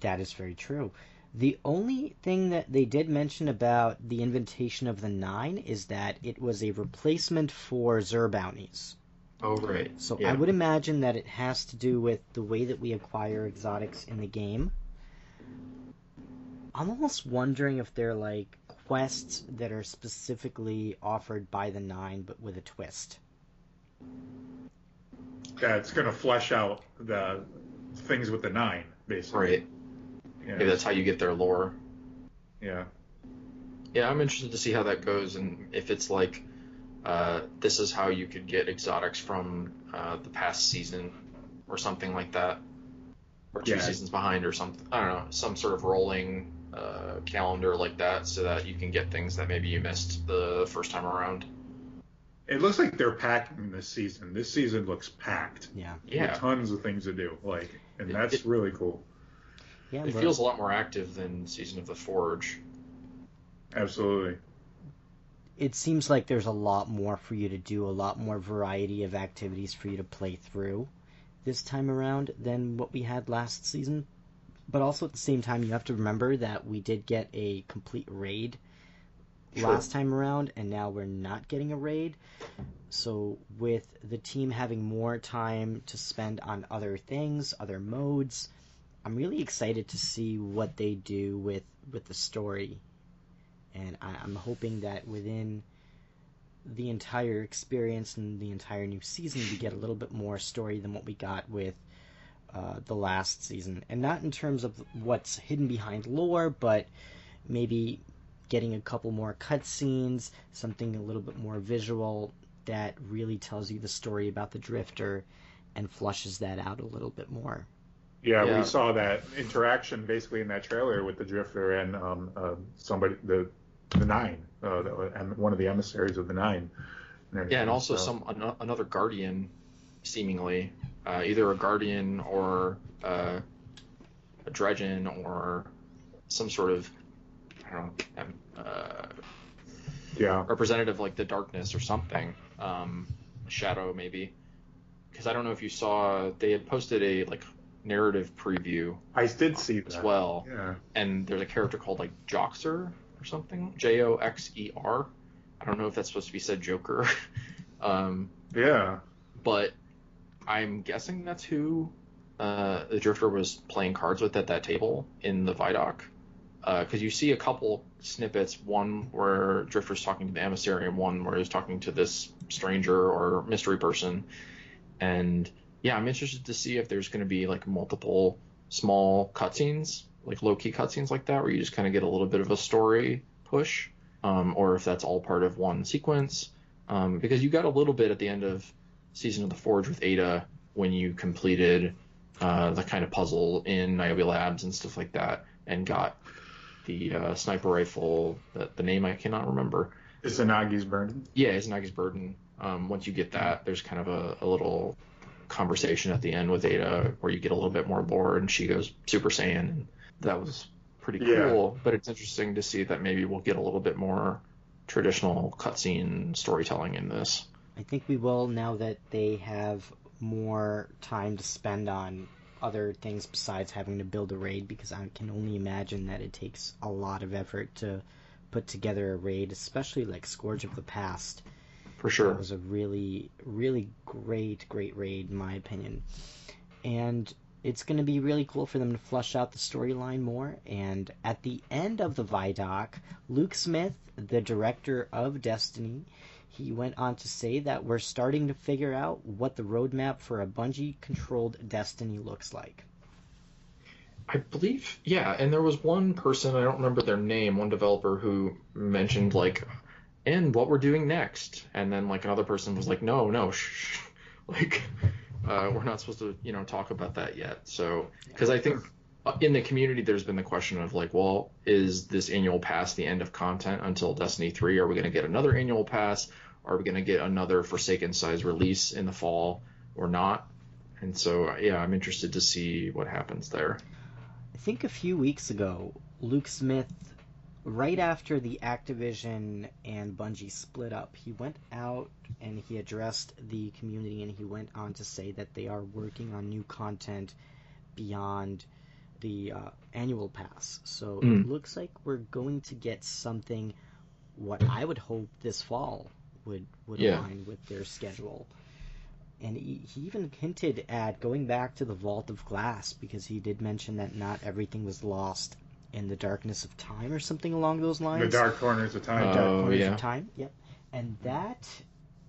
That is very true. The only thing that they did mention about the Invitation of the Nine is that it was a replacement for Xur bounties. Oh, right. So yeah. I would imagine that it has to do with the way that we acquire exotics in the game. I'm almost wondering if they're like quests that are specifically offered by the Nine, but with a twist. Yeah, it's going to flesh out the things with the Nine, basically. Right. Yeah. Maybe that's how you get their lore. Yeah. Yeah, I'm interested to see how that goes, and if it's like, this is how you could get exotics from the past season, or something like that, or two seasons behind, or something. I don't know, some sort of rolling calendar like that, so that you can get things that maybe you missed the first time around. It looks like they're packing this season. This season looks packed. Yeah. Yeah. Tons of things to do. Like, and that's really cool. Yeah, it feels a lot more active than Season of the Forge. Absolutely. It seems like there's a lot more for you to do, a lot more variety of activities for you to play through this time around than what we had last season. But also at the same time, you have to remember that we did get a complete raid last time around, and now we're not getting a raid. So with the team having more time to spend on other things, other modes, I'm really excited to see what they do with the story. And I'm hoping that within the entire experience and the entire new season, we get a little bit more story than what we got with the last season. And not in terms of what's hidden behind lore, but maybe getting a couple more cutscenes, something a little bit more visual that really tells you the story about the Drifter and flushes that out a little bit more. Yeah, we saw that interaction basically in that trailer with the Drifter and somebody, the Nine, one of the emissaries of the Nine. And yeah, and also another Guardian, seemingly, either a Guardian or a Dredgen or some sort of, I don't know, representative like the Darkness or something, Shadow maybe, because I don't know if you saw, they had posted a like narrative preview. I did see that as well. Yeah. And there's a character called like Joxer or something. Joxer. I don't know if that's supposed to be said Joker. Yeah. But I'm guessing that's who the Drifter was playing cards with at that table in the Vidoc. Because you see a couple snippets, one where Drifter's talking to the emissary and one where he's talking to this stranger or mystery person. And yeah, I'm interested to see if there's going to be like multiple small cutscenes, like low-key cutscenes like that, where you just kind of get a little bit of a story push, or if that's all part of one sequence. Because you got a little bit at the end of Season of the Forge with Ada when you completed the kind of puzzle in Niobe Labs and stuff like that, and got the sniper rifle, the name I cannot remember. Izanagi's Burden? Yeah, Izanagi's Burden. Once you get that, there's kind of a little conversation at the end with Ada where you get a little bit more lore and she goes Super Saiyan, and that was pretty cool. Yeah. But it's interesting to see that maybe we'll get a little bit more traditional cutscene storytelling in this. I think we will, now that they have more time to spend on other things besides having to build a raid, because I can only imagine that it takes a lot of effort to put together a raid, especially like Scourge of the Past. For sure. It was a really, really great raid, in my opinion. And it's going to be really cool for them to flush out the storyline more. And at the end of the Vidoc, Luke Smith, the director of Destiny, He went on to say that we're starting to figure out what the roadmap for a Bungie-controlled Destiny looks like. I believe, yeah, and there was one person, I don't remember their name, one developer who mentioned, like, and what we're doing next. And then, like, another person was like, no, shh, like, we're not supposed to, you know, talk about that yet. So, because I think in the community there's been the question of, like, well, is this annual pass the end of content until Destiny 3? Are we going to get another annual pass? Are we going to get another Forsaken-size release in the fall or not? And so, yeah, I'm interested to see what happens there. I think a few weeks ago, Luke Smith, right after the Activision and Bungie split up, he went out and he addressed the community, and he went on to say that they are working on new content beyond the annual pass. So it looks like we're going to get something, what I would hope this fall would align with their schedule. And he even hinted at going back to the Vault of Glass, because he did mention that not everything was lost in the darkness of time or something along those lines. The Dark Corners of Time. Yep. And that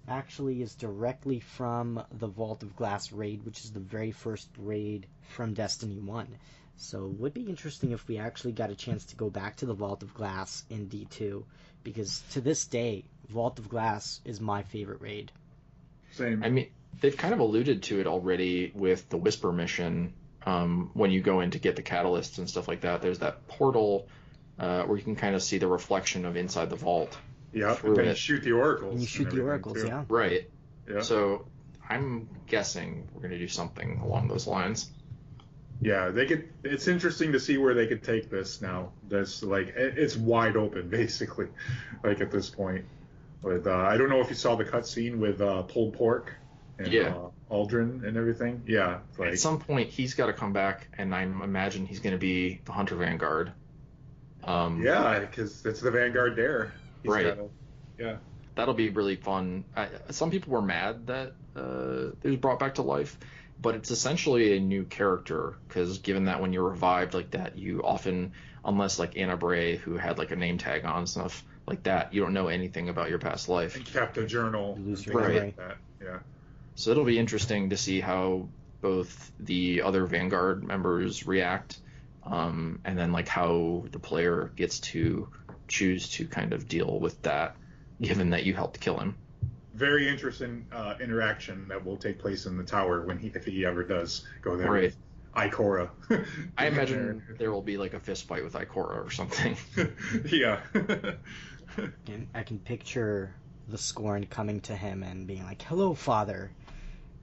actually is directly from the Vault of Glass raid, which is the very first raid from Destiny 1. So it would be interesting if we actually got a chance to go back to the Vault of Glass in D2, because to this day, Vault of Glass is my favorite raid. Same. I mean, they've kind of alluded to it already with the Whisper mission. When you go in to get the catalysts and stuff like that, there's that portal where you can kind of see the reflection of inside the vault. Yeah, and then you shoot the oracles. And you shoot the oracles, too. Yeah. Right. Yeah. So I'm guessing we're going to do something along those lines. Yeah, they could. It's interesting to see where they could take this now. That's like it's wide open, basically, like at this point. With I don't know if you saw the cutscene with pulled pork. And, Aldrin and everything. Yeah. Like, at some point, he's got to come back, and I imagine he's going to be the Hunter Vanguard. Yeah, because it's the Vanguard there. Right. Yeah. That'll be really fun. Some people were mad that it was brought back to life, but it's essentially a new character, because given that when you're revived like that, you often, unless like Anna Bray, who had like a name tag on and stuff like that, you don't know anything about your past life. And kept a journal. Right. Like that. Yeah. So it'll be interesting to see how both the other Vanguard members react, and then like how the player gets to choose to kind of deal with that, given that you helped kill him. Very interesting interaction that will take place in the tower when if he ever does go there. Right. Ikora. I imagine there will be like a fist fight with Ikora or something. Yeah. I can picture the Scorn coming to him and being like, "Hello, Father.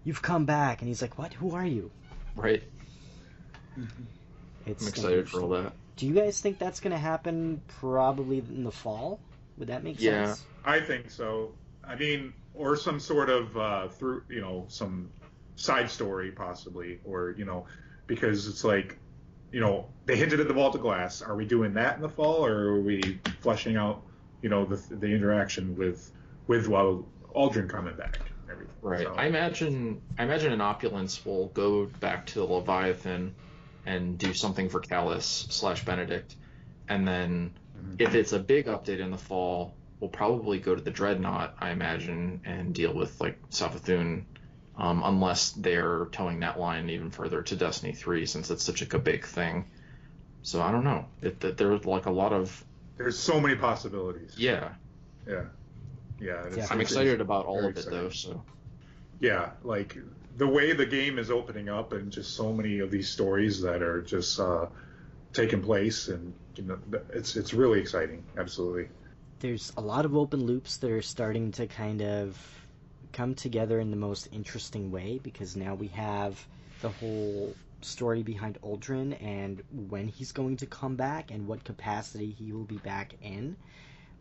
You've come back." And he's like, "What? Who are you?" Right. I'm excited for all that. Do you guys think that's going to happen probably in the fall? Would that make sense? Yeah, I think so. I mean, or some sort of, some side story possibly, or, because it's like, they hinted at the Vault of Glass. Are we doing that in the fall, or are we fleshing out, the interaction with Aldrin coming back and everything? Right. So, I imagine an opulence will go back to the Leviathan and do something for Callus/Benedict, and then if it's a big update in the fall, we'll probably go to the Dreadnought, I imagine, and deal with like Savathun, unless they're towing that line even further to Destiny 3, since it's such a big thing. So I don't know. There's like a lot of... There's so many possibilities. Yeah. Yeah. Yeah, I'm excited about all of it, though. So, yeah, like the way the game is opening up, and just so many of these stories that are just taking place, and it's really exciting. Absolutely. There's a lot of open loops that are starting to kind of come together in the most interesting way, because now we have the whole story behind Aldrin and when he's going to come back and what capacity he will be back in.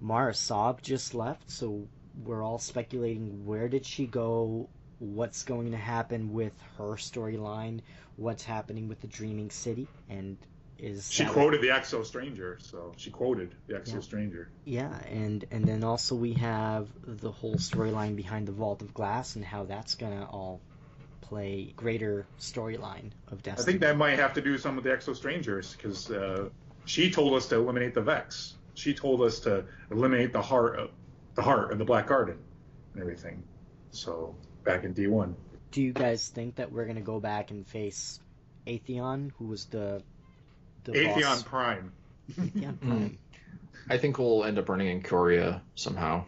Mara Saab just left, so we're all speculating, where did she go, what's going to happen with her storyline, what's happening with the Dreaming City, and is she quoted the Exo Stranger, so she quoted the Exo Stranger. Yeah, and then also we have the whole storyline behind the Vault of Glass and how that's going to all play greater storyline of Destiny. I think that might have to do some with the Exo Strangers, because she told us to eliminate the Vex. She told us to eliminate the heart of the Black Garden. and everything. So back in D1. Do you guys think that we're going to go back and face Atheon, who was the Atheon boss? Prime. Atheon Prime. I think we'll end up running in Coria somehow.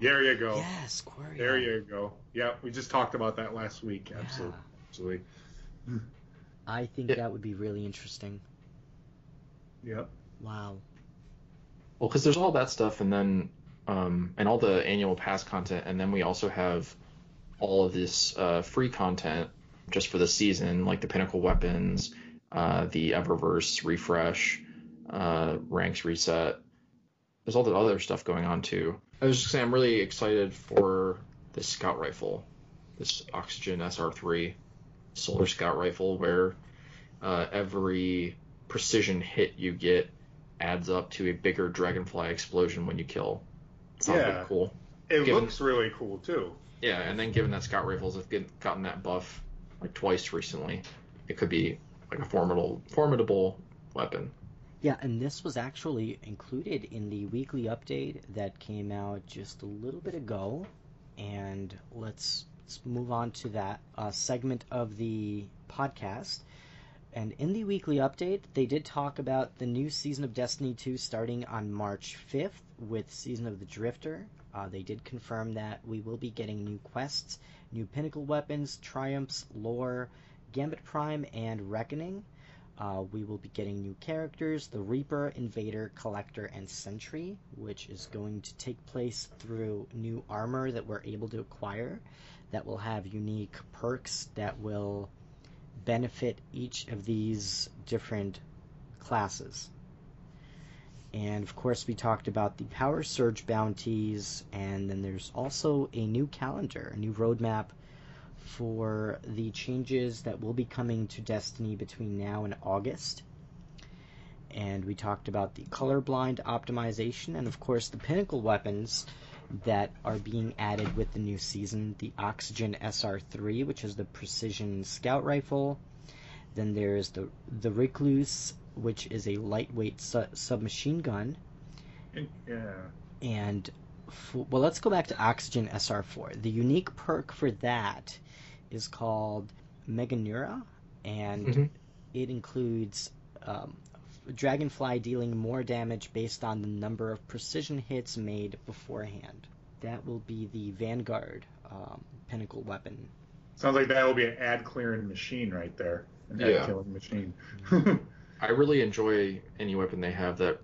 There you go. Yes, Coria. There you go. Yeah, we just talked about that last week. Yeah. Absolutely. Absolutely. I think that would be really interesting. Yep. Wow. Well, because there's all that stuff, and then and all the annual pass content, and then we also have all of this free content just for the season, like the pinnacle weapons, the Eververse refresh, ranks reset. There's all the other stuff going on too. I was just saying, I'm really excited for this scout rifle, this Oxygen SR3 Solar Scout rifle, where every precision hit you get adds up to a bigger dragonfly explosion when you kill. Sounds really cool. It looks really cool too. Yeah, and then given that scout rifles have gotten that buff like twice recently, it could be like a formidable weapon. Yeah, and this was actually included in the weekly update that came out just a little bit ago. And let's move on to that segment of the podcast. And in the weekly update, they did talk about the new Season of Destiny 2 starting on March 5th with Season of the Drifter. They did confirm that we will be getting new quests, new pinnacle weapons, triumphs, lore, Gambit Prime, and Reckoning. We will be getting new characters, the Reaper, Invader, Collector, and Sentry, which is going to take place through new armor that we're able to acquire that will have unique perks that will benefit each of these different classes. And of course we talked about the power surge bounties, and then there's also a new calendar, a new roadmap for the changes that will be coming to Destiny between now and August. And we talked about the colorblind optimization, and of course the pinnacle weapons that are being added with the new season, the Oxygen SR3, which is the precision scout rifle. Then there's the Recluse, which is a lightweight submachine gun. Yeah. And well, let's go back to Oxygen SR4. The unique perk for that is called Meganura, and it includes Dragonfly dealing more damage based on the number of precision hits made beforehand. That will be the Vanguard pinnacle weapon. Sounds like that will be an ad clearing machine right there. An ad killing machine. I really enjoy any weapon they have that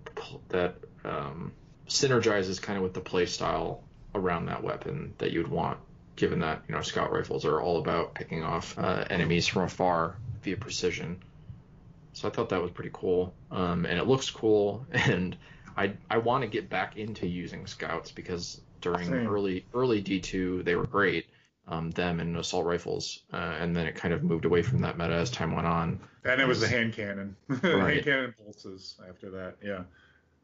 synergizes kind of with the play style around that weapon that you'd want, given that, you know, scout rifles are all about picking off enemies from afar via precision. So I thought that was pretty cool, and it looks cool, and I want to get back into using scouts because during early D2 they were great, them and assault rifles, and then it kind of moved away from that meta as time went on. And it was the hand cannon, hand cannon pulses after that. Yeah,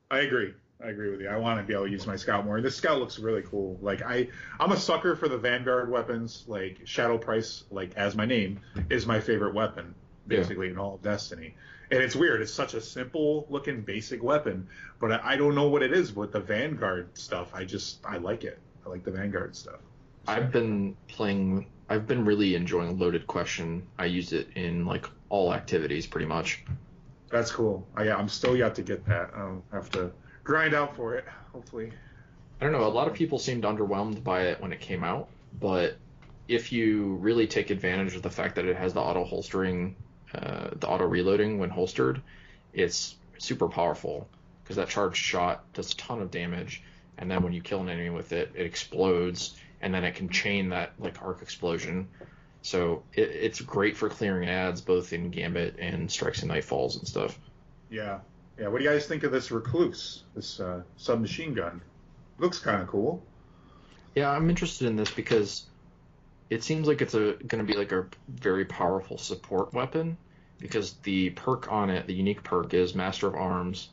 I agree with you. I want to be able to use my scout more. This scout looks really cool. Like I'm a sucker for the Vanguard weapons. Like Shadow Price, like as my name, is my favorite weapon. Basically in all of Destiny. And it's weird. It's such a simple-looking basic weapon, but I don't know what it is with the Vanguard stuff. I like it. I like the Vanguard stuff. So. I've been really enjoying Loaded Question. I used it in, like, all activities pretty much. That's cool. I'm still yet to get that. I'll have to grind out for it, hopefully. I don't know. A lot of people seemed underwhelmed by it when it came out, but if you really take advantage of the fact that it has the auto-holstering... the auto reloading when holstered, it's super powerful because that charged shot does a ton of damage, and then when you kill an enemy with it, it explodes, and then it can chain that like arc explosion. So it's great for clearing ads both in Gambit and Strikes and Nightfalls and stuff. Yeah. What do you guys think of this Recluse, this submachine gun? Looks kind of cool. Yeah, I'm interested in this because it seems like it's going to be like a very powerful support weapon because the perk on it, the unique perk, is Master of Arms,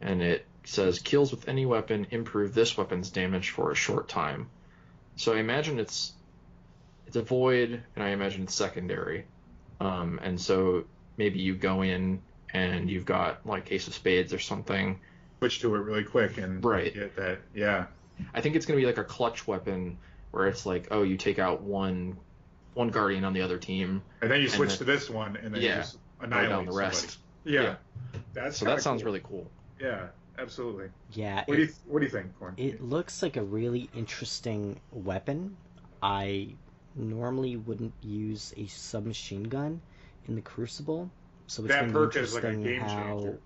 and it says kills with any weapon improve this weapon's damage for a short time. So I imagine it's a void, and I imagine it's secondary. And so maybe you go in and you've got like Ace of Spades or something. Switch to it really quick and get that. Yeah. I think it's going to be like a clutch weapon where it's like, oh, you take out one guardian on the other team, and then you switch to this one, and then you just annihilate down the rest. Yeah. That's so that sounds really cool. Yeah, absolutely. Yeah. What do you think, Corn? It looks like a really interesting weapon. I normally wouldn't use a submachine gun in the Crucible, so it's that perk is like a game changer.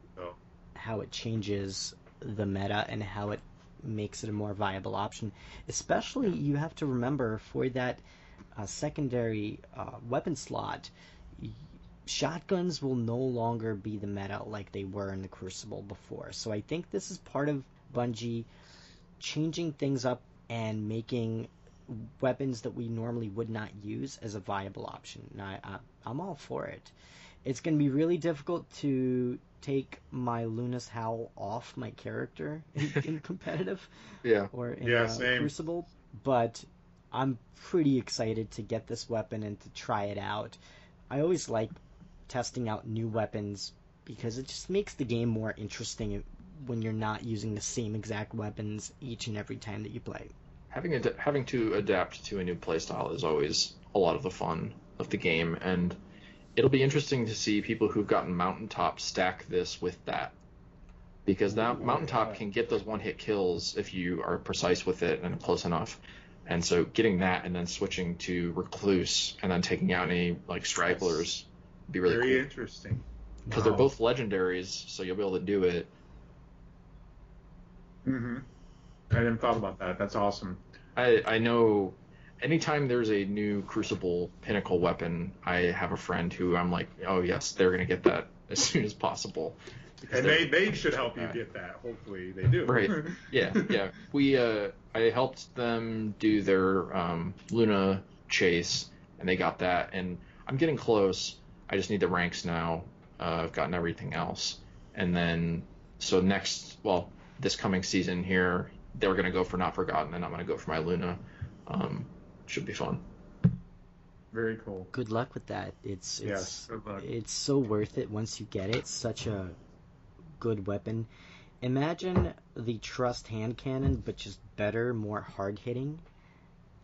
How it changes the meta and how it makes it a more viable option. Especially, you have to remember, for that secondary weapon slot, shotguns will no longer be the meta like they were in the Crucible before. So I think this is part of Bungie changing things up and making weapons that we normally would not use as a viable option. And I'm all for it. It's going to be really difficult to take my Luna's Howl off my character in competitive or in Crucible, but I'm pretty excited to get this weapon and to try it out. I always like testing out new weapons because it just makes the game more interesting when you're not using the same exact weapons each and every time that you play. Having to adapt to a new playstyle is always a lot of the fun of the game, and it'll be interesting to see people who've gotten Mountaintop stack this with that, because that Mountaintop can get those one-hit kills if you are precise with it and close enough. And so getting that and then switching to Recluse and then taking out any like stragglers would be really cool. Very interesting. Because they're both legendaries, so you'll be able to do it. Mm-hmm. I didn't thought about that. That's awesome. I know anytime there's a new Crucible pinnacle weapon, I have a friend who I'm like, oh yes, they're going to get that as soon as possible. And they should help you get that. Hopefully they do. Right. Yeah. We I helped them do their Luna chase, and they got that. And I'm getting close. I just need the ranks now. I've gotten everything else. And then so this coming season here, they're going to go for Not Forgotten, and I'm going to go for my Luna. Should be fun. Very cool. Good luck with that. It's so worth it once you get it. It's such a good weapon. Imagine the Trust hand cannon, but just better, more hard-hitting.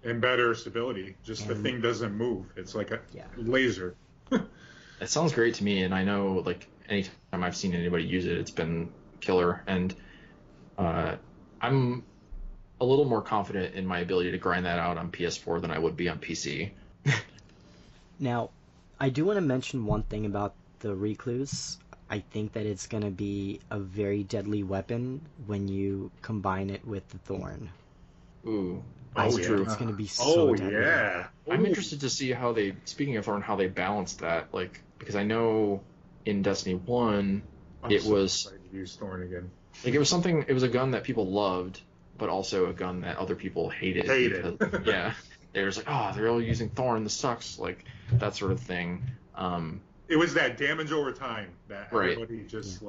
And better stability. Just the thing doesn't move. It's like a laser. That sounds great to me, and I know like anytime I've seen anybody use it, it's been killer. And I'm a little more confident in my ability to grind that out on PS4 than I would be on PC. Now, I do want to mention one thing about the Recluse. I think that it's going to be a very deadly weapon when you combine it with the Thorn. Ooh. True. It's going to be so deadly. Oh, yeah. I'm interested to see how they, speaking of Thorn, how they balance that. Like, because I know in Destiny 1, excited to use Thorn again. Like, it was a gun that people loved, but also a gun that other people hated. Because, they were like, oh, they're all using Thorn, this sucks. Like, that sort of thing. It was that damage over time that everybody just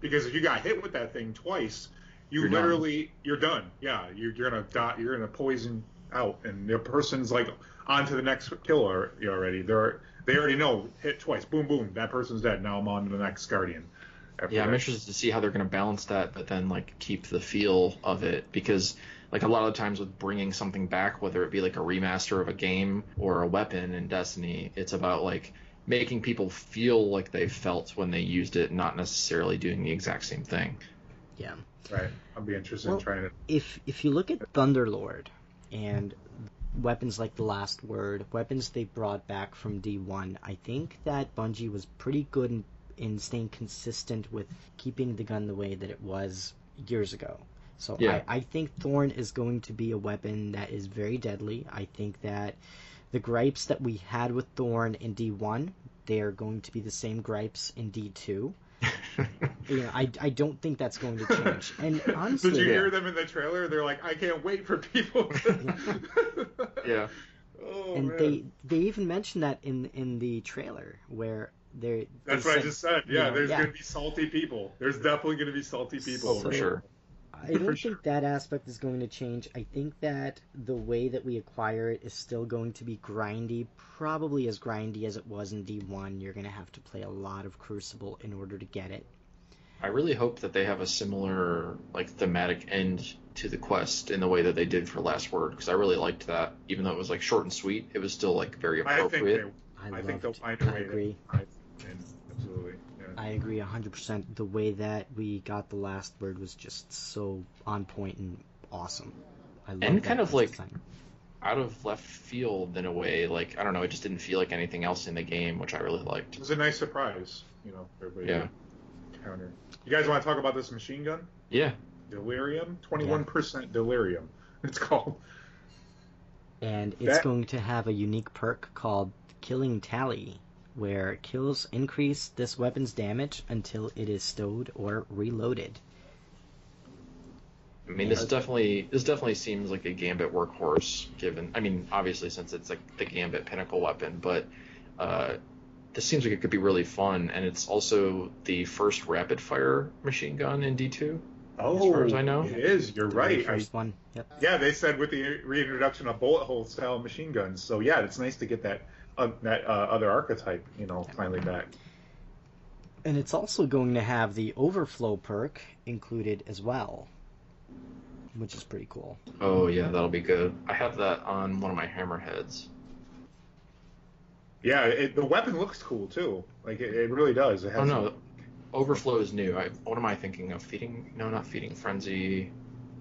because if you got hit with that thing twice, you're done. Yeah, you're gonna die. You're gonna poison out, and the person's like on to the next kill already. They already know, hit twice, boom, boom, that person's dead. Now I'm on to the next guardian. I'm interested to see how they're gonna balance that, but then like keep the feel of it, because like a lot of times with bringing something back, whether it be like a remaster of a game or a weapon in Destiny, it's about like making people feel like they felt when they used it, not necessarily doing the exact same thing. Yeah. Right. I'll be interested in trying it. If you look at Thunderlord and weapons like The Last Word, weapons they brought back from D1, I think that Bungie was pretty good in staying consistent with keeping the gun the way that it was years ago. So I think Thorn is going to be a weapon that is very deadly. I think that the gripes that we had with Thorn in D1, they are going to be the same gripes in D2. I don't think that's going to change. And honestly, did you hear them in the trailer? They're like, I can't wait for people. Oh, and man. They even mentioned that in the trailer where they're. That's what I just said. Yeah, there's going to be salty people. There's definitely going to be salty people for sure. I don't think that aspect is going to change. I think that the way that we acquire it is still going to be grindy, probably as grindy as it was in D1. You're going to have to play a lot of Crucible in order to get it. I really hope that they have a similar like thematic end to the quest in the way that they did for Last Word, because I really liked that. Even though it was like short and sweet, it was still like very appropriate. I think they'll find a way. Absolutely. Yeah. I agree 100%. The way that we got the Last Word was just so on point and awesome. I love and kind of like design. Out of left field in a way. Like, I don't know, it just didn't feel like anything else in the game, which I really liked. It was a nice surprise, you know, for everybody. Yeah. Counter. You guys want to talk about this machine gun? Yeah. Delirium? 21% Delirium, it's called. And it's going to have a unique perk called Killing Tally, where kills increase this weapon's damage until it is stowed or reloaded. I mean, this definitely seems like a Gambit workhorse, given... I mean, obviously, since it's like the Gambit pinnacle weapon, but... this seems like it could be really fun, and it's also the first rapid-fire machine gun in D2, as far as I know. It is. You're right. First one. Yep. Yeah, they said with the reintroduction of bullet hole-style machine guns. So, yeah, it's nice to get that other archetype, you know, finally back. And it's also going to have the overflow perk included as well, which is pretty cool. Oh, yeah, that'll be good. I have that on one of my hammerheads. Yeah, the weapon looks cool, too. Like, it really does. It has Overflow is new. What am I thinking of? Feeding? No, not Feeding Frenzy.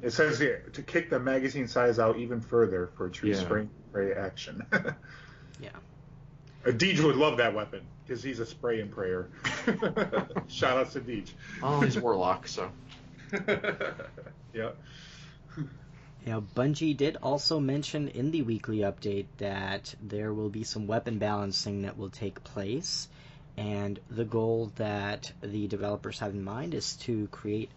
It says here, to kick the magazine size out even further for true spring spray action. Yeah. Deej would love that weapon, because he's a spray and prayer. Shout out to Deej. Oh, he's Warlock, so. Yeah. Now, Bungie did also mention in the weekly update that there will be some weapon balancing that will take place, and the goal that the developers have in mind is to create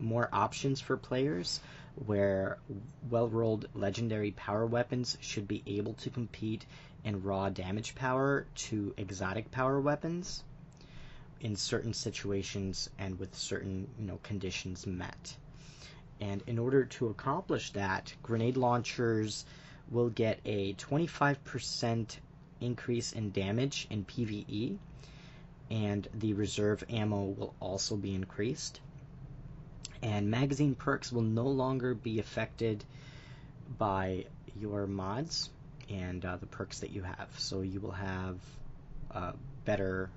more options for players where well-rolled legendary power weapons should be able to compete in raw damage power to exotic power weapons in certain situations and with certain, you know, conditions met. And in order to accomplish that, grenade launchers will get a 25% increase in damage in PvE, and the reserve ammo will also be increased. And magazine perks will no longer be affected by your mods and the perks that you have, so you will have better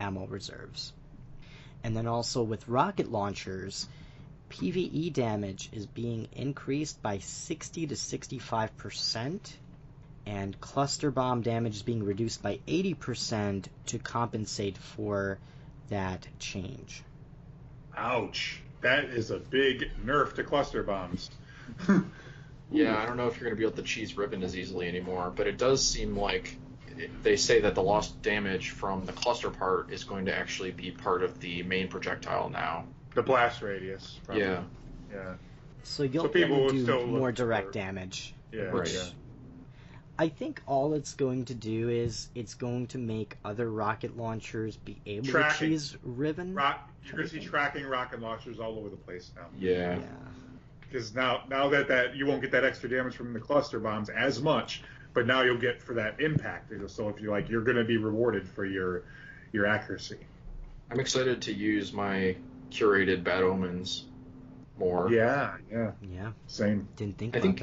ammo reserves. And then also with rocket launchers, PvE damage is being increased by 60 to 65%, and cluster bomb damage is being reduced by 80% to compensate for that change. Ouch. That is a big nerf to cluster bombs. Yeah, I don't know if you're going to be able to cheese ribbon as easily anymore, but it does seem like they say that the lost damage from the cluster part is going to actually be part of the main projectile now. The blast radius, probably. Yeah. Yeah. So you'll be able to do more direct damage. Yeah. Right, yeah. I think all it's going to do is it's going to make other rocket launchers be able to cheese ribbon. You're going to see tracking rocket launchers all over the place now. Yeah. Because now that you won't get that extra damage from the cluster bombs as much, but now you'll get for that impact. So if you like, you're going to be rewarded for your accuracy. I'm excited to use my curated Bad Omens more. Yeah. Same. I think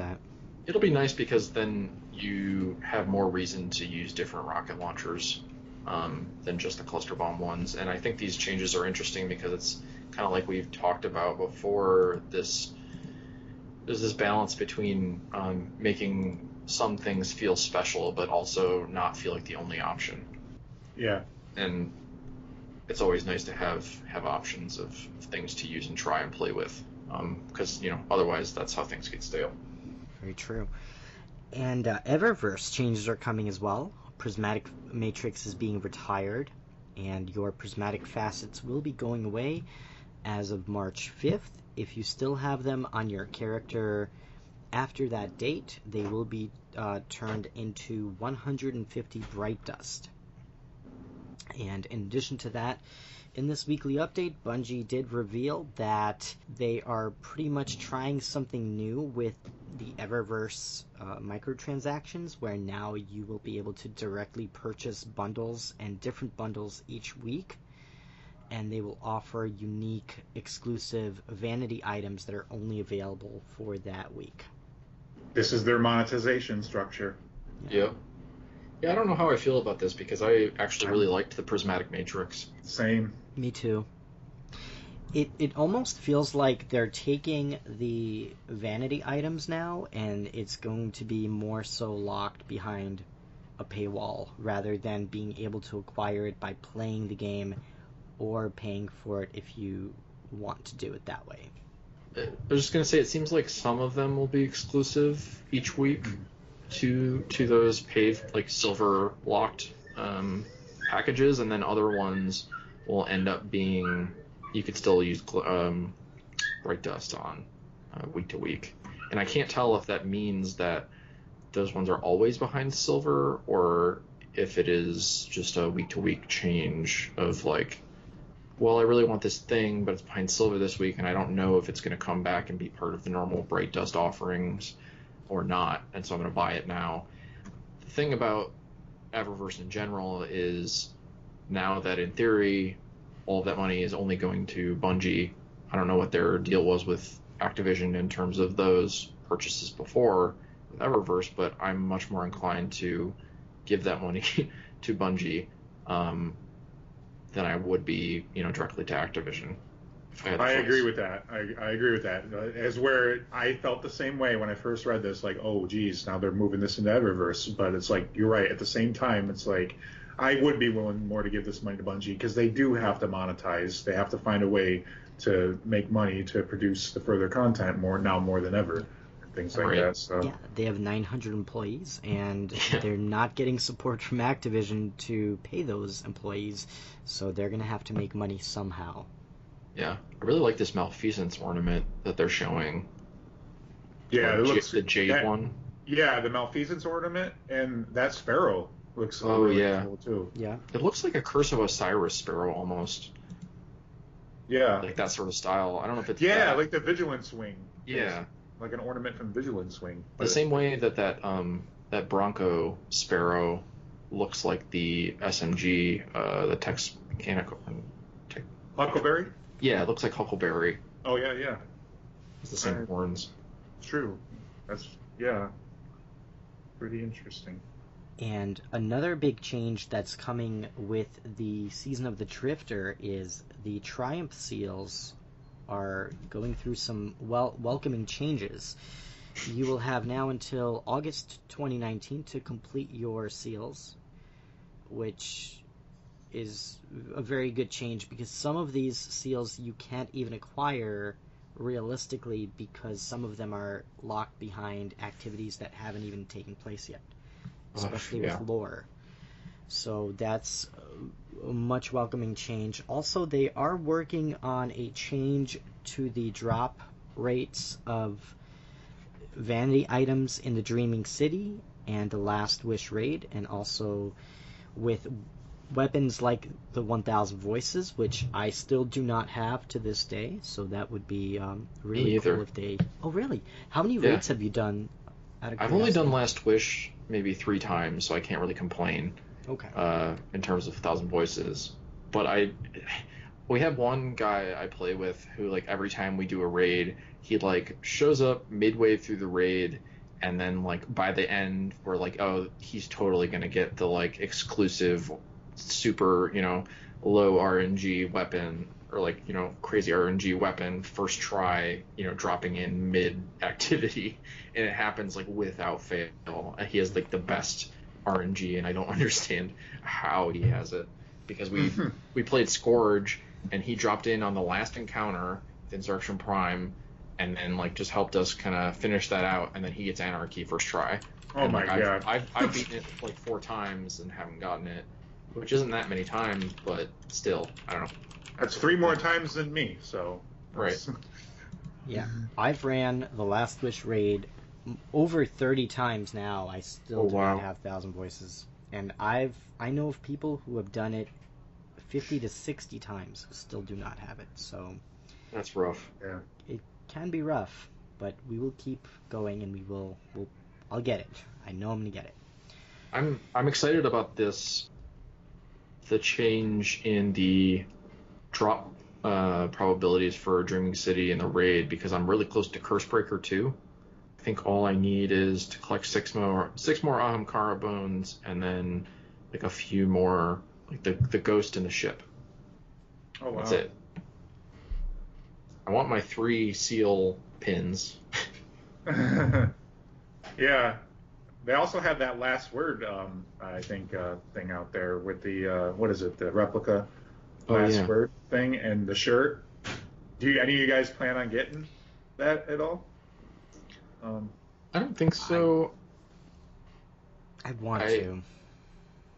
it'll be nice because then you have more reason to use different rocket launchers than just the cluster bomb ones. And I think these changes are interesting because it's kind of like we've talked about before. There's this balance between making some things feel special but also not feel like the only option. Yeah. And it's always nice to have options of things to use and try and play with, because, you know, otherwise that's how things get stale. Very true. And Eververse changes are coming as well. Prismatic Matrix is being retired, and your prismatic facets will be going away as of March 5th. If you still have them on your character after that date, they will be turned into 150 bright dust. And in addition to that, in this weekly update, Bungie did reveal that they are pretty much trying something new with the Eververse microtransactions, where now you will be able to directly purchase bundles and different bundles each week. and they will offer unique, exclusive vanity items that are only available for that week. This is their monetization structure. Yeah. Yeah, I don't know how I feel about this, because I actually really liked the Prismatic Matrix. Same. Me too. It almost feels like they're taking the vanity items now, and it's going to be more so locked behind a paywall, rather than being able to acquire it by playing the game or paying for it if you want to do it that way. I was just going to say, it seems like some of them will be exclusive each week to those paid, like, silver locked packages, and then other ones will end up being... You could still use Bright Dust on week to week. And I can't tell if that means that those ones are always behind silver, or if it is just a week to week change of, like, well, I really want this thing, but it's behind silver this week, and I don't know if it's going to come back and be part of the normal Bright Dust offerings or not, and so I'm going to buy it now. The thing about Eververse in general is now that, in theory, all of that money is only going to Bungie. I don't know what their deal was with Activision in terms of those purchases before with Eververse, but I'm much more inclined to give that money to Bungie than I would be, directly to Activision. I agree with that. I agree with that. As where I felt the same way when I first read this, like, oh, geez, now they're moving this into Eververse. But it's like, you're right. At the same time, it's like, I would be willing more to give this money to Bungie, because they do have to monetize. They have to find a way to make money to produce the further content more than ever, and things like that. So. Yeah, they have 900 employees, and they're not getting support from Activision to pay those employees, so they're going to have to make money somehow. Yeah, I really like this Malfeasance ornament that they're showing. Yeah, it looks... The Jade one. Yeah, the Malfeasance ornament, and that Sparrow. Looks really cool too. Yeah. It looks like a Curse of Osiris Sparrow almost. Yeah. Like that sort of style. I don't know if it's that. Like the Vigilance Wing. Yeah. It's like an ornament from Vigilance Wing. The same way that Bronco Sparrow looks like the SMG, the Tex Mechanical. Huckleberry? Yeah, it looks like Huckleberry. Oh yeah. It's the same horns. True. That's pretty interesting. And another big change that's coming with the Season of the Drifter is the Triumph Seals are going through some welcoming changes. You will have now until August 2019 to complete your seals, which is a very good change, because some of these seals you can't even acquire realistically, because some of them are locked behind activities that haven't even taken place yet. Especially with lore. So that's a much welcoming change. Also, they are working on a change to the drop rates of vanity items in the Dreaming City and the Last Wish Raid, and also with weapons like the 1,000 Voices, which I still do not have to this day, so that would be really cool if they... Oh, really? How many raids have you done? I've only done Last Wish maybe 3 times, so I can't really complain. Okay. In terms of 1,000 Voices, but we have one guy I play with who, like, every time we do a raid, he, like, shows up midway through the raid, and then, like, by the end, we're like, oh, he's totally gonna get the, like, exclusive, super, low RNG weapon, or, like, crazy RNG weapon first try, dropping in mid-activity, and it happens, like, without fail. He has, like, the best RNG, and I don't understand how he has it, because we played Scourge, and he dropped in on the last encounter with Insurrection Prime, and then, like, just helped us kind of finish that out, and then he gets Anarchy first try. Oh, and, my God. I've beaten it, like, 4 times and haven't gotten it, which isn't that many times, but still, I don't know. That's 3 more times than me, so... Right. Yeah. I've ran the Last Wish raid over 30 times now. I still do not have 1,000 Voices. And I know of people who have done it 50 to 60 times who still do not have it, so... That's rough. Yeah. It can be rough, but we will keep going, and I'll get it. I know I'm going to get it. I'm excited about the change in the drop probabilities for Dreaming City and the raid because I'm really close to Cursebreaker 2. I think all I need is to collect six more Ahamkara bones and then like a few more, like the ghost in the ship. Oh wow! That's it. I want my 3 seal pins. Yeah. They also have that last word, I think, thing out there with the, what is it, the replica last word thing and the shirt. Do any of you guys plan on getting that at all? I don't think so. I'd want to.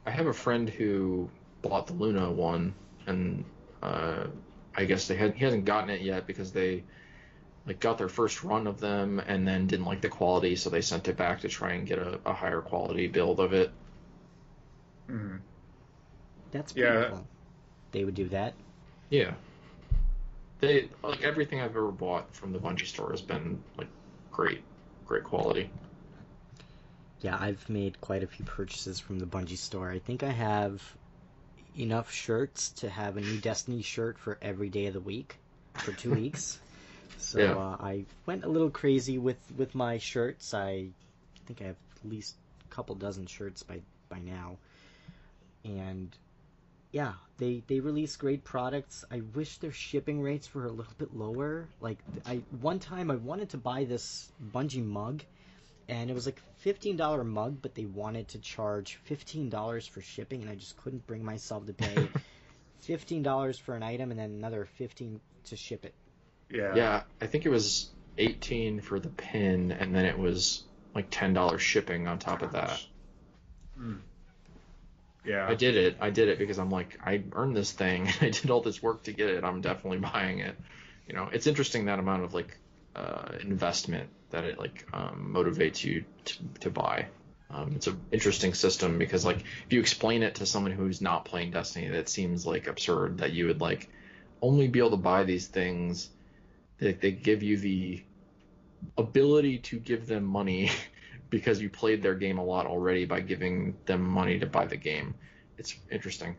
I have a friend who bought the Luna one, and I guess he hasn't gotten it yet because they got their first run of them and then didn't like the quality, so they sent it back to try and get a higher quality build of it. Mm-hmm. That's beautiful. Yeah. They would do that. Yeah. They everything I've ever bought from the Bungie store has been great quality. Yeah, I've made quite a few purchases from the Bungie store. I think I have enough shirts to have a new Destiny shirt for every day of the week for 2 weeks. So yeah. I went a little crazy with my shirts. I think I have at least a couple dozen shirts by now. And yeah, they release great products. I wish their shipping rates were a little bit lower. One time I wanted to buy this Bungie mug, and it was $15 mug, but they wanted to charge $15 for shipping, and I just couldn't bring myself to pay $15 for an item and then another $15 to ship it. Yeah, I think it was $18 for the pin, and then it was $10 shipping on top of that. Mm. Yeah, I did it because I'm I earned this thing. I did all this work to get it. I'm definitely buying it. You know, it's interesting that amount of investment that it motivates you to buy. It's an interesting system because if you explain it to someone who's not playing Destiny, that seems absurd that you would only be able to buy these things. They give you the ability to give them money because you played their game a lot already by giving them money to buy the game. It's interesting.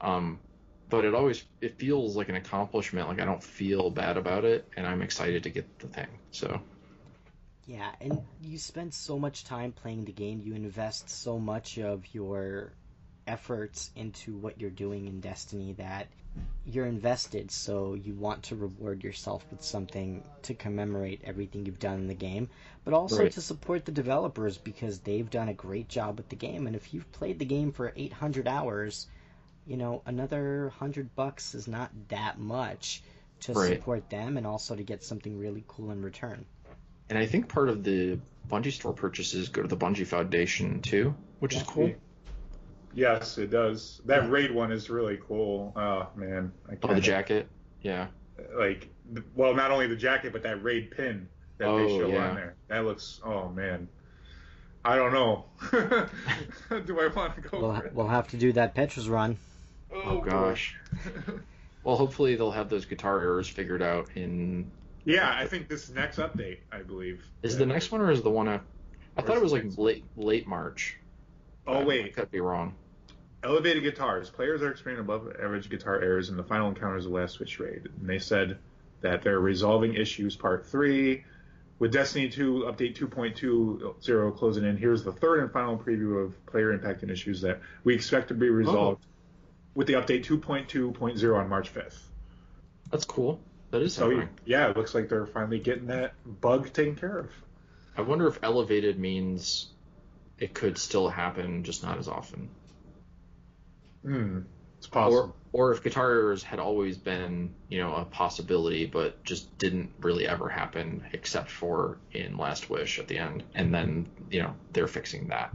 But it feels like an accomplishment. I don't feel bad about it, and I'm excited to get the thing. So. Yeah, and you spend so much time playing the game. You invest so much of your efforts into what you're doing in Destiny that you're invested, so you want to reward yourself with something to commemorate everything you've done in the game, but also to support the developers because they've done a great job with the game. And if you've played the game for 800 hours, another $100 is not that much to support them and also to get something really cool in return. And I think part of the Bungie store purchases go to the Bungie Foundation too, which is cool. Yes, it does. That raid one is really cool. Oh, man. The jacket? Yeah. Not only the jacket, but that raid pin that they show on there. That looks, oh, man. I don't know. Do I want to go for it? We'll have to do that Petra's run. Oh gosh. Well, hopefully they'll have those guitar errors figured out in... Yeah, I think this next update, I believe. Is the next one or is the one after? I thought it was late March. Oh, wait. I could be wrong. Elevated guitars. Players are experiencing above-average guitar errors in the final encounters of the last Switch raid. And they said that they're resolving issues Part 3. With Destiny 2 Update 2.20 closing in, here's the third and final preview of player impacting issues that we expect to be resolved with the Update 2.20 on March 5th. That's cool. That is happening. Yeah, it looks like they're finally getting that bug taken care of. I wonder if elevated means... It could still happen, just not as often. It's possible. Or if guitar errors had always been, a possibility, but just didn't really ever happen, except for in Last Wish at the end. And then, they're fixing that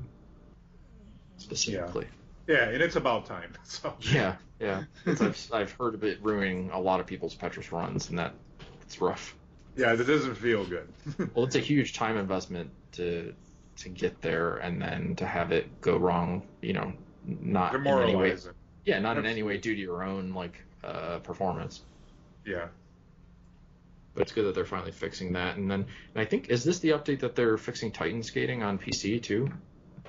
specifically. Yeah, and it's about time. So. Yeah. I've heard of it ruining a lot of people's Petra's runs, and it's rough. Yeah, that doesn't feel good. Well, it's a huge time investment to get there and then to have it go wrong, not in any way. Yeah, not in any way due to your own performance. Yeah. But it's good that they're finally fixing that. And then I think, is this the update that they're fixing Titan Skating on PC too?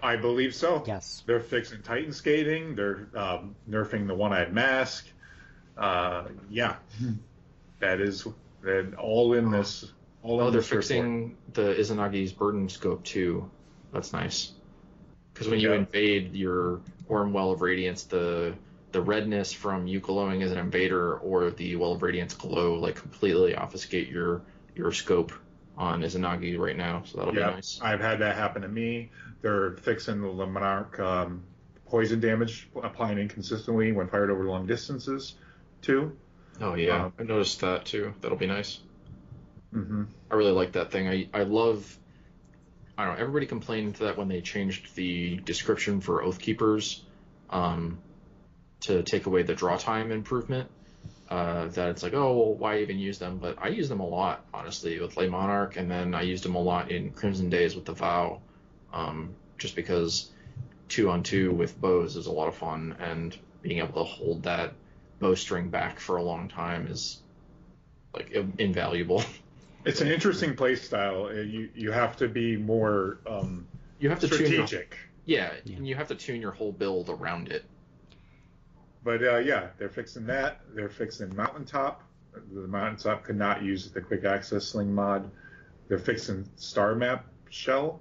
I believe so. Yes. They're fixing Titan Skating. They're nerfing the One-Eyed Mask. that is all in this. They're fixing the Izanagi's burden scope too. That's nice. Because when you invade your warm well of radiance, the redness from you glowing as an invader or the well of radiance glow like completely obfuscate your scope on Izanagi right now. So that'll be nice. I've had that happen to me. They're fixing the Monarch poison damage, applying inconsistently when fired over long distances too. Oh yeah, I noticed that too. That'll be nice. Mm-hmm. I really like that thing. I don't know, everybody complained that when they changed the description for Oath Keepers to take away the draw time improvement, that it's like, oh, well, why even use them? But I use them a lot, honestly, with Ley Monarch, and then I used them a lot in Crimson Days with the Vow, just because 2-on-2 with bows is a lot of fun, and being able to hold that bowstring back for a long time is, like, invaluable. It's an interesting play style. You have to be more you have to strategic. And you have to tune your whole build around it. But, they're fixing that. They're fixing Mountaintop. The Mountaintop could not use the Quick Access Sling mod. They're fixing Star Map shell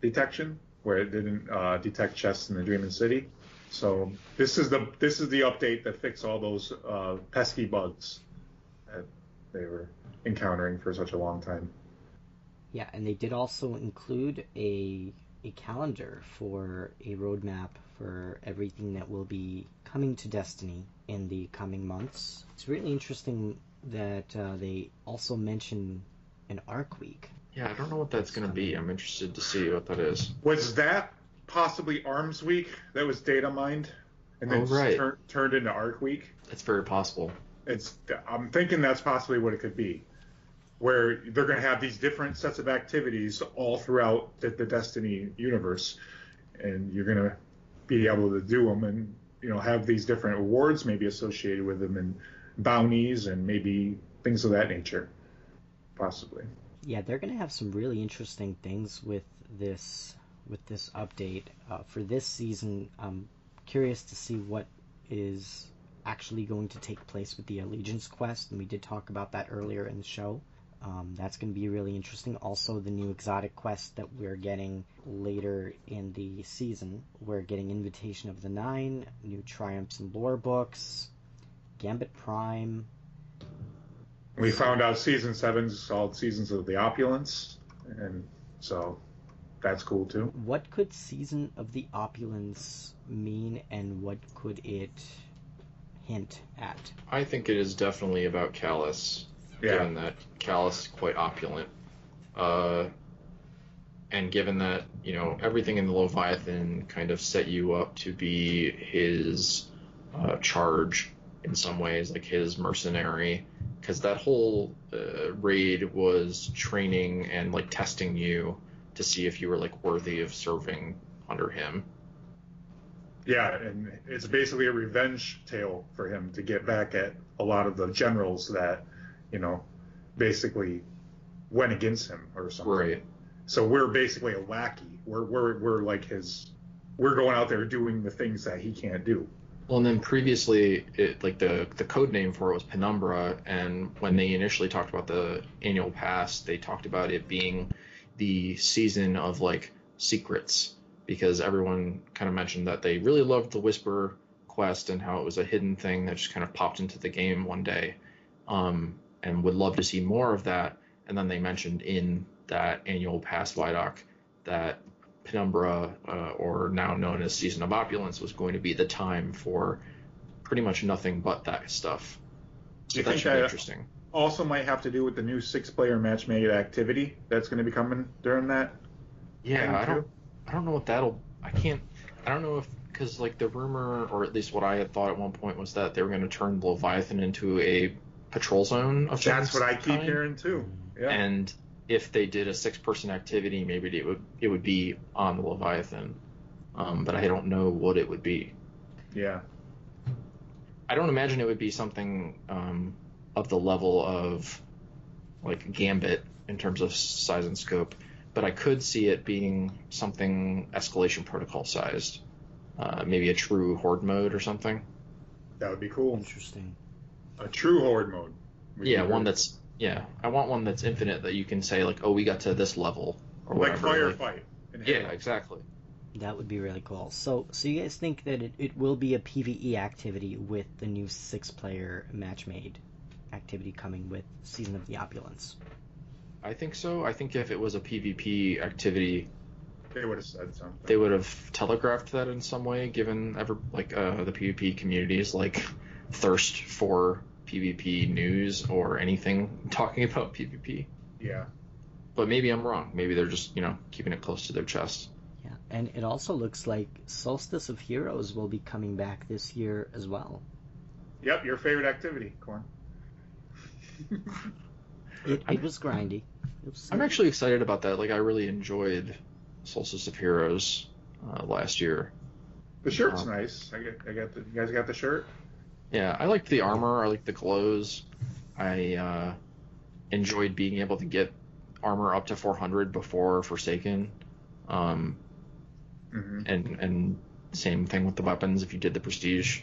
detection, where it didn't detect chests in the Dreaming City. So this is the update that fixed all those pesky bugs that they were encountering for such a long time. Yeah, and they did also include a calendar for a roadmap for everything that will be coming to Destiny in the coming months. It's really interesting that they also mention an Arc Week. Yeah, I don't know what that's going to be. I'm interested to see what that is. Was that possibly Arms Week that was data mined and then turned into Arc Week? That's very possible. I'm thinking that's possibly what it could be, where they're going to have these different sets of activities all throughout the Destiny universe, and you're going to be able to do them and, you know, have these different awards maybe associated with them and bounties and maybe things of that nature, possibly. Yeah, they're going to have some really interesting things with this update for this season. I'm curious to see what is actually going to take place with the Allegiance quest, and we did talk about that earlier in the show. That's going to be really interesting. Also, the new exotic quest that we're getting later in the season. We're getting Invitation of the Nine, new Triumphs and Lore books, Gambit Prime. We found out Season 7's called Seasons of the Opulence, and so that's cool too. What could Season of the Opulence mean, and what could it hint at? I think it is definitely about Callus. Given that Callus is quite opulent, and given that, you know, everything in the Leviathan kind of set you up to be his charge in some ways, like his mercenary, because that whole raid was training and like testing you to see if you were like worthy of serving under him. Yeah, and it's basically a revenge tale for him to get back at a lot of the generals that, you know, basically went against him or something. Right. So we're basically a lackey. We're like his. We're going out there doing the things that he can't do. Well, and then previously, the code name for it was Penumbra, and when they initially talked about the annual pass, they talked about it being the season of like secrets, because everyone kind of mentioned that they really loved the Whisper quest and how it was a hidden thing that just kind of popped into the game one day. And would love to see more of that. And then they mentioned in that annual pass Vidoc that Penumbra, or now known as Season of Opulence, was going to be the time for pretty much nothing but that stuff. So you that think should that be interesting. Also might have to do with the new 6-player matchmade activity that's going to be coming during that? Yeah, I don't know what that'll... I don't know if... Because like the rumor, or at least what I had thought at one point, was that they were going to turn the Leviathan into a patrol zone of that's what I keep hearing too. Yeah. And if they did a 6-person activity, maybe it would be on the Leviathan, but I don't know what it would be. Yeah, I don't imagine it would be something of the level of like Gambit in terms of size and scope, but I could see it being something escalation protocol sized, maybe a true horde mode or something. That would be cool. Interesting. A true horde mode. Yeah, one that's... Yeah, I want one that's infinite that you can say, like, oh, we got to this level. Or like Firefight. Like, yeah, exactly. That would be really cool. So you guys think that it will be a PvE activity with the new 6-player match-made activity coming with Season of the Opulence? I think so. I think if it was a PvP activity... They would have said something. They would have telegraphed that in some way, given the PvP community's thirst for PvP news or anything talking about PvP. Yeah. But maybe I'm wrong. Maybe they're just, keeping it close to their chest. Yeah, and it also looks like Solstice of Heroes will be coming back this year as well. Yep, your favorite activity, Corn. It was grindy. I'm actually excited about that. I really enjoyed Solstice of Heroes last year. The shirt's nice. You guys got the shirt? Yeah, I liked the armor. I liked the clothes. I enjoyed being able to get armor up to 400 before Forsaken. And same thing with the weapons if you did the prestige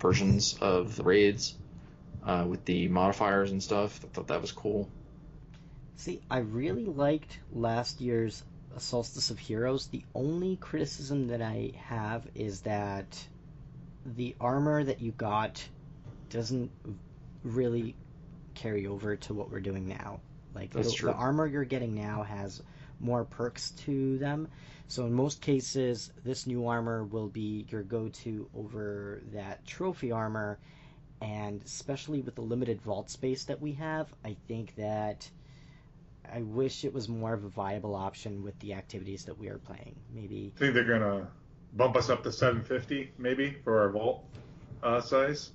versions of the raids with the modifiers and stuff. I thought that was cool. See, I really liked last year's Solstice of Heroes. The only criticism that I have is that the armor that you got doesn't really carry over to what we're doing now. The armor you're getting now has more perks to them. So in most cases, this new armor will be your go-to over that trophy armor. And especially with the limited vault space that we have, I think that I wish it was more of a viable option with the activities that we are playing. Maybe. I think they're going to bump us up to 750, maybe, for our vault size.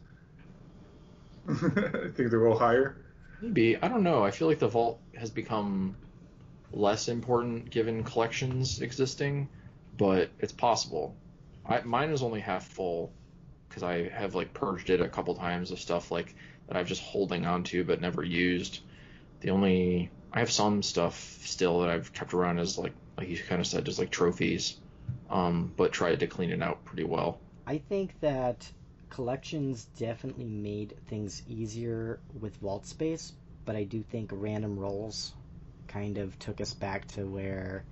I think they're a little higher. Maybe. I don't know. I feel like the vault has become less important given collections existing, but it's possible. Mine is only half full because I have purged it a couple times of stuff that I'm just holding on to but never used. I have some stuff still that I've kept around as like you kind of said, just trophies, but tried to clean it out pretty well. I think that collections definitely made things easier with vault space, but I do think random rolls kind of took us back to where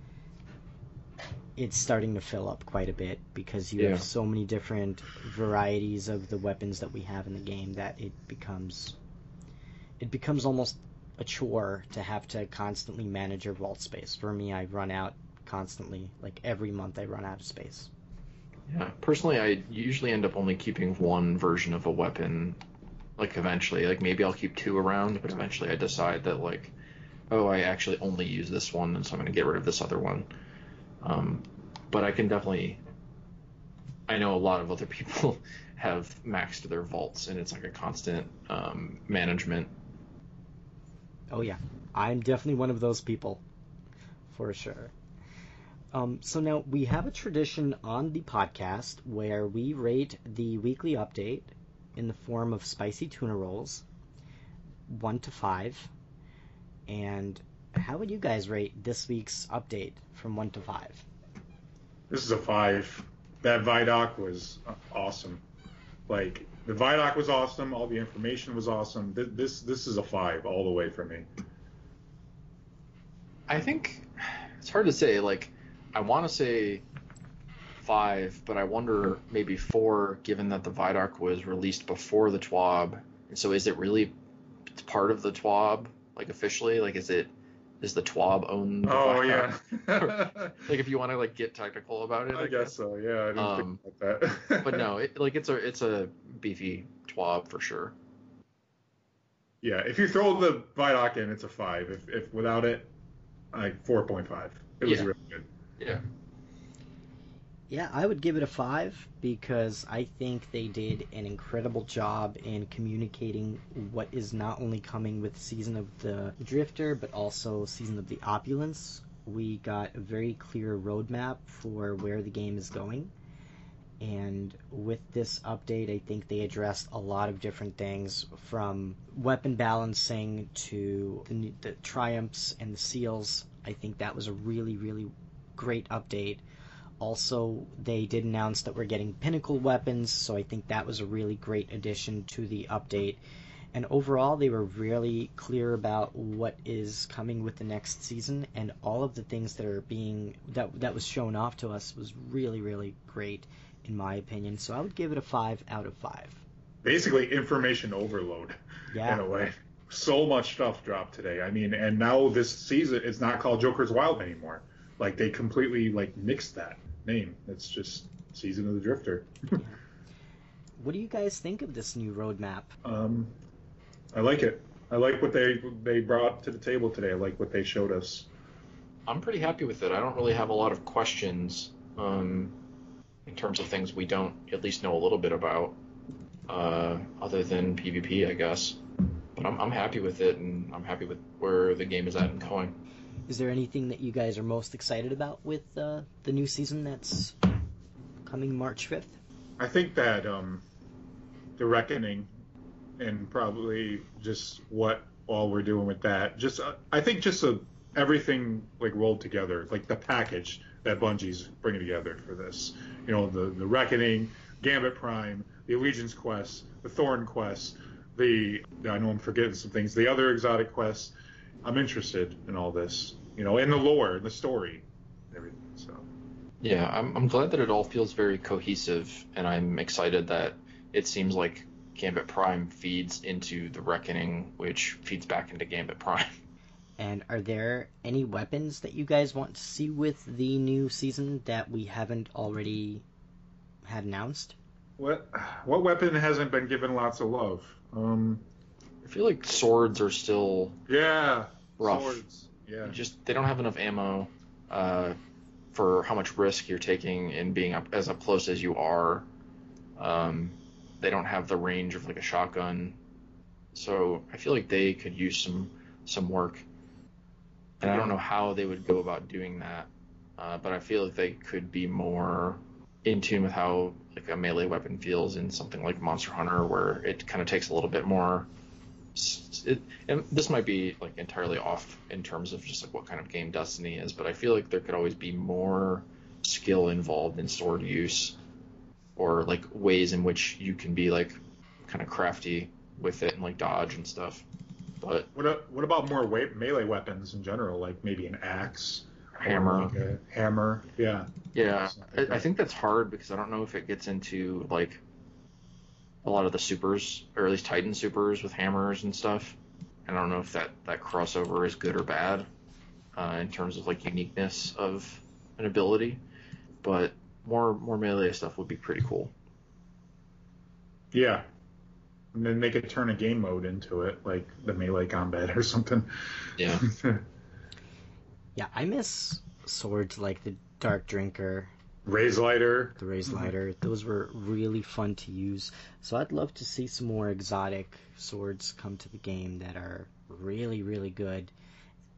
it's starting to fill up quite a bit because you have so many different varieties of the weapons that we have in the game that it becomes almost a chore to have to constantly manage your vault space. For me, I run out constantly. Every month I run out of space. Yeah, personally, I usually end up only keeping one version of a weapon, eventually. Maybe I'll keep two around, but eventually I decide that, oh, I actually only use this one, and so I'm going to get rid of this other one. But I can definitely... I know a lot of other people have maxed their vaults, and it's a constant management. Oh, yeah. I'm definitely one of those people, for sure. So now we have a tradition on the podcast where we rate the weekly update in the form of spicy tuna rolls, 1 to 5. And how would you guys rate this week's update from 1 to 5? This is a 5. That Vidoc was awesome. The Vidoc was awesome. All the information was awesome. This is a 5 all the way for me. I think it's hard to say, I want to say 5, but I wonder maybe 4, given that the Vidoc was released before the TWAB. And so is it really part of the TWAB, officially? Is the TWAB owned the Vidoc? Oh, yeah. If you want to, get technical about it. I guess so, yeah. I didn't think about that. But no, it's a beefy TWAB for sure. Yeah, if you throw the Vidoc in, it's a 5. If without it, 4.5. It was really good. Yeah. Yeah, I would give it a 5 because I think they did an incredible job in communicating what is not only coming with Season of the Drifter, but also Season of the Opulence. We got a very clear roadmap for where the game is going. And with this update, I think they addressed a lot of different things, from weapon balancing to the triumphs and the seals. I think that was a really, really great update. Also, they did announce that we're getting pinnacle weapons, so I think that was a really great addition to the update. And overall, they were really clear about what is coming with the next season, and all of the things that are being that was shown off to us was really, really great, in my opinion. So I would give it a 5 out of 5. Basically, information overload, in a way. So much stuff dropped today. I mean, and now this season, it's not called Joker's Wild anymore. Like, they completely, like, nixed that name. It's just Season of the Drifter. Yeah. What do you guys think of this new roadmap? I like it. I like what they brought to the table today. I like what they showed us. I'm pretty happy with it. I don't really have a lot of questions in terms of things we don't at least know a little bit about, other than PvP, I guess. But I'm happy with it, and I'm happy with where the game is at and going. Is there anything that you guys are most excited about with the new season that's coming March 5th? I think that the Reckoning, and probably just what all we're doing with that, just I think just everything like rolled together, like the package that Bungie's bringing together for this. You know, the Reckoning, Gambit Prime, the Allegiance quests, the Thorn quests, I know I'm forgetting some things, the other exotic quests. I'm interested in all this, you know, and the lore, the story, and everything. So yeah, I'm glad that it all feels very cohesive, and I'm excited that it seems like Gambit Prime feeds into the Reckoning, which feeds back into Gambit Prime. And are there any weapons that you guys want to see with the new season that we haven't already had announced? What weapon hasn't been given lots of love? I feel like swords are still rough. Swords. Yeah. They don't have enough ammo for how much risk you're taking in being as up close as you are. They don't have the range of like a shotgun, so I feel like they could use some work. And I don't know how they would go about doing that, but I feel like they could be more in tune with how like a melee weapon feels in something like Monster Hunter, where it kind of takes a little bit more. And this might be like entirely off in terms of just like what kind of game Destiny is, but I feel like there could always be more skill involved in sword use, or like ways in which you can be like kind of crafty with it and like dodge and stuff. But what about more melee weapons in general, like maybe an axe, hammer, like a hammer? Yeah. I think that's hard because I don't know if it gets into like a lot of the supers, or at least Titan supers with hammers and stuff. I don't know if that crossover is good or bad in terms of like uniqueness of an ability, but more melee stuff would be pretty cool. Yeah, and then they could turn a game mode into it, like the melee combat or something. Yeah. Yeah, I miss swords like the Dark Drinker. The Raise Lighter. Those were really fun to use. So I'd love to see some more exotic swords come to the game that are really, really good.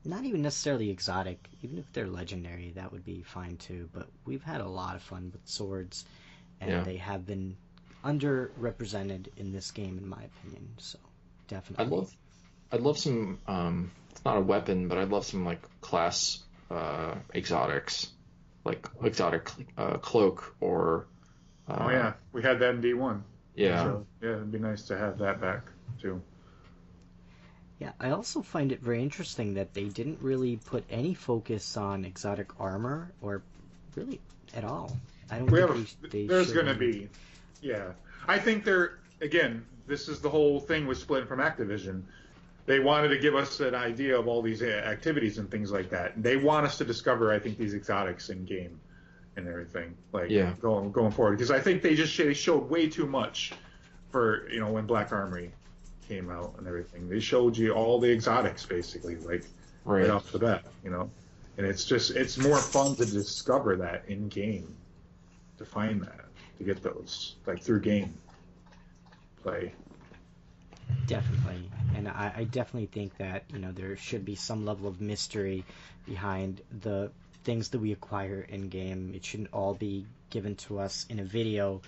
Not even necessarily exotic. Even if they're legendary, that would be fine too. But we've had a lot of fun with swords, and they have been underrepresented in this game, in my opinion. So definitely. I'd love some, it's not a weapon, but I'd love some like class exotics. Like exotic cloak or... we had that in D1. Yeah. So, it'd be nice to have that back, too. Yeah, I also find it very interesting that they didn't really put any focus on exotic armor, or really at all. I don't think they there's going to be... Yeah. I think they're... Again, this is the whole thing with Split from Activision. They wanted to give us an idea of all these activities and things like that. They want us to discover, I think, these exotics in game and everything, like going forward. Because I think they just showed way too much for, you know, when Black Armory came out and everything. They showed you all the exotics basically, like right off the bat, you know. And it's more fun to discover that in game, to find that, to get those like through game play. Definitely. And I definitely think that, you know, there should be some level of mystery behind the things that we acquire in-game. It shouldn't all be given to us in a video,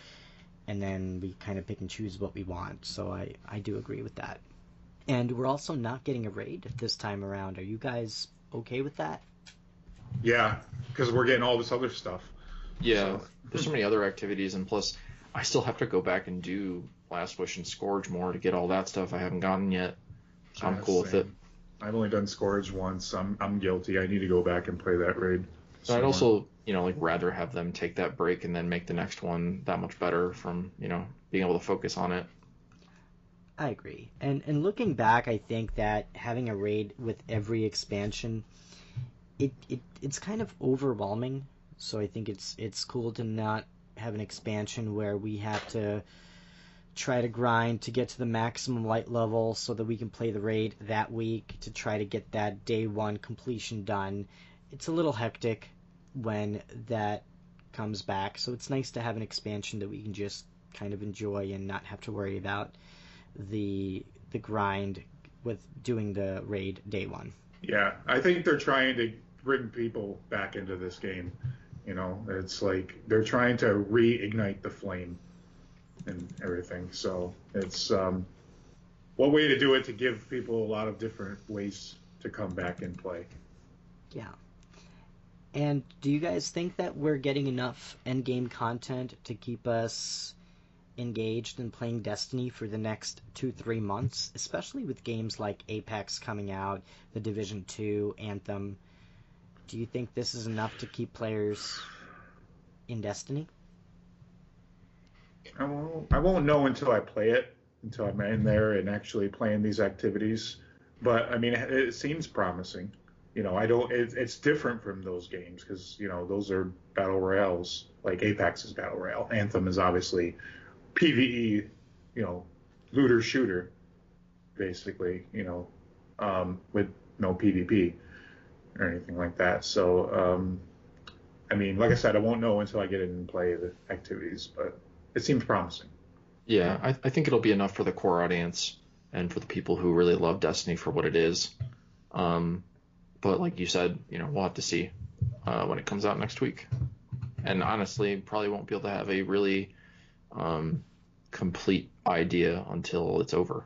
and then we kind of pick and choose what we want. So I do agree with that. And we're also not getting a raid this time around. Are you guys okay with that? Yeah, because we're getting all this other stuff. Yeah, so. There's so many other activities, and plus I still have to go back and do Last Wish and Scourge more to get all that stuff I haven't gotten yet. So I'm cool with it. I've only done Scourge once. I'm guilty. I need to go back and play that raid. So I'd also, rather have them take that break and then make the next one that much better from, being able to focus on it. I agree. And looking back, I think that having a raid with every expansion, it's kind of overwhelming. So I think it's cool to not have an expansion where we have to try to grind to get to the maximum light level so that we can play the raid that week to try to get that day one completion done. It's a little hectic when that comes back, so it's nice to have an expansion that we can just kind of enjoy and not have to worry about the grind with doing the raid day one. Yeah, I think they're trying to bring people back into this game. It's like they're trying to reignite the flame and everything. So it's one way to do it, to give people a lot of different ways to come back and play. Yeah. And do you guys think that we're getting enough endgame content to keep us engaged in playing Destiny for the next 2-3 months, especially with games like Apex coming out, The Division 2, Anthem? Do you think this is enough to keep players in Destiny? I won't know until I'm in there and actually playing these activities. But I mean, it seems promising. It's different from those games because those are battle royales. Like Apex is battle royale, Anthem is obviously PVE. Looter shooter, basically. With no PvP or anything like that. So, like I said, I won't know until I get in and play the activities, but it seems promising. Yeah, I think it'll be enough for the core audience and for the people who really love Destiny for what it is. But like you said, we'll have to see when it comes out next week. And honestly, probably won't be able to have a really complete idea until it's over.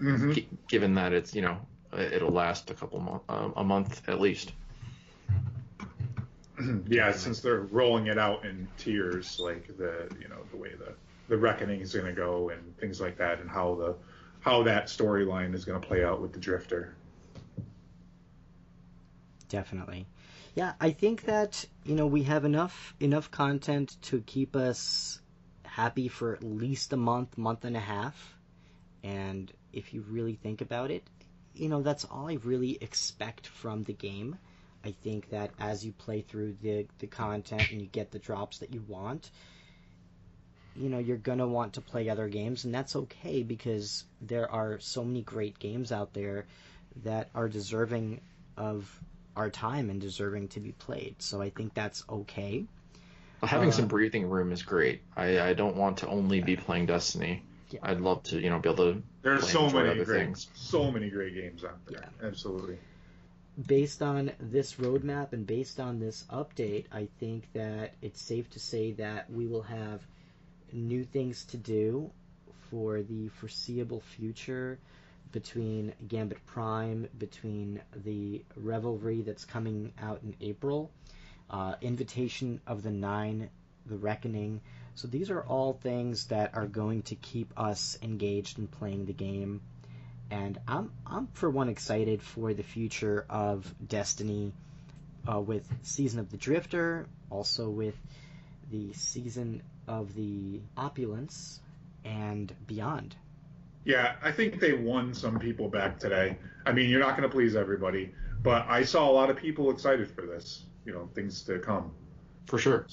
Mm-hmm. Given that it's, it'll last a month at least. Yeah, since they're rolling it out in tiers, like the way the reckoning is going to go and things like that, and how that storyline is going to play out with the Drifter. Definitely, yeah. I think that we have enough content to keep us happy for at least a month and a half. And if you really think about it, that's all I really expect from the game. I think that as you play through the content and you get the drops that you want, you're going to want to play other games, and that's okay because there are so many great games out there that are deserving of our time and deserving to be played. So I think that's okay. Well, having some breathing room is great. I don't want to only be playing Destiny. Yeah. I'd love to, be able to. There's so many great games out there. Yeah. Absolutely. Based on this roadmap and based on this update, I think that it's safe to say that we will have new things to do for the foreseeable future between Gambit Prime, between the Revelry that's coming out in April, Invitation of the Nine, The Reckoning. So these are all things that are going to keep us engaged in playing the game. And I'm for one excited for the future of Destiny with Season of the Drifter, also with the Season of the Opulence and beyond. Yeah, I think they won some people back today. I mean, you're not going to please everybody, but I saw a lot of people excited for this, things to come. For sure.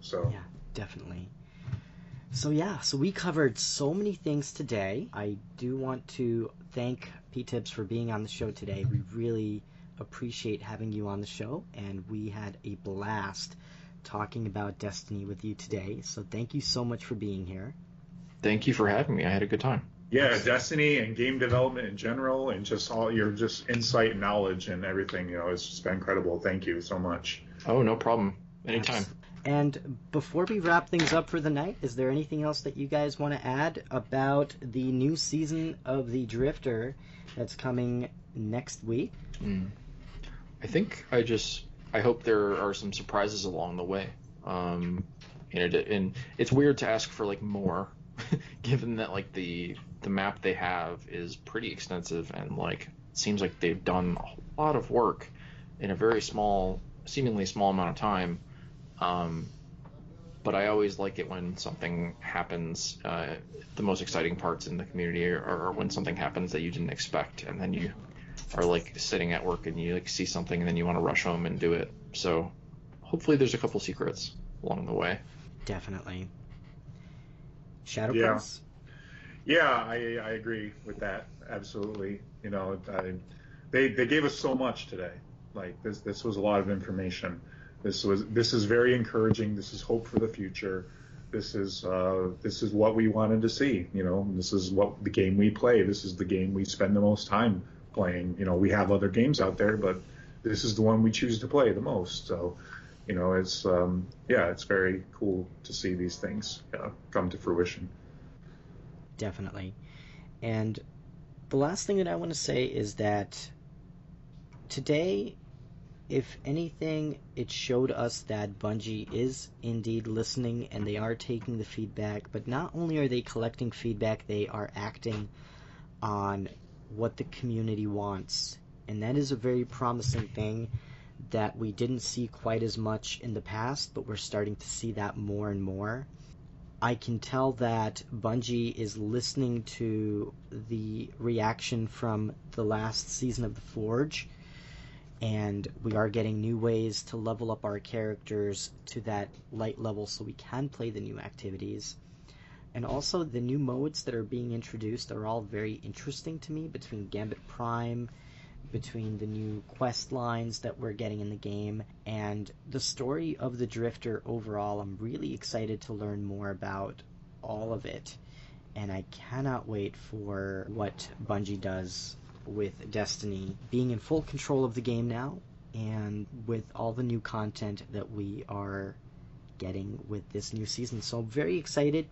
So. Yeah, definitely. So we covered so many things today. I do want to thank PTibz for being on the show today. We really appreciate having you on the show, and we had a blast talking about Destiny with you today. So thank you so much for being here. Thank you for having me. I had a good time. Yeah, awesome. Destiny and game development in general, and just all your insight and knowledge and everything, it's just been incredible. Thank you so much. Oh, no problem. Anytime. Absolutely. And before we wrap things up for the night, is there anything else that you guys want to add about the new Season of the Drifter that's coming next week? I think I just I hope there are some surprises along the way. And it's weird to ask for like more, given that like the map they have is pretty extensive and like seems like they've done a lot of work in a very small, seemingly small amount of time. But I always like it when something happens. The most exciting parts in the community are when something happens that you didn't expect, and then you are like sitting at work and you like see something and then you want to rush home and do it. So hopefully there's a couple secrets along the way. Definitely. Shadow Price? Yeah, I agree with that. Absolutely. You know, they gave us so much today. Like this was a lot of information. This is very encouraging. This is hope for the future. This is what we wanted to see. You know, this is what the game we play. This is the game we spend the most time playing. You know, we have other games out there, but this is the one we choose to play the most. So, you know, it's it's very cool to see these things come to fruition. Definitely. And the last thing that I want to say is that today, if anything, it showed us that Bungie is indeed listening and they are taking the feedback, but not only are they collecting feedback, they are acting on what the community wants. And that is a very promising thing that we didn't see quite as much in the past, but we're starting to see that more and more. I can tell that Bungie is listening to the reaction from the last season of The Forge, and we are getting new ways to level up our characters to that light level so we can play the new activities. And also the new modes that are being introduced are all very interesting to me, between Gambit Prime, between the new quest lines that we're getting in the game, and the story of the Drifter overall. I'm really excited to learn more about all of it, and I cannot wait for what Bungie does with Destiny being in full control of the game now, and with all the new content that we are getting with this new season. So I'm very excited,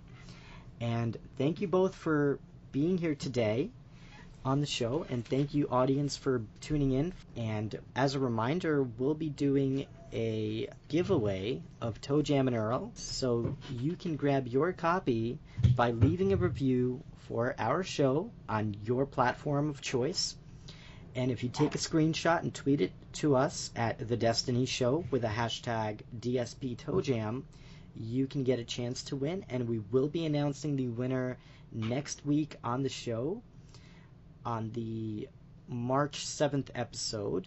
and thank you both for being here today on the show, and thank you audience for tuning in. And as a reminder, we'll be doing a giveaway of Toe Jam and Earl, so you can grab your copy by leaving a review for our show on your platform of choice. And if you take a screenshot and tweet it to us at The Destiny Show with a hashtag DSPToeJam, you can get a chance to win, and we will be announcing the winner next week on the show on the March 7th episode,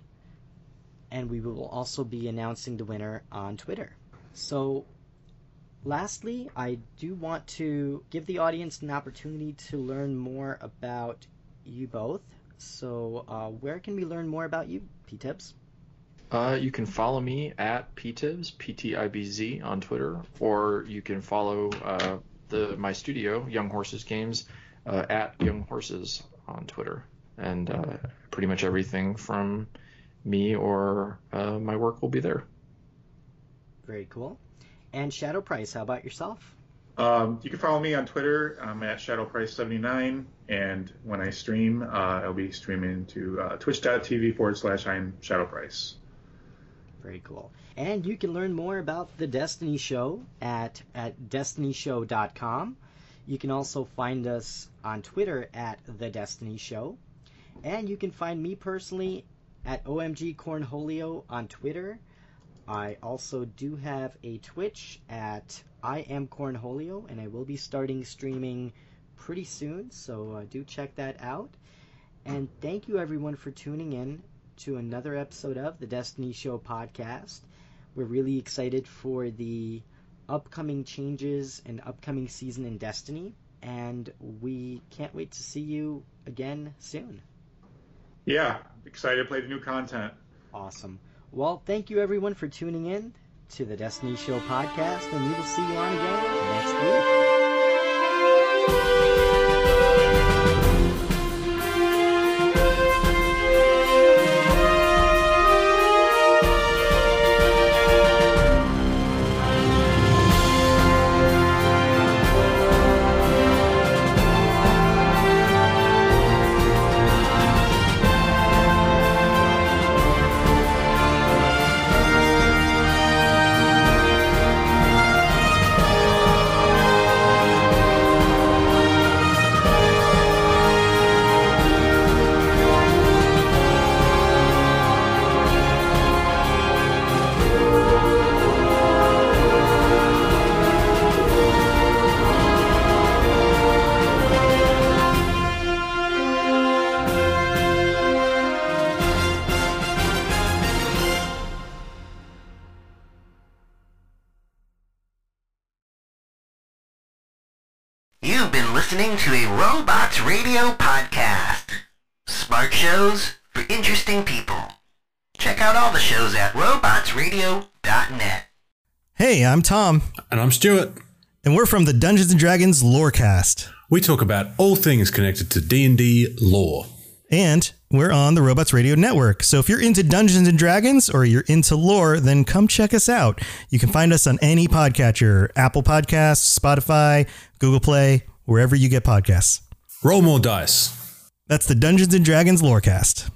and we will also be announcing the winner on Twitter. So lastly, I do want to give the audience an opportunity to learn more about you both. So where can we learn more about you, PTibz? You can follow me at PTibz, PTibz on Twitter, or you can follow my studio, Young Horses Games, at Young Horses on Twitter. And pretty much everything from me or my work will be there. Very cool. And Shadow Price, how about yourself? You can follow me on Twitter. I'm at ShadowPrice79, and when I stream, I'll be streaming to twitch.tv/IamShadowPrice. Very cool. And you can learn more about The Destiny Show at destinyshow.com. You can also find us on Twitter at The Destiny Show. And you can find me personally at OMG Cornholio on Twitter. I also do have a Twitch at I Am Cornholio, and I will be starting streaming pretty soon, so do check that out. And thank you everyone for tuning in to another episode of The Destiny Show Podcast. We're really excited for the upcoming changes and upcoming season in Destiny, and we can't wait to see you again soon. Yeah, excited to play the new content. Awesome. Well, thank you everyone for tuning in to the Destiny Show podcast, and we will see you on again next week. You've been listening to a Robots Radio podcast. Smart shows for interesting people. Check out all the shows at robotsradio.net. Hey, I'm Tom. And I'm Stuart. And we're from the Dungeons & Dragons Lorecast. We talk about all things connected to D&D lore. And we're on the Robots Radio Network. So if you're into Dungeons & Dragons or you're into lore, then come check us out. You can find us on any podcatcher, Apple Podcasts, Spotify, Google Play, wherever you get podcasts. Roll more dice. That's the Dungeons & Dragons Lorecast.